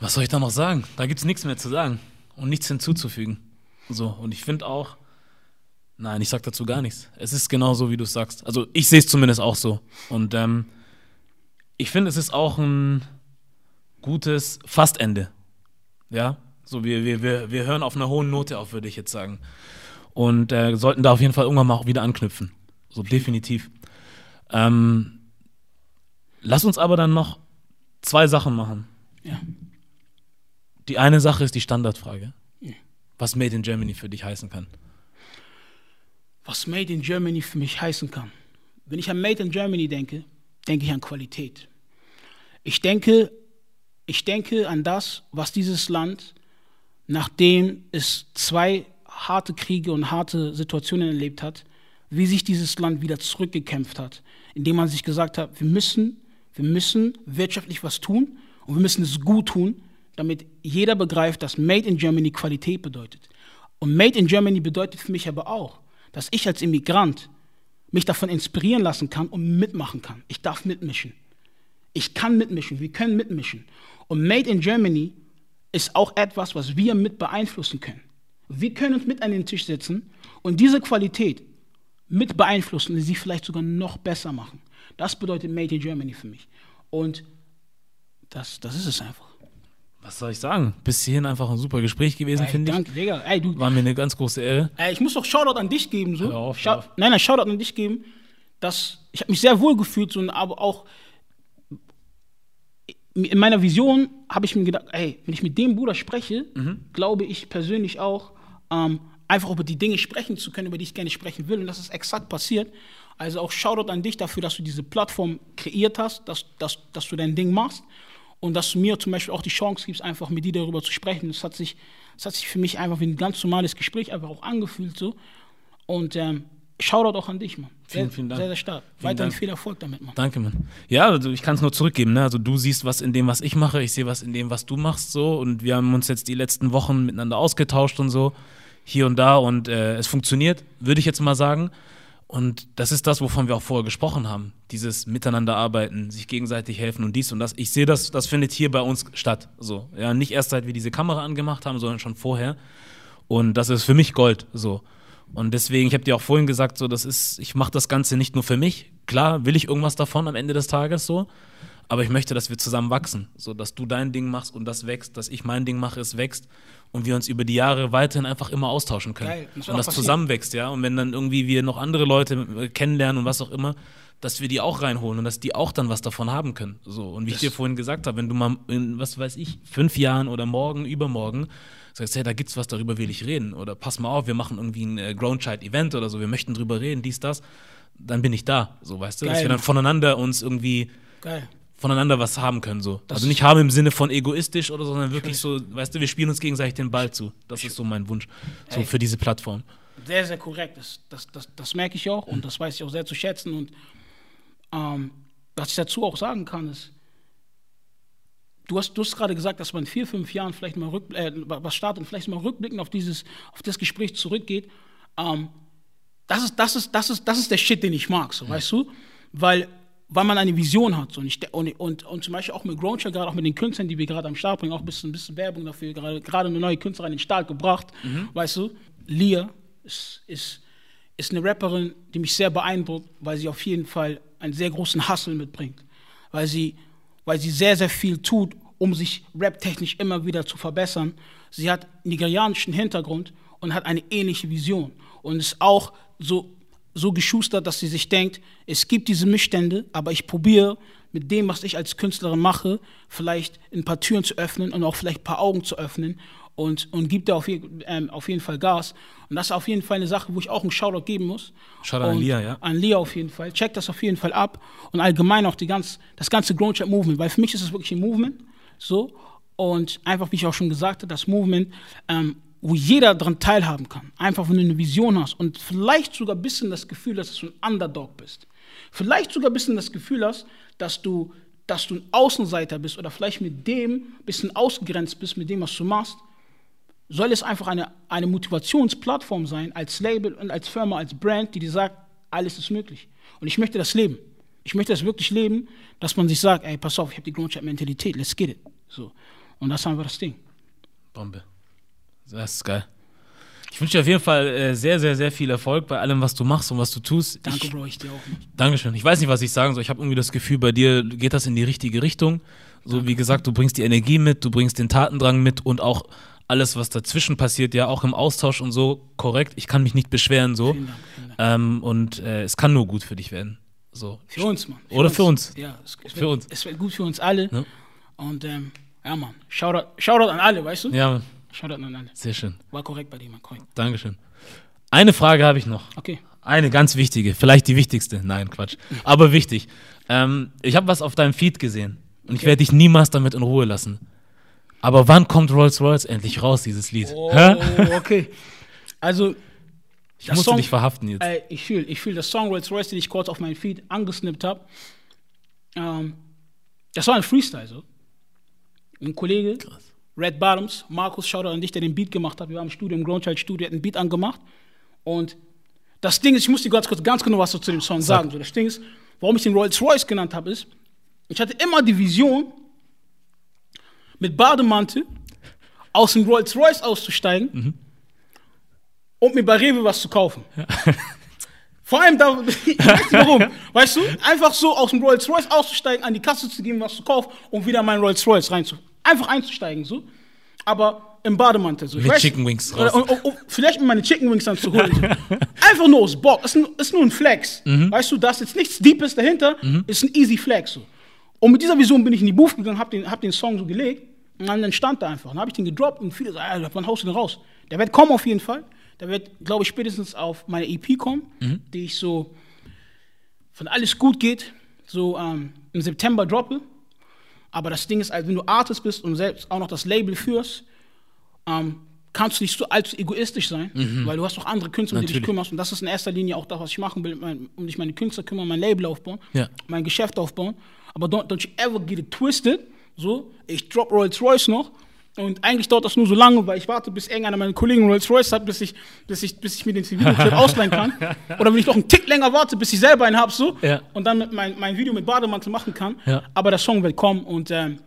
Was soll ich da noch sagen? Da gibt es nichts mehr zu sagen und nichts hinzuzufügen. So, und ich finde auch, nein, ich sage dazu gar nichts. Es ist genau so, wie du es sagst. Also ich sehe es zumindest auch so. Und ähm, ich finde, es ist auch ein gutes Fastende. Ja, so wir, wir, wir hören auf einer hohen Note auf, würde ich jetzt sagen. Und äh, sollten da auf jeden Fall irgendwann mal auch wieder anknüpfen. So definitiv. Ähm, lass uns aber dann noch zwei Sachen machen. Ja. Die eine Sache ist die Standardfrage. Ja. Was Made in Germany für dich heißen kann. Was Made in Germany für mich heißen kann. Wenn ich an Made in Germany denke, denke ich an Qualität. Ich denke, ich denke an das, was dieses Land, nachdem es zwei harte Kriege und harte Situationen erlebt hat, wie sich dieses Land wieder zurückgekämpft hat, indem man sich gesagt hat, wir müssen, wir müssen wirtschaftlich was tun und wir müssen es gut tun, damit jeder begreift, dass Made in Germany Qualität bedeutet. Und Made in Germany bedeutet für mich aber auch, dass ich als Immigrant mich davon inspirieren lassen kann und mitmachen kann. Ich darf mitmischen. Ich kann mitmischen, wir können mitmischen. Und Made in Germany ist auch etwas, was wir mit beeinflussen können. Wir können uns mit an den Tisch setzen und diese Qualität mit beeinflussen und sie vielleicht sogar noch besser machen. Das bedeutet Made in Germany für mich. Und das, das ist es einfach. Was soll ich sagen? Bis hierhin einfach ein super Gespräch gewesen, finde ich. Danke, Digga. Ey, du, war mir eine ganz große Ehre. Ey, ich muss doch Shoutout an dich geben. So. Hör auf, hör auf. Scha- nein, nein, Shoutout an dich geben. Dass, ich habe mich sehr wohl gefühlt, so, aber auch in meiner Vision habe ich mir gedacht, ey, wenn ich mit dem Bruder spreche, mhm. glaube ich persönlich auch, ähm, einfach über die Dinge sprechen zu können, über die ich gerne sprechen will. Und das ist exakt passiert. Also auch Shoutout an dich dafür, dass du diese Plattform kreiert hast, dass, dass, dass du dein Ding machst und dass du mir zum Beispiel auch die Chance gibst, einfach mit dir darüber zu sprechen. Das hat sich, das hat sich für mich einfach wie ein ganz normales Gespräch einfach auch angefühlt so. Und ähm, Shoutout auch an dich, Mann. Vielen, vielen Dank. Sehr, sehr stark. Weiterhin viel Erfolg damit, Mann. Danke, Mann. Ja, also ich kann es nur zurückgeben, ne? Also du siehst was in dem, was ich mache, ich sehe was in dem, was du machst so. Und wir haben uns jetzt die letzten Wochen miteinander ausgetauscht und so, hier und da. Und äh, es funktioniert, würde ich jetzt mal sagen. Und das ist das, wovon wir auch vorher gesprochen haben. Dieses Miteinander arbeiten, sich gegenseitig helfen und dies und das. Ich sehe, das, das findet hier bei uns statt. So. Ja, nicht erst, seit wir diese Kamera angemacht haben, sondern schon vorher. Und das ist für mich Gold, so. Und deswegen, ich habe dir auch vorhin gesagt, so, das ist, ich mache das Ganze nicht nur für mich. Klar will ich irgendwas davon am Ende des Tages, so. Aber ich möchte, dass wir zusammen wachsen. So, dass du dein Ding machst und das wächst, dass ich mein Ding mache, es wächst. Und wir uns über die Jahre weiterhin einfach immer austauschen können. Geil, das und das passieren. Zusammenwächst, ja. Und wenn dann irgendwie wir noch andere Leute kennenlernen und was auch immer, dass wir die auch reinholen und dass die auch dann was davon haben können. So. Und wie das ich dir vorhin gesagt habe, wenn du mal in, was weiß ich, fünf Jahren oder morgen, übermorgen sagst, hey, da gibt's was, darüber will ich reden. Oder pass mal auf, wir machen irgendwie ein äh, Grown Child Event oder so, wir möchten drüber reden, dies, das. Dann bin ich da, so, weißt du. Geil. Dass wir dann voneinander uns irgendwie... Geil. Voneinander was haben können, so. Das also nicht haben im Sinne von egoistisch oder so, sondern wirklich so, weißt du, wir spielen uns gegenseitig den Ball zu. Das ist so mein Wunsch, so ey, für diese Plattform. Sehr, sehr korrekt. Das, das, das, das merke ich auch und das weiß ich auch sehr zu schätzen. Und ähm, was ich dazu auch sagen kann, ist, du hast, du hast gerade gesagt, dass man in vier, fünf Jahren vielleicht mal rück, äh, was startet und vielleicht mal rückblickend auf dieses, auf das Gespräch zurückgeht. Ähm, das ist, das ist, das ist, das ist der Shit, den ich mag, so, ja. Weißt du? Weil weil man eine Vision hat. So. Und, ich, und, und, und zum Beispiel auch mit Grown Child, gerade auch mit den Künstlern, die wir gerade am Start bringen, auch ein bisschen, ein bisschen Werbung dafür, gerade, gerade eine neue Künstlerin in den Start gebracht, mhm. Weißt du, Lia ist, ist, ist eine Rapperin, die mich sehr beeindruckt, weil sie auf jeden Fall einen sehr großen Hustle mitbringt, weil sie, weil sie sehr, sehr viel tut, um sich raptechnisch immer wieder zu verbessern. Sie hat nigerianischen Hintergrund und hat eine ähnliche Vision und ist auch so so geschustert, dass sie sich denkt, es gibt diese Missstände, aber ich probiere mit dem, was ich als Künstlerin mache, vielleicht ein paar Türen zu öffnen und auch vielleicht ein paar Augen zu öffnen und, und gibt da auf, je, ähm, auf jeden Fall Gas. Und das ist auf jeden Fall eine Sache, wo ich auch einen Shoutout geben muss. Shoutout an Lia, ja. An Lia auf jeden Fall. Check das auf jeden Fall ab und allgemein auch die ganz, das ganze Grown Child Movement, weil für mich ist es wirklich ein Movement, so, und einfach, wie ich auch schon gesagt habe, das Movement, ähm, wo jeder daran teilhaben kann. Einfach, wenn du eine Vision hast und vielleicht sogar ein bisschen das Gefühl hast, dass du ein Underdog bist. Vielleicht sogar ein bisschen das Gefühl hast, dass du, dass du ein Außenseiter bist oder vielleicht mit dem ein bisschen ausgegrenzt bist, mit dem, was du machst. Soll es einfach eine, eine Motivationsplattform sein, als Label und als Firma, als Brand, die dir sagt, alles ist möglich. Und ich möchte das leben. Ich möchte das wirklich leben, dass man sich sagt, ey, pass auf, ich habe die Grown Child Mentalität, let's get it. So. Und das ist einfach das Ding. Bombe. Das ist geil. Ich wünsche dir auf jeden Fall äh, sehr, sehr, sehr viel Erfolg bei allem, was du machst und was du tust. Danke, ich, Bro, ich dir auch. Mann. Dankeschön. Ich weiß nicht, was ich sagen soll. Ich habe irgendwie das Gefühl, bei dir geht das in die richtige Richtung. So, danke. Wie gesagt, du bringst die Energie mit, du bringst den Tatendrang mit und auch alles, was dazwischen passiert, ja, auch im Austausch und so, korrekt. Ich kann mich nicht beschweren, so. Vielen Dank, vielen Dank. Ähm, und äh, es kann nur gut für dich werden. So. Für uns, Mann. Für Oder uns. für uns. Ja, es, es, für wird, uns. es wird gut für uns alle. Ja. Und ähm, ja, Mann, Shoutout, Shoutout an alle, weißt du? Ja, Mann. Shoutout an alle. Sehr schön. War korrekt bei dir, Mann. Korrekt. Dankeschön. Eine Frage habe ich noch. Okay. Eine ganz wichtige, vielleicht die wichtigste. Nein, Quatsch. Aber wichtig. Ähm, ich habe was auf deinem Feed gesehen und okay. Ich werde dich niemals damit in Ruhe lassen. Aber wann kommt Rolls Royce endlich raus, dieses Lied? Oh, Hä? okay. Also, ich musste Song, dich verhaften jetzt. Äh, ich fühle ich fühl das Song Rolls Royce, den ich kurz auf meinem Feed angesnippt habe. Ähm, das war ein Freestyle, so. Ein Kollege. Krass. Red Bottoms, Markus, Shoutout an dich, der den Beat gemacht hat. Wir waren im Studio, im Grown Child Studio, hat einen Beat angemacht. Und das Ding ist, ich muss dir ganz kurz, ganz genau was so zu dem Song Sag. sagen. So, das Ding ist, warum ich den Rolls Royce genannt habe, ist, ich hatte immer die Vision, mit Bademantel aus dem Rolls Royce auszusteigen mhm. und mir bei Rewe was zu kaufen. Ja. Vor allem, da, ich weiß nicht warum, weißt du, einfach so aus dem Rolls Royce auszusteigen, an die Kasse zu geben, was zu kaufen und wieder meinen Rolls Royce reinzuholen. Einfach einzusteigen, so. Aber im Bademantel. So. Mit weiß, Chicken Wings raus. Und, und, und vielleicht mit meine Chicken Wings dann zu holen. So. Einfach nur aus Bock. Ist, ist nur ein Flex. Mhm. Weißt du, da ist jetzt nichts Deepes dahinter. Mhm. Ist ein easy Flex. So. Und mit dieser Vision bin ich in die Booth gegangen, hab den, hab den Song so gelegt. Und dann stand da einfach. Dann hab ich den gedroppt und viele sagen, wann haust du den raus? Der wird kommen auf jeden Fall. Da wird, glaube ich, spätestens auf meine E P kommen, mhm. die ich so, wenn alles gut geht, so ähm, im September droppe. Aber das Ding ist, also wenn du Artist bist und selbst auch noch das Label führst, ähm, kannst du nicht so allzu egoistisch sein, mhm. weil du hast auch andere Künstler, um die dich kümmerst. Und das ist in erster Linie auch das, was ich machen will, um dich meine Künstler kümmern, mein Label aufbauen, ja. mein Geschäft aufbauen. Aber don't, don't you ever get it twisted. So, ich drop Rolls Royce noch und eigentlich dauert das nur so lange, weil ich warte, bis irgendeiner meiner Kollegen Rolls Royce hat, bis ich, bis ich, bis ich mir den Zivilclip ausleihen kann. Oder wenn ich noch einen Tick länger warte, bis ich selber einen habe, so, ja. und dann mit mein, mein Video mit Bademantel machen kann. Ja. Aber der Song wird kommen und ähm,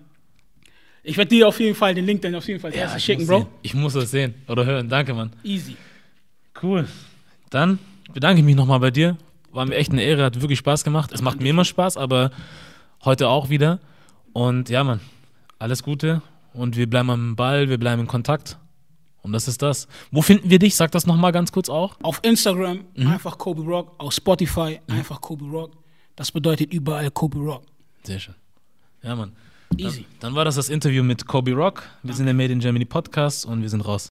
ich werde dir auf jeden Fall den Link dann auf jeden Fall ja, schicken, Bro. Sehen. Ich muss das sehen oder hören. Danke, Mann. Easy. Cool. Dann bedanke ich mich nochmal bei dir. War mir echt eine Ehre, hat wirklich Spaß gemacht. Es macht mir immer Spaß, aber heute auch wieder. Und ja, Mann, alles Gute und wir bleiben am Ball, wir bleiben in Kontakt und das ist das. Wo finden wir dich? Sag das nochmal ganz kurz auch. Auf Instagram, mhm. einfach Kobe Rock, auf Spotify, mhm. einfach Kobe Rock. Das bedeutet überall Kobe Rock. Sehr schön. Ja, Mann. Easy. Dann, dann war das das Interview mit Kobe Rock. Wir Danke. sind der Made in Germany Podcast und wir sind raus.